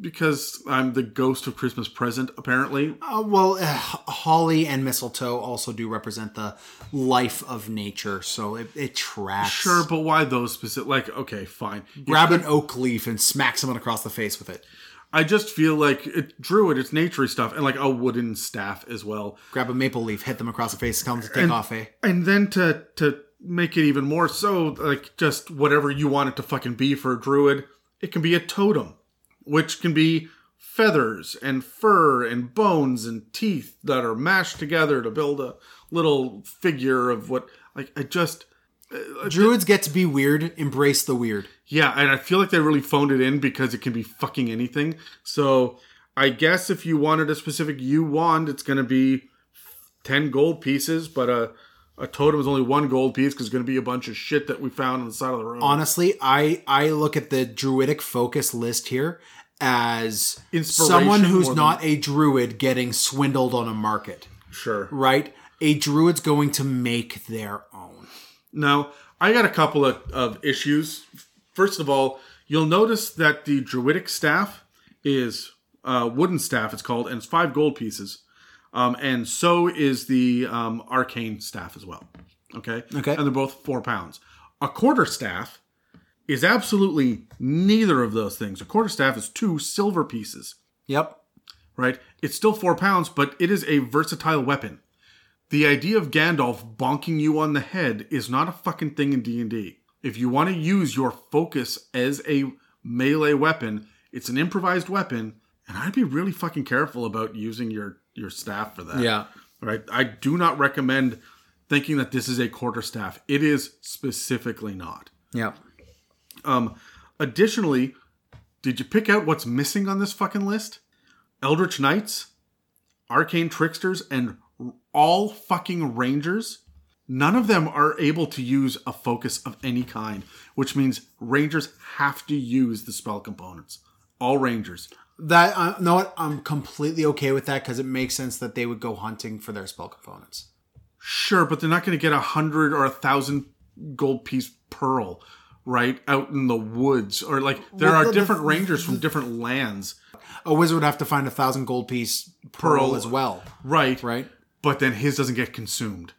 because I'm the ghost of Christmas present, apparently. Holly and mistletoe also do represent the life of nature, so it tracks. Sure, but why those specific? Okay, fine. Grab an oak leaf and smack someone across the face with it. I just feel like it, druid, it's naturey stuff, and like a wooden staff as well. Grab a maple leaf, hit them across the face, tell them to take off, eh? And then to make it even more so, like just whatever you want it to fucking be for a druid, it can be a totem, which can be feathers and fur and bones and teeth that are mashed together to build a little figure of what, like, I just... Druids get to be weird. Embrace the weird. Yeah, and I feel like they really phoned it in because it can be fucking anything. So I guess if you wanted a specific U wand, it's going to be 10 gold pieces, but a totem is only 1 gold piece because it's going to be a bunch of shit that we found on the side of the road. Honestly, I look at the druidic focus list here as someone who's not a druid getting swindled on a market. Sure. Right? A druid's going to make their own. Now, I got a couple of issues. First of all, you'll notice that the druidic staff is wooden staff, it's called, and it's 5 gold pieces. And so is the arcane staff as well. Okay? And they're both 4 pounds. A quarter staff is absolutely neither of those things. A quarter staff is 2 silver pieces. Yep. Right? It's still 4 pounds, but it is a versatile weapon. The idea of Gandalf bonking you on the head is not a fucking thing in D&D. If you want to use your focus as a melee weapon, it's an improvised weapon, and I'd be really fucking careful about using your staff for that. Yeah. Right? I do not recommend thinking that this is a quarterstaff. It is specifically not. Yeah. Additionally, did you pick out what's missing on this fucking list? Eldritch Knights, Arcane Tricksters, and all fucking rangers, none of them are able to use a focus of any kind, which means rangers have to use the spell components. All rangers. That, you know what? I'm completely okay with that because it makes sense that they would go hunting for their spell components. Sure, but they're not going to get 100 or 1,000 gold piece pearl, right? Out in the woods. Or like, there are different rangers from different lands. A wizard would have to find 1,000 gold piece pearl as well. Right. But then his doesn't get consumed.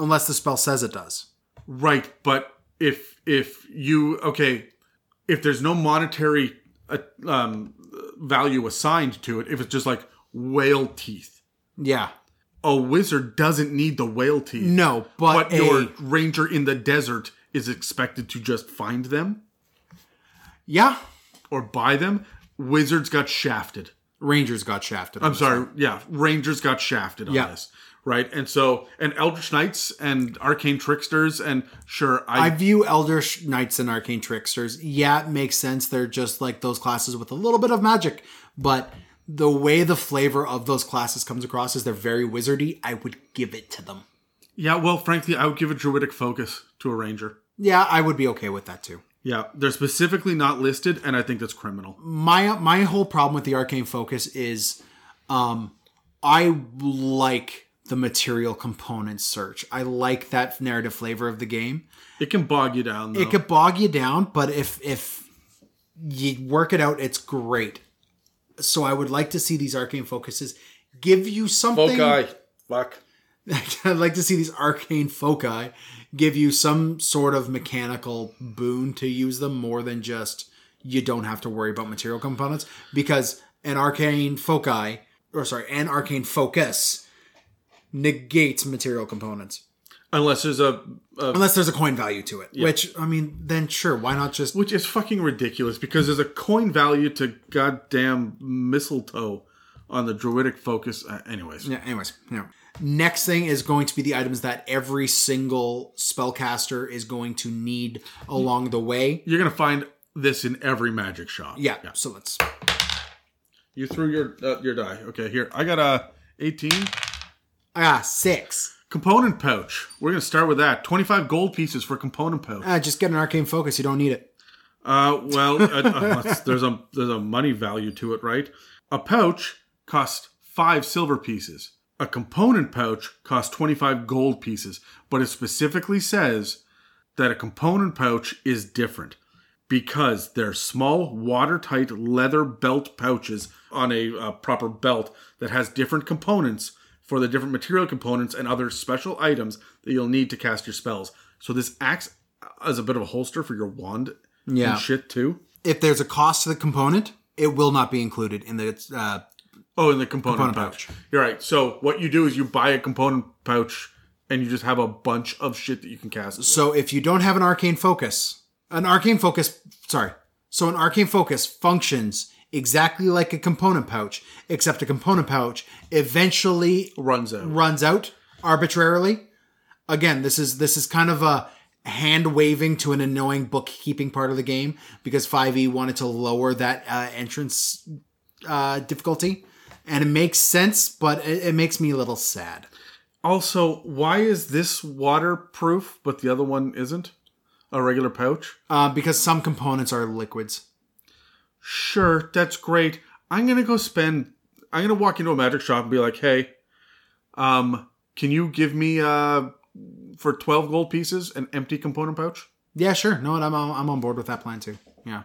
Unless the spell says it does. Right, but if there's no monetary value assigned to it, if it's just like whale teeth. Yeah. A wizard doesn't need the whale teeth. No, but your ranger in the desert is expected to just find them. Yeah. Or buy them. Wizards got shafted. Rangers got shafted. Rangers got shafted on this, right? And so, and Eldritch Knights and Arcane Tricksters, and sure, I view Eldritch Knights and Arcane Tricksters. Yeah, it makes sense. They're just like those classes with a little bit of magic, but the way the flavor of those classes comes across is they're very wizardy. I would give it to them. Yeah, well, frankly, I would give a druidic focus to a ranger. Yeah, I would be okay with that too. Yeah, they're specifically not listed, and I think that's criminal. My whole problem with the arcane focus is I like the material component search. I like that narrative flavor of the game. It can bog you down, though. It could bog you down, but if you work it out, it's great. So I would like to see these arcane focuses give you something... Foci. Fuck. I'd like to see these arcane foci give you some sort of mechanical boon to use them more than just you don't have to worry about material components, because an arcane focus negates material components. Unless there's a coin value to it, yeah. Which, I mean, then sure, why not just... Which is fucking ridiculous, because there's a coin value to goddamn mistletoe on the druidic focus. Anyways. Next thing is going to be the items that every single spellcaster is going to need along the way. You're going to find this in every magic shop. Yeah. So let's... You threw your die. Okay, here. I got a 18. I got 6. Component pouch. We're going to start with that. 25 gold pieces for component pouch. Just get an arcane focus. You don't need it. There's a money value to it, right? A pouch costs 5 silver pieces. A component pouch costs 25 gold pieces, but it specifically says that a component pouch is different because they're small, watertight leather belt pouches on a proper belt that has different components for the different material components and other special items that you'll need to cast your spells. So this acts as a bit of a holster for your wand and shit too. If there's a cost to the component, it will not be included in the component pouch. You're right. So what you do is you buy a component pouch and you just have a bunch of shit that you can cast. So if you don't have an arcane focus functions exactly like a component pouch, except a component pouch eventually runs out arbitrarily. Again, this is kind of a hand waving to an annoying bookkeeping part of the game because 5e wanted to lower that entrance difficulty, and it makes sense, but it makes me a little sad. Also, why is this waterproof but the other one isn't? A regular pouch? Because some components are liquids. Sure, that's great. I'm going to walk into a magic shop and be like, hey, can you give me, for 12 gold pieces, an empty component pouch? Yeah, sure. No, I'm on board with that plan too. Yeah.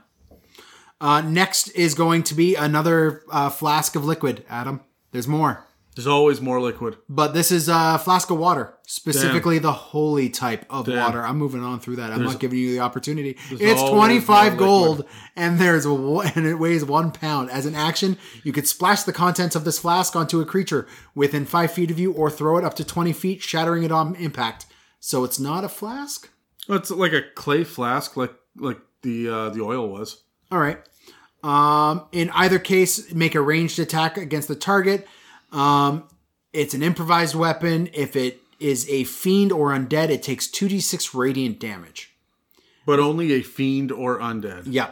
Next is going to be another flask of liquid, Adam. There's more. There's always more liquid. But this is a flask of water. Specifically the holy type of water. I'm moving on through that. I'm not giving you the opportunity. It's 25 gold and it weighs 1 pound. As an action, you could splash the contents of this flask onto a creature within 5 feet of you or throw it up to 20 feet, shattering it on impact. So it's not a flask? It's like a clay flask like the oil was. All right. In either case, make a ranged attack against the target. It's an improvised weapon. If it is a fiend or undead, it takes 2d6 radiant damage. But only a fiend or undead. Yeah.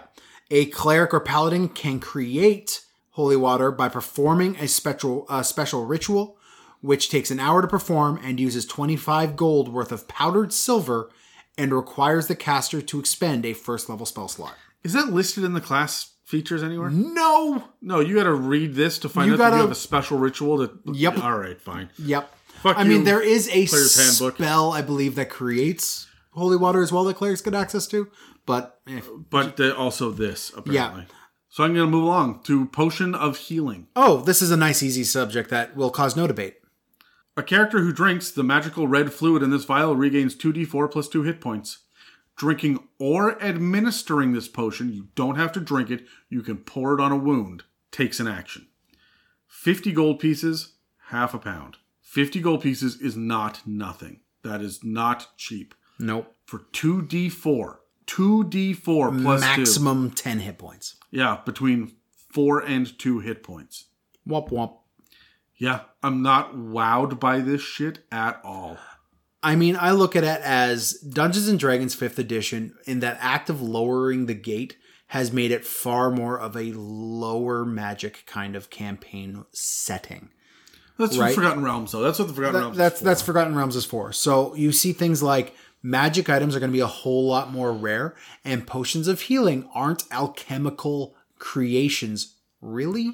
A cleric or paladin can create holy water by performing a special ritual, which takes an hour to perform and uses 25 gold worth of powdered silver and requires the caster to expend a first level spell slot. Is that listed in the class features anywhere? No, you gotta read this to find out that you have a special ritual Yep. Alright, fine. Yep. Fuck you. I mean, there is a spell, I believe, that creates holy water as well that clerics get access to, but... But also this, apparently. Yeah. So I'm gonna move along to Potion of Healing. Oh, this is a nice, easy subject that will cause no debate. A character who drinks the magical red fluid in this vial regains 2d4 plus 2 hit points. Drinking or administering this potion, you don't have to drink it, you can pour it on a wound, takes an action. 50 gold pieces, half a pound. 50 gold pieces is not nothing. That is not cheap. Nope. For 2d4. 2d4 plus 2. Maximum 10 hit points. Yeah, between 4 and 2 hit points. Womp womp. Yeah, I'm not wowed by this shit at all. I mean, I look at it as Dungeons and Dragons 5th edition, in that act of lowering the gate has made it far more of a lower magic kind of campaign setting. That's right? Forgotten Realms, though. That's what the Forgotten Realms is for. That's Forgotten Realms is for. So you see things like magic items are going to be a whole lot more rare, and potions of healing aren't alchemical creations, really?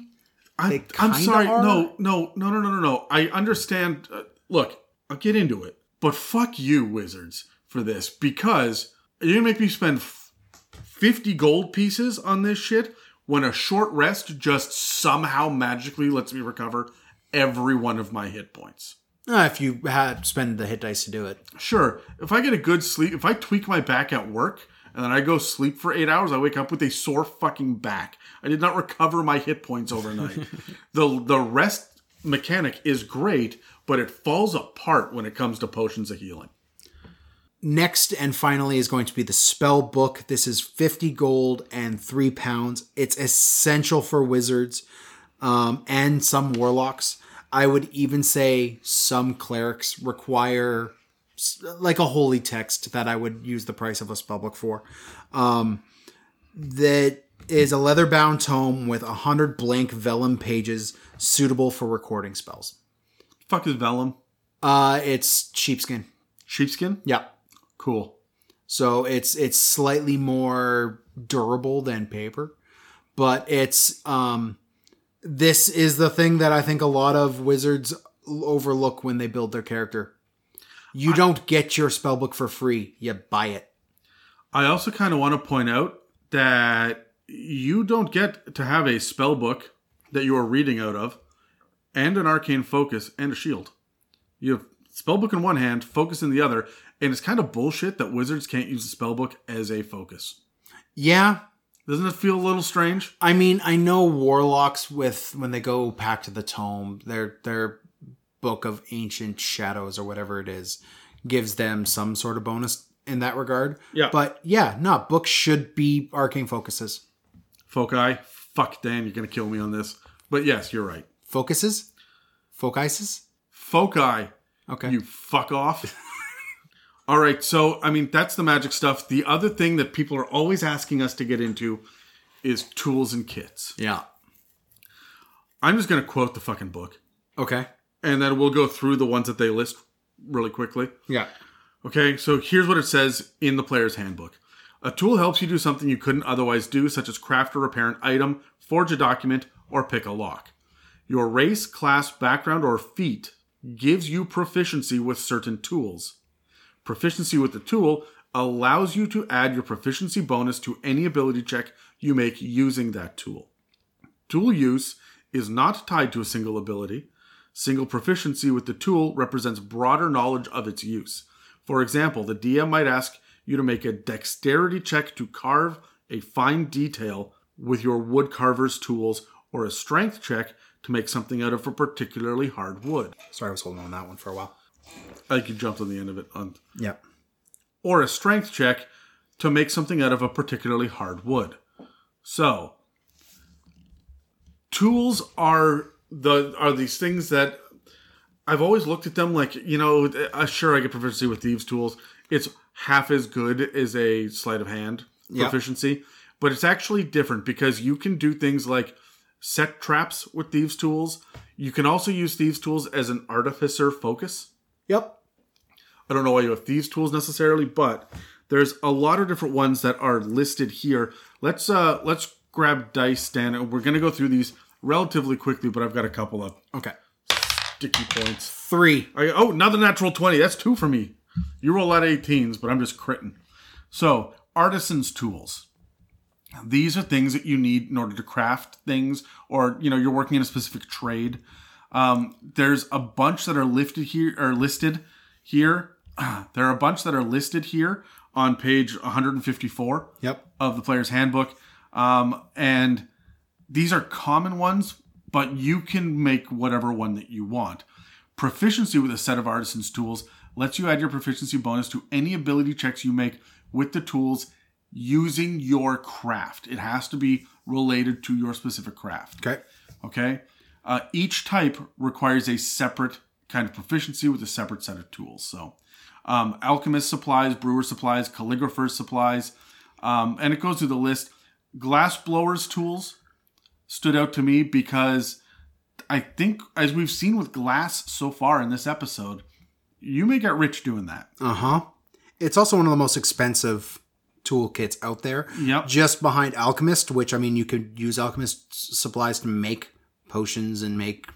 I'm sorry. Are? No. I understand. Look, I'll get into it. But fuck you, wizards, for this, because you're going to make me spend 50 gold pieces on this shit when a short rest just somehow magically lets me recover every one of my hit points. If you spend the hit dice to do it. Sure. If I get a good sleep, if I tweak my back at work and then I go sleep for 8 hours, I wake up with a sore fucking back. I did not recover my hit points overnight. The rest mechanic is great, but it falls apart when it comes to potions of healing. Next and finally is going to be the spell book. This is 50 gold and 3 pounds. It's essential for wizards and some warlocks. I would even say some clerics require like a holy text that I would use the price of a spell book for. That is a leather-bound tome with 100 blank vellum pages suitable for recording spells. Fuck is vellum? It's sheepskin. Sheepskin? Yeah. Cool. So it's slightly more durable than paper, but it's this is the thing that I think a lot of wizards overlook when they build their character. You don't get your spellbook for free. You buy it. I also kind of want to point out that you don't get to have a spellbook that you are reading out of and an arcane focus, and a shield. You have spellbook in one hand, focus in the other, and it's kind of bullshit that wizards can't use the spellbook as a focus. Yeah, Doesn't it feel a little strange? I mean, I know warlocks when they go back to the tome, their book of ancient shadows or whatever it is gives them some sort of bonus in that regard. Yeah. But yeah, no, books should be arcane focuses. Foci? Fuck, Dan, you're going to kill me on this. But yes, you're right. Focuses? Focuses? Foci. Okay. You fuck off. All right, so, I mean, that's the magic stuff. The other thing that people are always asking us to get into is tools and kits. Yeah. I'm just going to quote the fucking book. Okay. And then we'll go through the ones that they list really quickly. Yeah. Okay, so here's what it says in the Player's Handbook. A tool helps you do something you couldn't otherwise do, such as craft or repair an item, forge a document, or pick a lock. Your race, class, background, or feat gives you proficiency with certain tools. Proficiency with the tool allows you to add your proficiency bonus to any ability check you make using that tool. Tool use is not tied to a single ability. Single proficiency with the tool represents broader knowledge of its use. For example, the DM might ask you to make a dexterity check to carve a fine detail with your wood carver's tools, or a strength check to make something out of a particularly hard wood. Sorry, I was holding on that one for a while. I think you jumped on the end of it. Yep. Or a strength check to make something out of a particularly hard wood. So, tools are these things that I've always looked at them like, you know, sure, I get proficiency with thieves' tools. It's half as good as a sleight of hand proficiency. Yep. But it's actually different because you can do things like set traps with thieves' tools. You can also use thieves' tools as an artificer focus. Yep. I don't know why you have thieves' tools necessarily, but there's a lot of different ones that are listed here. Let's grab dice, Dan, and we're going to go through these relatively quickly, but I've got a couple up. Okay. Sticky points. 3. Another natural 20. That's 2 for me. You roll out 18s, but I'm just critting. So, artisan's tools. These are things that you need in order to craft things, or, you know, you're working in a specific trade. There's a bunch that are listed here. There are a bunch that are listed here on page 154 of the Player's Handbook. And these are common ones, but you can make whatever one that you want. Proficiency with a set of artisan's tools lets you add your proficiency bonus to any ability checks you make with the tools using your craft. It has to be related to your specific craft. Okay. Each type requires a separate kind of proficiency with a separate set of tools. So, alchemist supplies, brewer supplies, calligrapher's supplies, and it goes through the list. Glassblower's tools stood out to me because I think, as we've seen with glass so far in this episode, you may get rich doing that. It's also one of the most expensive toolkits out there. Yep. Just behind alchemist, which, I mean, you could use alchemist supplies to make potions and make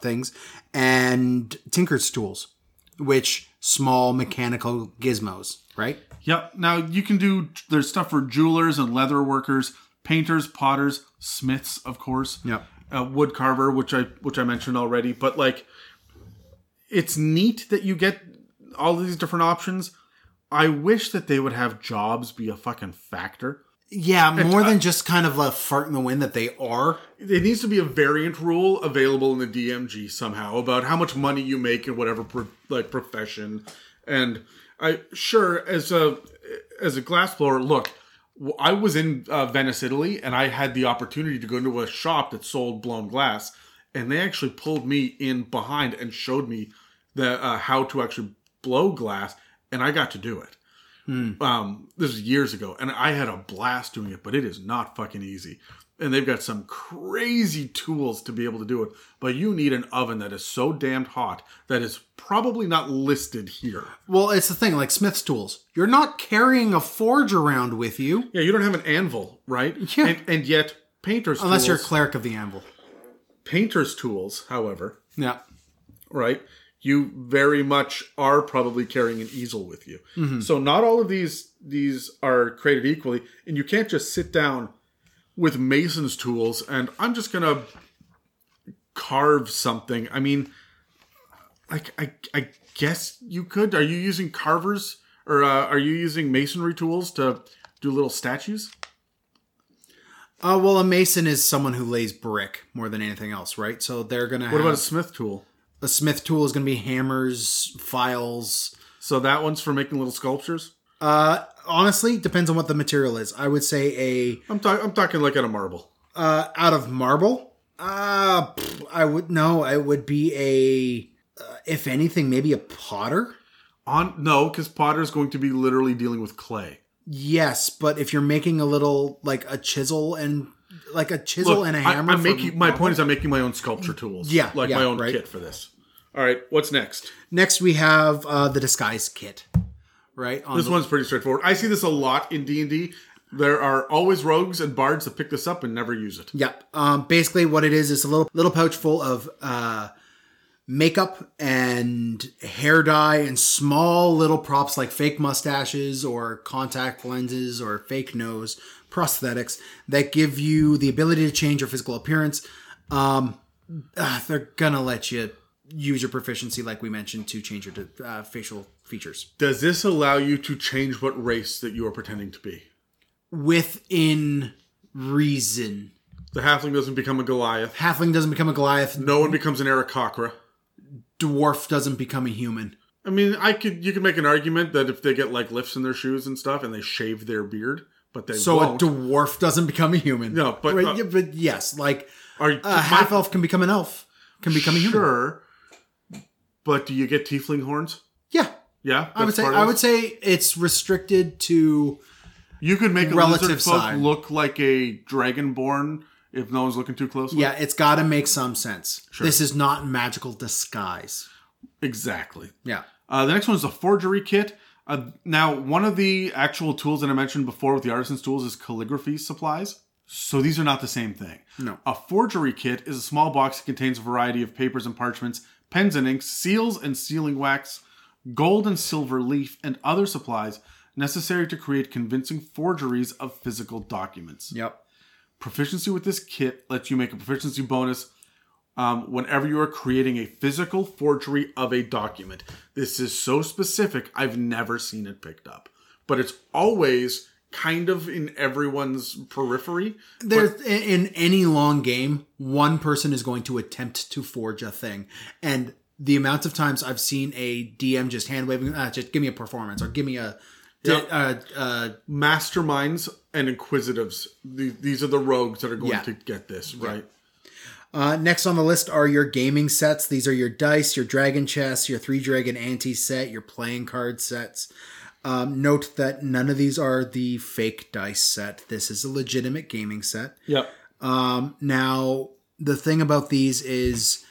things, and tinker's tools, which small mechanical gizmos, right? Yep. Now you can do, there's stuff for jewelers and leather workers, painters, potters, smiths, of course. Yep. Wood carver, which I mentioned already, but like, it's neat that you get all these different options. I wish that they would have jobs be a fucking factor. Yeah, more than just kind of a fart in the wind that they are. There needs to be a variant rule available in the DMG somehow about how much money you make in whatever profession. And I as a glassblower, look, I was in Venice, Italy, and I had the opportunity to go into a shop that sold blown glass, and they actually pulled me in behind and showed me the how to actually blow glass, and I got to do it. This was years ago, and I had a blast doing it, but it is not fucking easy. And they've got some crazy tools to be able to do it, but you need an oven that is so damned hot that it's probably not listed here. Well, it's the thing, like Smith's tools. You're not carrying a forge around with you. Yeah, you don't have an anvil, right? Yeah. And yet, painter's tools... Unless you're a cleric of the anvil. Painter's tools, however... Yeah. Right? You very much are probably carrying an easel with you. Mm-hmm. So not all of these are created equally. And you can't just sit down with mason's tools and I'm just going to carve something. I mean, like I guess you could. Are you using carvers or are you using masonry tools to do little statues? Well, a mason is someone who lays brick more than anything else, right? So they're going to have... What about a smith tool? A smith tool is going to be hammers, files. So that one's for making little sculptures? Honestly, depends on what the material is. I would say a... I'm talking like out of marble. Out of marble? It would be a... if anything, maybe a potter? No, because potter is going to be literally dealing with clay. Yes, but if you're making a little, like a chisel and a hammer. My point is I'm making my own sculpture tools. Yeah. My own kit for this. All right. What's next? Next we have the disguise kit, right? This one's pretty straightforward. I see this a lot in D&D. There are always rogues and bards that pick this up and never use it. Yep. Basically what it is a little pouch full of makeup and hair dye and small little props like fake mustaches or contact lenses or fake nose prosthetics that give you the ability to change your physical appearance. They're gonna let you use your proficiency, like we mentioned, to change your facial features. Does this allow you to change what race that you are pretending to be? Within reason. The halfling doesn't become a Goliath. No one becomes an Aarakocra. Dwarf doesn't become a human. I mean, you could make an argument that if they get like lifts in their shoes and stuff and they shave their beard, but they won't. So a dwarf doesn't become a human. No, but... but yes, like a half-elf can become an elf, can become a human. Sure, but do you get tiefling horns? Yeah. Yeah? I would say it's restricted to... You could make a lizard folk look like a dragonborn... If no one's looking too closely. Yeah, it's got to make some sense. Sure. This is not magical disguise. Exactly. Yeah. The next one is a forgery kit. Now, one of the actual tools that I mentioned before with the artisan's tools is calligraphy supplies. So these are not the same thing. No. A forgery kit is a small box that contains a variety of papers and parchments, pens and inks, seals and sealing wax, gold and silver leaf, and other supplies necessary to create convincing forgeries of physical documents. Yep. Proficiency with this kit lets you make a proficiency bonus whenever you are creating a physical forgery of a document. This is so specific, I've never seen it picked up. But it's always kind of in everyone's periphery. In any long game, one person is going to attempt to forge a thing. And the amount of times I've seen a DM just hand-waving, just give me a performance or give me a... masterminds and inquisitives. These are the rogues that are going to get this, right? Yeah. Next on the list are your gaming sets. These are your dice, your dragon chest, your 3 dragon ante set, your playing card sets. Note that none of these are the fake dice set. This is a legitimate gaming set. Yep. Now, the thing about these is...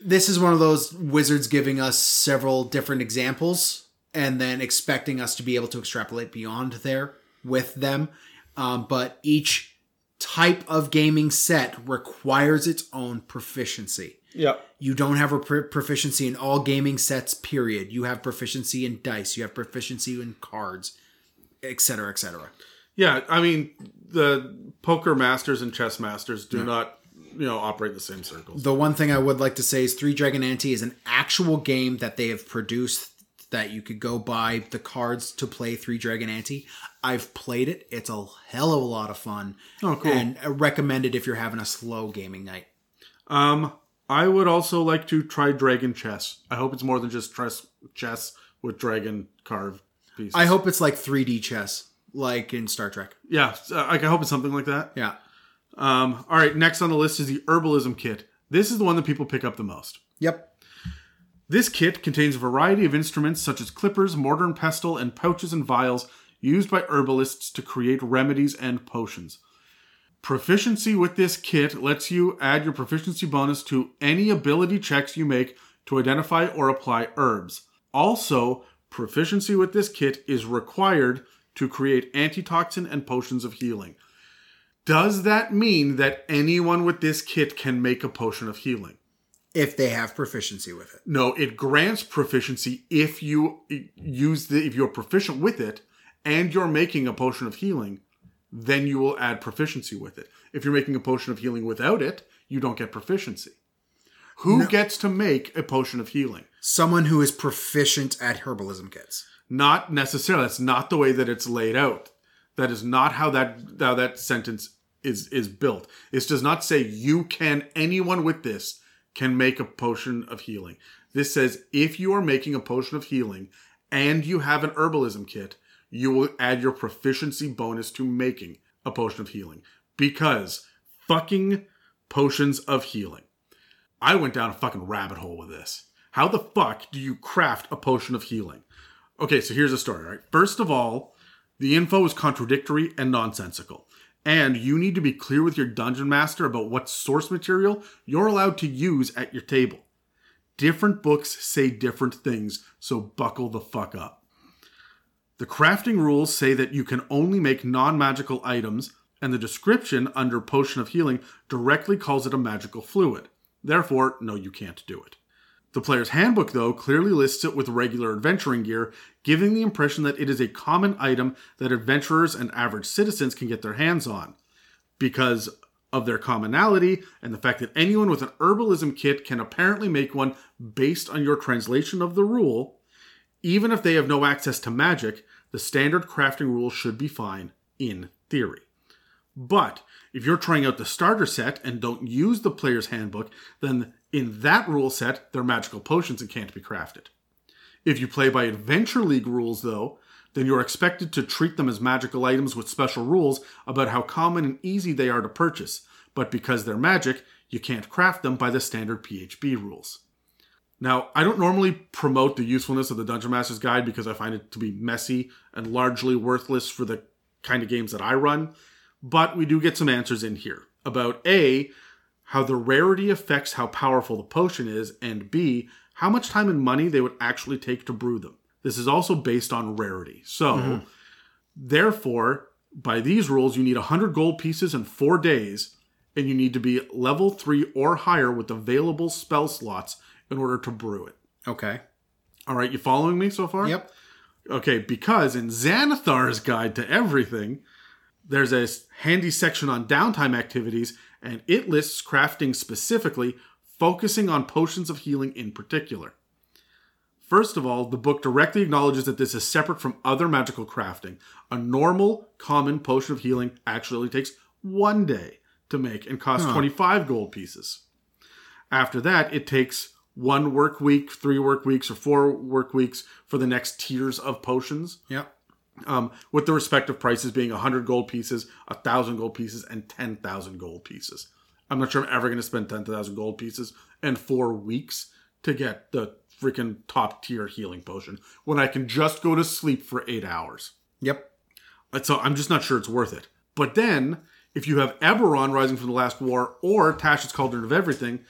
this is one of those wizards giving us several different examples... and then expecting us to be able to extrapolate beyond there with them. But each type of gaming set requires its own proficiency. Yeah. You don't have a proficiency in all gaming sets, period. You have proficiency in dice. You have proficiency in cards, et cetera, et cetera. Yeah, I mean, the poker masters and chess masters do not... operate the same circles. The one thing I would like to say is 3 Dragon Ante is an actual game that they have produced... that you could go buy the cards to play 3 Dragon Ante. I've played it. It's a hell of a lot of fun. Oh, cool. And I recommend it if you're having a slow gaming night. I would also like to try Dragon Chess. I hope it's more than just chess with dragon carved pieces. I hope it's like 3D chess, like in Star Trek. Yeah, I hope it's something like that. Yeah. All right, next on the list is the Herbalism Kit. This is the one that people pick up the most. Yep. This kit contains a variety of instruments such as clippers, mortar and pestle, and pouches and vials used by herbalists to create remedies and potions. Proficiency with this kit lets you add your proficiency bonus to any ability checks you make to identify or apply herbs. Also, proficiency with this kit is required to create antitoxin and potions of healing. Does that mean that anyone with this kit can make a potion of healing? If they have proficiency with it. No, it grants proficiency if you if you're proficient with it and you're making a potion of healing, then you will add proficiency with it. If you're making a potion of healing without it, you don't get proficiency. Who gets to make a potion of healing? Someone who is proficient at herbalism kits. Not necessarily. That's not the way that it's laid out. That is not how that sentence is built. This does not say anyone with this can make a potion of healing. This says if you are making a potion of healing and you have an herbalism kit, you will add your proficiency bonus to making a potion of healing. Because fucking potions of healing. I went down a fucking rabbit hole with this. How the fuck do you craft a potion of healing? Okay, so here's the story, right? First of all, the info is contradictory and nonsensical. And you need to be clear with your dungeon master about what source material you're allowed to use at your table. Different books say different things, so buckle the fuck up. The crafting rules say that you can only make non-magical items, and the description under Potion of Healing directly calls it a magical fluid. Therefore, no, you can't do it. The Player's Handbook, though, clearly lists it with regular adventuring gear, giving the impression that it is a common item that adventurers and average citizens can get their hands on. Because of their commonality and the fact that anyone with an herbalism kit can apparently make one based on your translation of the rule, even if they have no access to magic, the standard crafting rule should be fine, in theory. But if you're trying out the starter set and don't use the Player's Handbook, then in that rule set, they're magical potions and can't be crafted. If you play by Adventure League rules, though, then you're expected to treat them as magical items with special rules about how common and easy they are to purchase. But because they're magic, you can't craft them by the standard PHB rules. Now, I don't normally promote the usefulness of the Dungeon Master's Guide because I find it to be messy and largely worthless for the kind of games that I run. But we do get some answers in here about A, how the rarity affects how powerful the potion is, and B, how much time and money they would actually take to brew them. This is also based on rarity. So, Therefore, by these rules, you need 100 gold pieces in 4 days, and you need to be level 3 or higher with available spell slots in order to brew it. Okay. All right, you following me so far? Yep. Okay, because in Xanathar's Guide to Everything, there's a handy section on downtime activities, and it lists crafting specifically, focusing on potions of healing in particular. First of all, the book directly acknowledges that this is separate from other magical crafting. A normal, common potion of healing actually takes 1 day to make and costs 25 gold pieces. After that, it takes 1 work week, 3 work weeks, or 4 work weeks for the next tiers of potions. Yep. With the respective prices being 100 gold pieces, 1,000 gold pieces, and 10,000 gold pieces. I'm not sure I'm ever going to spend 10,000 gold pieces and 4 weeks to get the freaking top tier healing potion when I can just go to sleep for 8 hours. Yep. So I'm just not sure it's worth it. But then, if you have Eberron Rising from the Last War or Tasha's Cauldron of Everything,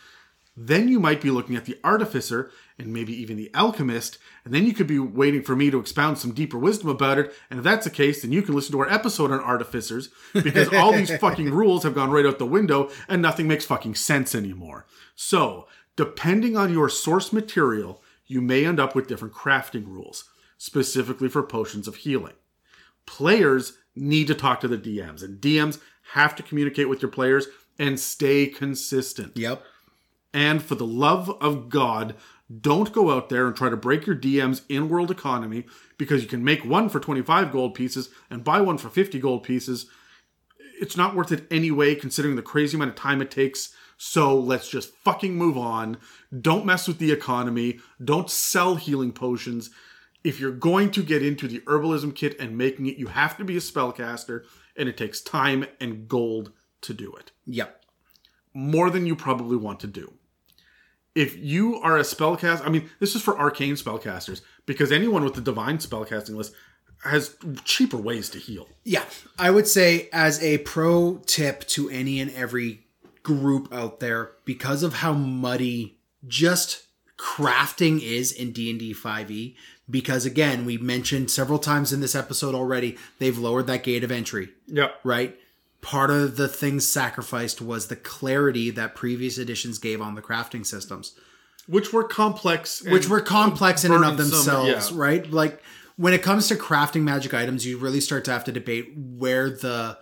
then you might be looking at the Artificer and maybe even the Alchemist, and then you could be waiting for me to expound some deeper wisdom about it, and if that's the case, then you can listen to our episode on Artificers, because all these fucking rules have gone right out the window, and nothing makes fucking sense anymore. So, depending on your source material, you may end up with different crafting rules, specifically for potions of healing. Players need to talk to the DMs, and DMs have to communicate with your players and stay consistent. Yep. And for the love of God, don't go out there and try to break your DM's in-world economy, because you can make one for 25 gold pieces and buy one for 50 gold pieces. It's not worth it anyway, considering the crazy amount of time it takes. So let's just fucking move on. Don't mess with the economy. Don't sell healing potions. If you're going to get into the herbalism kit and making it, you have to be a spellcaster, and it takes time and gold to do it. Yep. More than you probably want to do. If you are a spellcaster, I mean, this is for arcane spellcasters, because anyone with the divine spellcasting list has cheaper ways to heal. Yeah, I would say as a pro tip to any and every group out there, because of how muddy just crafting is in D&D 5e, because again, we mentioned several times in this episode already, they've lowered that gate of entry. Yep. Right? Part of the things sacrificed was the clarity that previous editions gave on the crafting systems. Which were complex in and of themselves, yeah. Right? Like, when it comes to crafting magic items, you really start to have to debate where the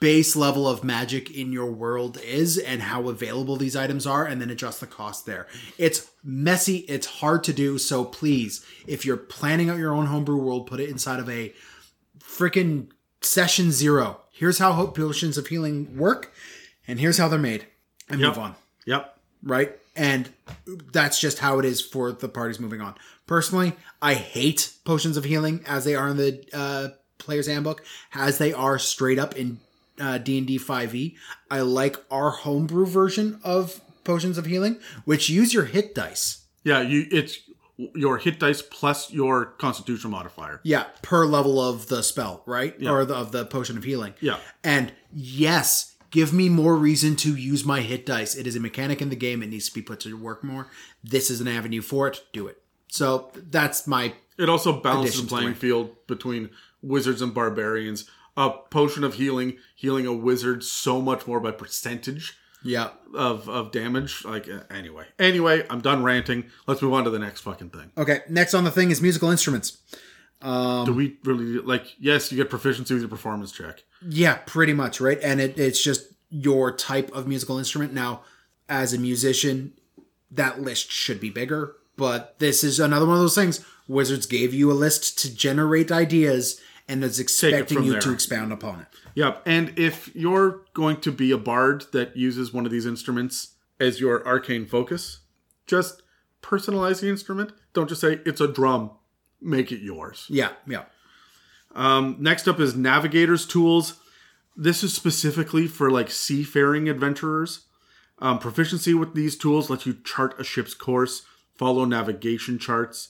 base level of magic in your world is and how available these items are, and then adjust the cost there. It's messy. It's hard to do. So please, if you're planning out your own homebrew world, put it inside of a freaking Session 0. Here's how hope potions of healing work, and here's how they're made. And move on. Yep. Right? And that's just how it is for the parties moving on. Personally, I hate potions of healing as they are in the Player's Handbook, as they are straight up in D&D 5e. I like our homebrew version of potions of healing, which use your hit dice. Yeah, it's your hit dice plus your constitution modifier. Yeah, per level of the spell, right? Yeah. Or of the potion of healing. Yeah. And yes, give me more reason to use my hit dice. It is a mechanic in the game. It needs to be put to work more. This is an avenue for it. Do it. So that's my... It also balances the playing field between wizards and barbarians. A potion of healing a wizard so much more by percentage. Yeah. Of damage. Like, anyway, I'm done ranting. Let's move on to the next fucking thing. Okay. Next on the thing is musical instruments. Do we really, yes, you get proficiency with your performance check. Yeah, pretty much, right? And it's just your type of musical instrument. Now, as a musician, that list should be bigger, but this is another one of those things. Wizards gave you a list to generate ideas and is expecting you to expound upon it. Yep. And if you're going to be a bard that uses one of these instruments as your arcane focus, just personalize the instrument. Don't just say, it's a drum. Make it yours. Yeah. Next up is navigators' tools. This is specifically for seafaring adventurers. Proficiency with these tools lets you chart a ship's course, follow navigation charts.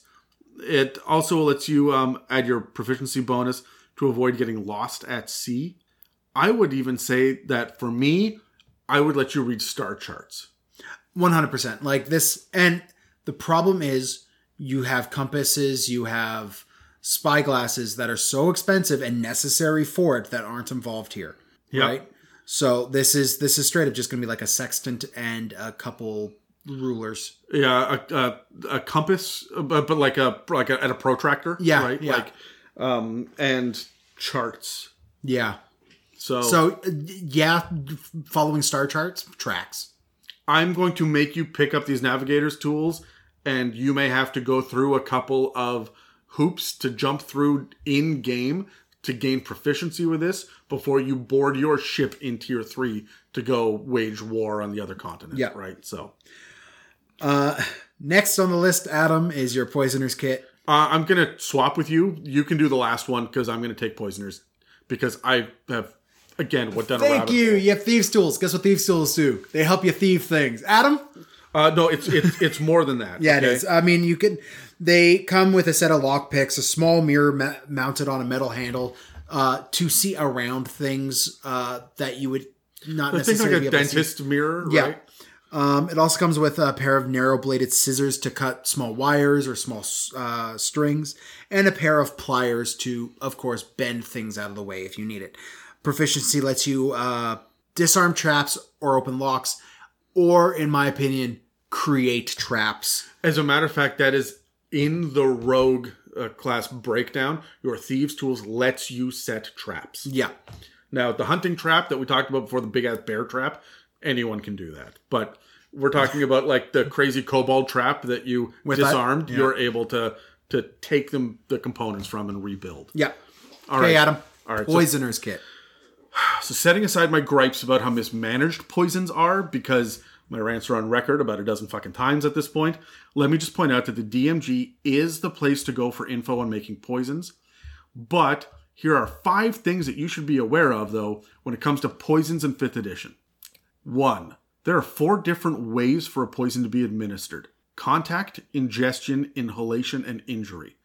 It also lets you add your proficiency bonus to avoid getting lost at sea. I would even say that for me, I would let you read star charts. 100%. This, and the problem is you have compasses, you have spyglasses that are so expensive and necessary for it that aren't involved here. Yep. Right? So this is straight up just going to be a sextant and a couple rulers. Yeah, a compass, but at a protractor. Yeah, right. Yeah. And charts. Yeah. So yeah, following star charts tracks. I'm going to make you pick up these navigators' tools, and you may have to go through a couple of hoops to jump through in game to gain proficiency with this before you board your ship in tier 3 to go wage war on the other continent. Yeah. Right. So next on the list, Adam, is your poisoner's kit. I'm going to swap with you. You can do the last one because I'm going to take poisoners because I have, again, done a rabbit hole. Thank you. You have thieves' tools. Guess what thieves' tools do? They help you thieve things. Adam? No, it's more than that. Yeah, okay? It is. I mean, they come with a set of lockpicks, a small mirror mounted on a metal handle to see around things that you would not necessarily be able to see. It's like a dentist mirror, yeah. Right? It also comes with a pair of narrow-bladed scissors to cut small wires or small strings, and a pair of pliers to, of course, bend things out of the way if you need it. Proficiency lets you disarm traps or open locks, or, in my opinion, create traps. As a matter of fact, that is in the rogue class breakdown. Your thieves' tools lets you set traps. Yeah. Now, the hunting trap that we talked about before, the big-ass bear trap, anyone can do that. But we're talking about the crazy kobold trap that you disarmed. Yeah. You're able to take them the components from and rebuild. Yeah. All right, Adam. All right. Poisoner's kit. So setting aside my gripes about how mismanaged poisons are, because my rants are on record about a dozen fucking times at this point, let me just point out that the DMG is the place to go for info on making poisons. But here are 5 things that you should be aware of, though, when it comes to poisons in 5th edition. 1. There are 4 different ways for a poison to be administered. Contact, ingestion, inhalation, and injury.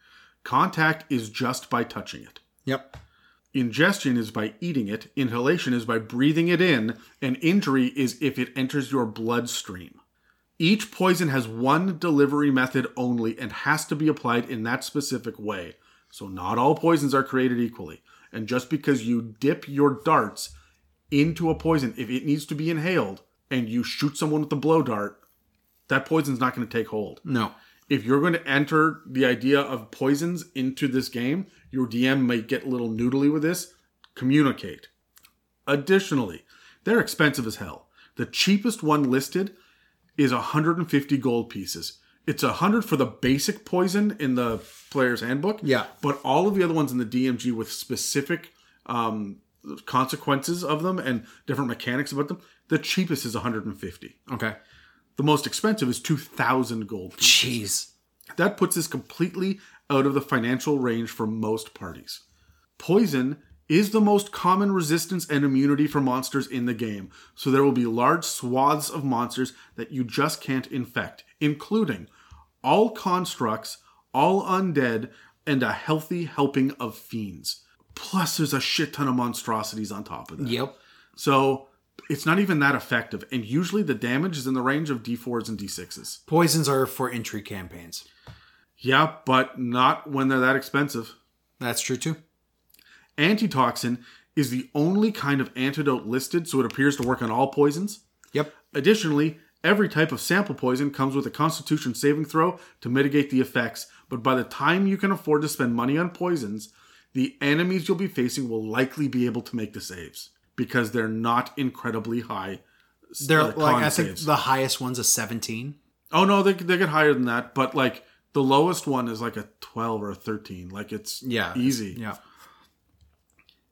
Contact is just by touching it. Yep. Ingestion is by eating it, inhalation is by breathing it in, and injury is if it enters your bloodstream. Each poison has one delivery method only and has to be applied in that specific way. So not all poisons are created equally. And just because you dip your darts into a poison, if it needs to be inhaled and you shoot someone with a blow dart, that poison's not going to take hold. No. If you're going to enter the idea of poisons into this game, your DM might get a little noodly with this. Communicate. Additionally, they're expensive as hell. The cheapest one listed is 150 gold pieces. It's 100 for the basic poison in the Player's Handbook. Yeah. But all of the other ones in the DMG with specific consequences of them and different mechanics about them. The cheapest is 150. Okay. The most expensive is 2,000 gold pieces. Jeez. That puts us completely out of the financial range for most parties. Poison is the most common resistance and immunity for monsters in the game, so there will be large swaths of monsters that you just can't infect, including all constructs, all undead, and a healthy helping of fiends. Plus, there's a shit ton of monstrosities on top of that. Yep. So, it's not even that effective, and usually the damage is in the range of D4s and D6s. Poisons are for entry campaigns. Yeah, but not when they're that expensive. That's true, too. Antitoxin is the only kind of antidote listed, so it appears to work on all poisons. Yep. Additionally, every type of sample poison comes with a constitution saving throw to mitigate the effects, but by the time you can afford to spend money on poisons, the enemies you'll be facing will likely be able to make the saves, because they're not incredibly high. They're like, I think the highest one's a 17. Oh, no, they get higher than that, but like the lowest one is like a 12 or a 13. Like it's easy. Yeah.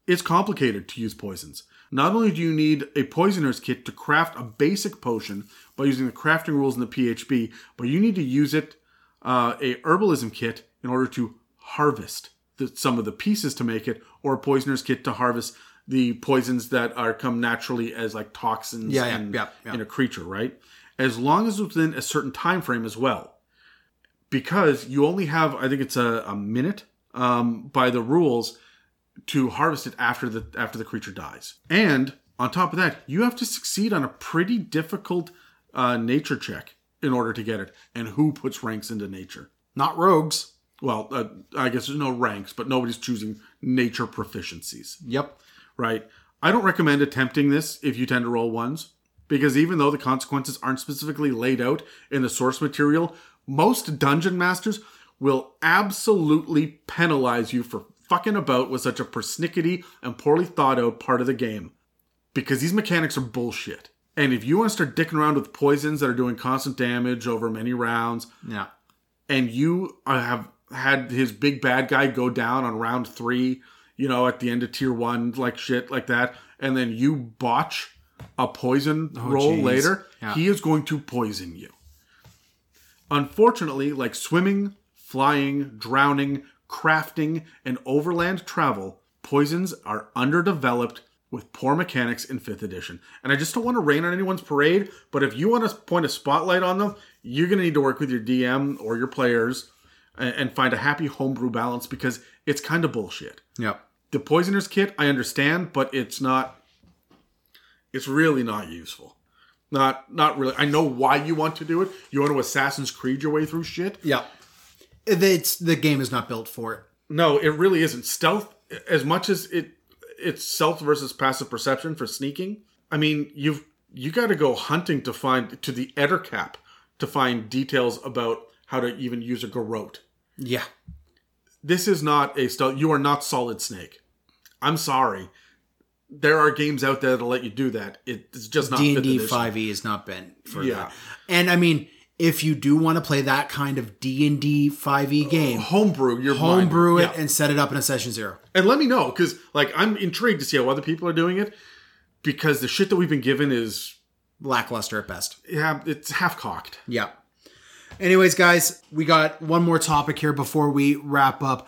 It's complicated to use poisons. Not only do you need a poisoner's kit to craft a basic potion by using the crafting rules in the PHB, but you need to use it, a herbalism kit, in order to harvest some of the pieces to make it, or a poisoner's kit to harvest the poisons that are come naturally as like toxins in a creature, right? As long as it's within a certain time frame as well. Because you only have, I think it's a minute by the rules, to harvest it after the creature dies. And on top of that, you have to succeed on a pretty difficult nature check in order to get it. And who puts ranks into nature? Not rogues. Well, I guess there's no ranks, but nobody's choosing nature proficiencies. Yep. Right. I don't recommend attempting this if you tend to roll ones, because even though the consequences aren't specifically laid out in the source material, most dungeon masters will absolutely penalize you for fucking about with such a persnickety and poorly thought out part of the game, because these mechanics are bullshit. And if you want to start dicking around with poisons that are doing constant damage over many rounds, and you have had his big bad guy go down on round 3, you know, at the end of tier 1, like shit like that, and then you botch a poison roll later, he is going to poison you. Unfortunately, like swimming, flying, drowning, crafting, and overland travel, poisons are underdeveloped with poor mechanics in 5th edition. And I just don't want to rain on anyone's parade, but if you want to point a spotlight on them, you're going to need to work with your DM or your players and find a happy homebrew balance, because it's kind of bullshit. Yeah. The poisoner's kit, I understand, but it's really not useful. Not really. I know why you want to do it. You want to Assassin's Creed your way through shit. Yeah. The game is not built for it. No, it really isn't. Stealth, as much as it's stealth versus passive perception for sneaking, I mean, you got to go hunting to the Ettercap to find details about how to even use a garrote. Yeah. This is not a stealth. You are not Solid Snake. I'm sorry. There are games out there that'll let you do that. It's just not fit. D&D 5e is not bent for that. And I mean, if you do want to play that kind of D&D 5e game, homebrew it and set it up in a session 0. And let me know, because like I'm intrigued to see how other people are doing it, because the shit that we've been given is lackluster at best. Yeah, it's half-cocked. Yeah. Anyways, guys, we got one more topic here before we wrap up.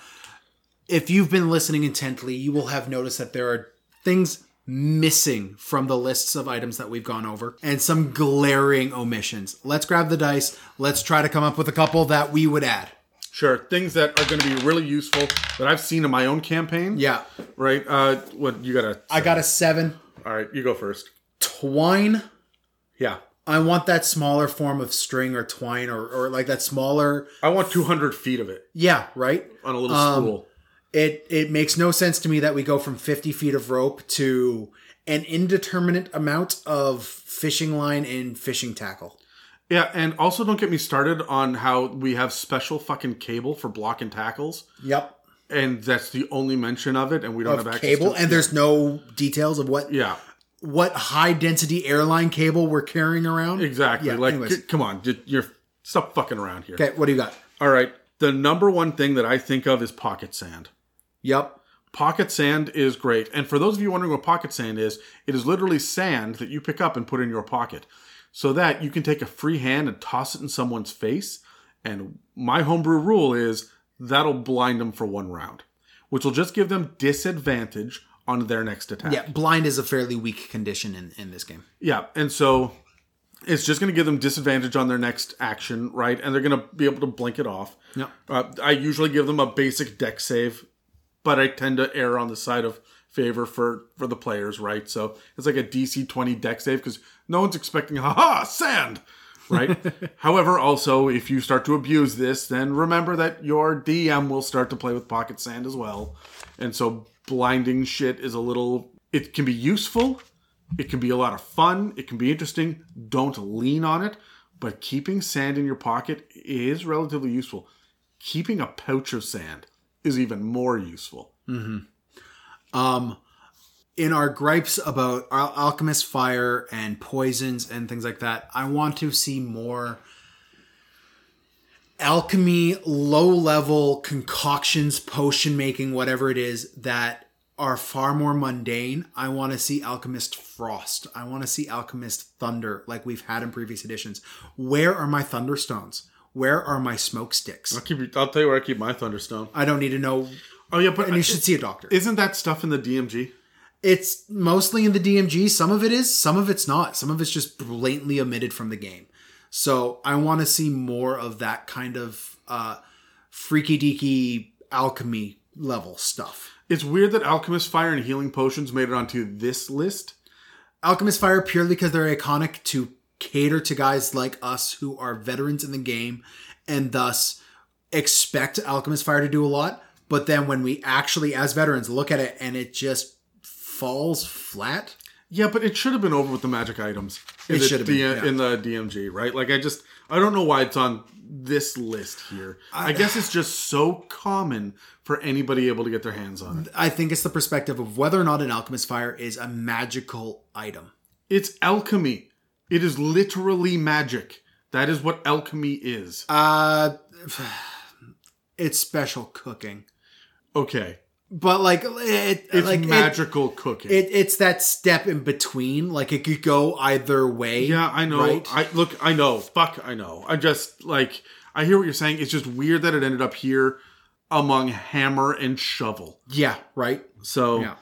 If you've been listening intently, you will have noticed that there are things missing from the lists of items that we've gone over, and some glaring omissions. Let's grab the dice. Let's try to come up with a couple that we would add. Sure. Things that are going to be really useful that I've seen in my own campaign. Yeah. Right. What you got? I got a 7. All right. You go first. Twine. Yeah. I want that smaller form of string or twine or like that smaller. I want 200 feet of it. Yeah. Right. On a little spool. It makes no sense to me that we go from 50 feet of rope to an indeterminate amount of fishing line and fishing tackle. Yeah, and also don't get me started on how we have special fucking cable for blocking tackles. Yep. And that's the only mention of it, and we don't have access to it. And there's no details of what high-density airline cable we're carrying around. Exactly. Yeah, like, come on. Stop fucking around here. Okay, what do you got? All right. The number one thing that I think of is pocket sand. Yep. Pocket sand is great. And for those of you wondering what pocket sand is, it is literally sand that you pick up and put in your pocket so that you can take a free hand and toss it in someone's face. And my homebrew rule is that'll blind them for one round, which will just give them disadvantage on their next attack. Yeah, blind is a fairly weak condition in this game. Yeah, and so it's just going to give them disadvantage on their next action, right? And they're going to be able to blink it off. Yep. I usually give them a basic deck save, but I tend to err on the side of favor for the players, right? So it's like a DC 20 deck save because no one's expecting, ha-ha, sand, right? However, also, if you start to abuse this, then remember that your DM will start to play with pocket sand as well. And so blinding shit is a little... It can be useful. It can be a lot of fun. It can be interesting. Don't lean on it. But keeping sand in your pocket is relatively useful. Keeping a pouch of sand is even more useful. Mm-hmm. In our gripes about alchemist fire and poisons and things like that, I want to see more alchemy, low-level concoctions, potion making, whatever it is, that are far more mundane. I want to see Alchemist Frost. I want to see Alchemist Thunder, like we've had in previous editions. Where are my Thunderstones? Where are my smoke sticks? I'll tell you where I keep my Thunderstone. I don't need to know. Oh yeah, but and you should see a doctor. Isn't that stuff in the DMG? It's mostly in the DMG. Some of it is, some of it's not. Some of it's just blatantly omitted from the game. So I want to see more of that kind of freaky-deaky alchemy level stuff. It's weird that Alchemist Fire and Healing Potions made it onto this list. Alchemist Fire purely because they're iconic to cater to guys like us who are veterans in the game and thus expect Alchemist Fire to do a lot. But then when we actually, as veterans, look at it and it just falls flat. Yeah, but it should have been over with the magic items in the DMG, right? Like, I don't know why it's on this list here. I guess it's just so common for anybody able to get their hands on it. I think it's the perspective of whether or not an alchemist fire is a magical item. It's alchemy. It is literally magic. That is what alchemy is. It's special cooking. Okay. But, like... It's like magical cooking. It's that step in between. Like, it could go either way. Yeah, I know. Right? I know. Fuck, I know. I just, like... I hear what you're saying. It's just weird that it ended up here among hammer and shovel. Yeah, right? So, yeah.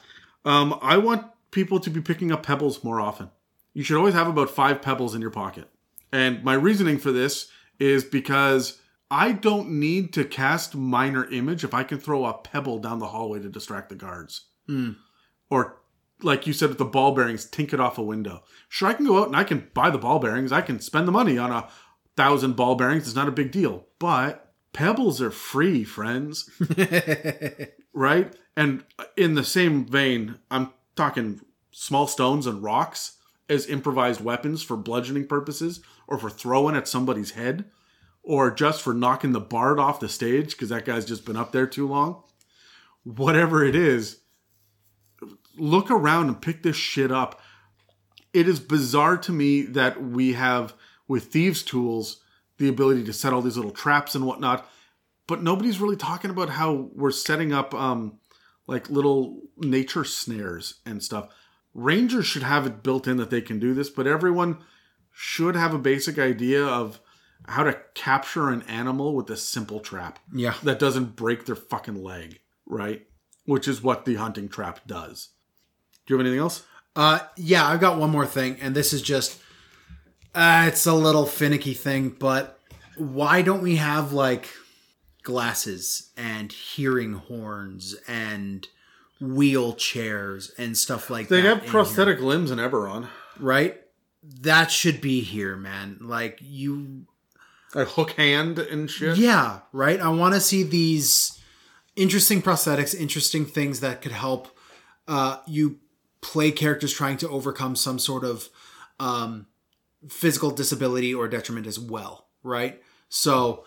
I want people to be picking up pebbles more often. You should always have about 5 pebbles in your pocket. And my reasoning for this is because... I don't need to cast Minor Image if I can throw a pebble down the hallway to distract the guards. Mm. Or, like you said with the ball bearings, tink it off a window. Sure, I can go out and I can buy the ball bearings. I can spend the money on 1,000 ball bearings. It's not a big deal. But pebbles are free, friends. Right? And in the same vein, I'm talking small stones and rocks as improvised weapons for bludgeoning purposes or for throwing at somebody's head. Or just for knocking the bard off the stage because that guy's just been up there too long. Whatever it is, look around and pick this shit up. It is bizarre to me that we have, with thieves' tools, the ability to set all these little traps and whatnot, but nobody's really talking about how we're setting up like little nature snares and stuff. Rangers should have it built in that they can do this, but everyone should have a basic idea of how to capture an animal with a simple trap. Yeah. That doesn't break their fucking leg, right? Which is what the hunting trap does. Do you have anything else? Yeah, I've got one more thing, and this is just... it's a little finicky thing, but why don't we have, like, glasses and hearing horns and wheelchairs and stuff like that? They have prosthetic limbs in Eberron. Right? That should be here, man. Like, you... A hook hand and shit? Yeah, right? I want to see these interesting prosthetics, interesting things that could help you play characters trying to overcome some sort of physical disability or detriment as well, right? So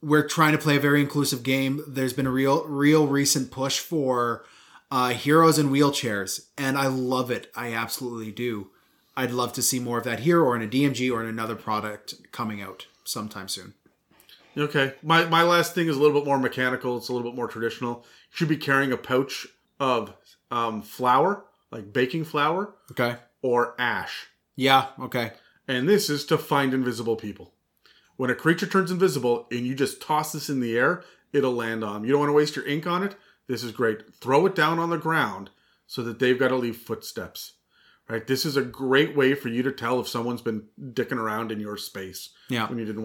we're trying to play a very inclusive game. There's been a real recent push for heroes in wheelchairs, and I love it. I absolutely do. I'd love to see more of that here or in a DMG or in another product coming out sometime soon. Okay. My last thing is a little bit more mechanical. It's a little bit more traditional. You should be carrying a pouch of flour, like baking flour. Okay. Or ash. Yeah, okay. And this is to find invisible people. When a creature turns invisible and you just toss this in the air, it'll land on them. You don't want to waste your ink on it. This is great. Throw it down on the ground so that they've got to leave footsteps. Right? This is a great way for you to tell if someone's been dicking around in your space. Yeah. When you didn't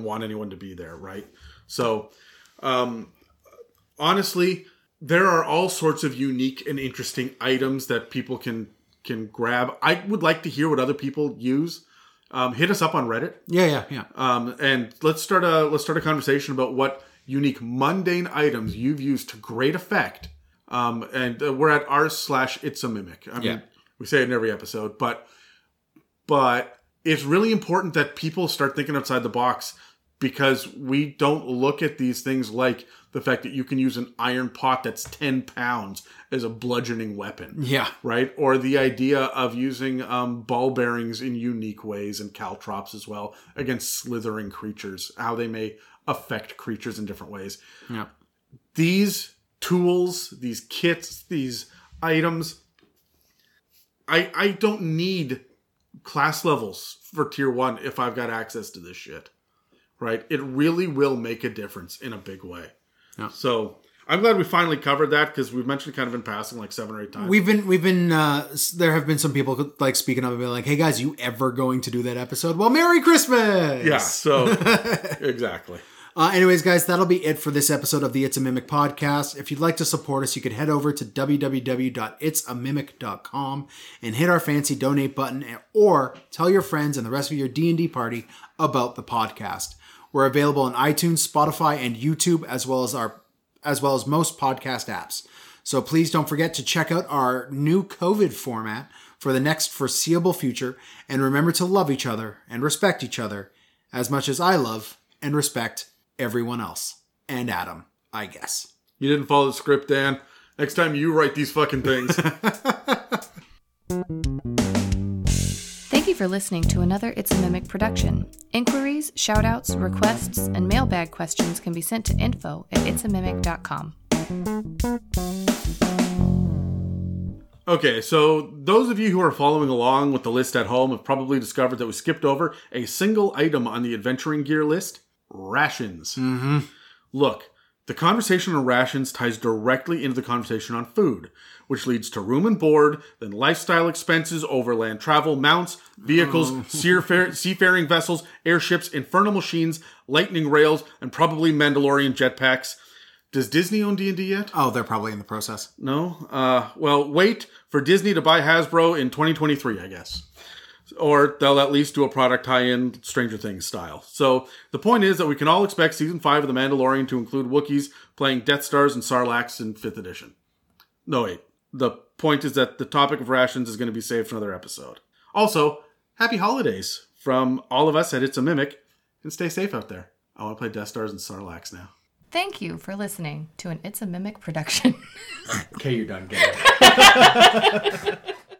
want anyone to be there, right? So, honestly, there are all sorts of unique and interesting items that people can grab. I would like to hear what other people use. Hit us up on Reddit. Yeah. And let's start a conversation about what unique mundane items you've used to great effect. And we're at r/It's a Mimic. I mean, we say it in every episode, but it's really important that people start thinking outside the box, because we don't look at these things like the fact that you can use an iron pot that's 10 pounds as a bludgeoning weapon. Yeah. Right? Or the idea of using ball bearings in unique ways, and caltrops as well, against slithering creatures, how they may affect creatures in different ways. Yeah. These tools, these kits, these items, I don't need class levels for tier 1 if I've got access to this shit. Right? It really will make a difference in a big way. Yeah. So I'm glad we finally covered that, because we've mentioned kind of in passing like 7 or 8 times. We've been there have been some people like speaking up and being like, "Hey guys, you ever going to do that episode? Well, Merry Christmas!" Yeah. So exactly. Anyways, guys, that'll be it for this episode of the It's a Mimic podcast. If you'd like to support us, you could head over to www.itsamimic.com and hit our fancy donate button, or tell your friends and the rest of your D&D party about the podcast. We're available on iTunes, Spotify, and YouTube, as well as most podcast apps. So please don't forget to check out our new COVID format for the next foreseeable future, and remember to love each other and respect each other as much as I love and respect everyone else. And Adam, I guess. You didn't follow the script, Dan. Next time you write these fucking things. Thank you for listening to another It's a Mimic production. Inquiries, shoutouts, requests, and mailbag questions can be sent to info@itsamimic.com. Okay, so those of you who are following along with the list at home have probably discovered that we skipped over a single item on the adventuring gear list. Rations. Mm-hmm. Look, the conversation on rations ties directly into the conversation on food, which leads to room and board, then lifestyle expenses, overland travel, mounts, vehicles, seafaring vessels, airships, infernal machines, lightning rails, and probably Mandalorian jetpacks. Does Disney own D&D yet? Oh, they're probably in the process. No? Well, wait for Disney to buy Hasbro in 2023, I guess. Or they'll at least do a product tie-in, Stranger Things style. So the point is that we can all expect Season 5 of The Mandalorian to include Wookiees playing Death Stars and Sarlaccs in 5th edition. No, wait. The point is that the topic of rations is going to be saved for another episode. Also, happy holidays from all of us at It's a Mimic, and stay safe out there. I want to play Death Stars and Sarlaccs now. Thank you for listening to an It's a Mimic production. Okay, you're done, Gary.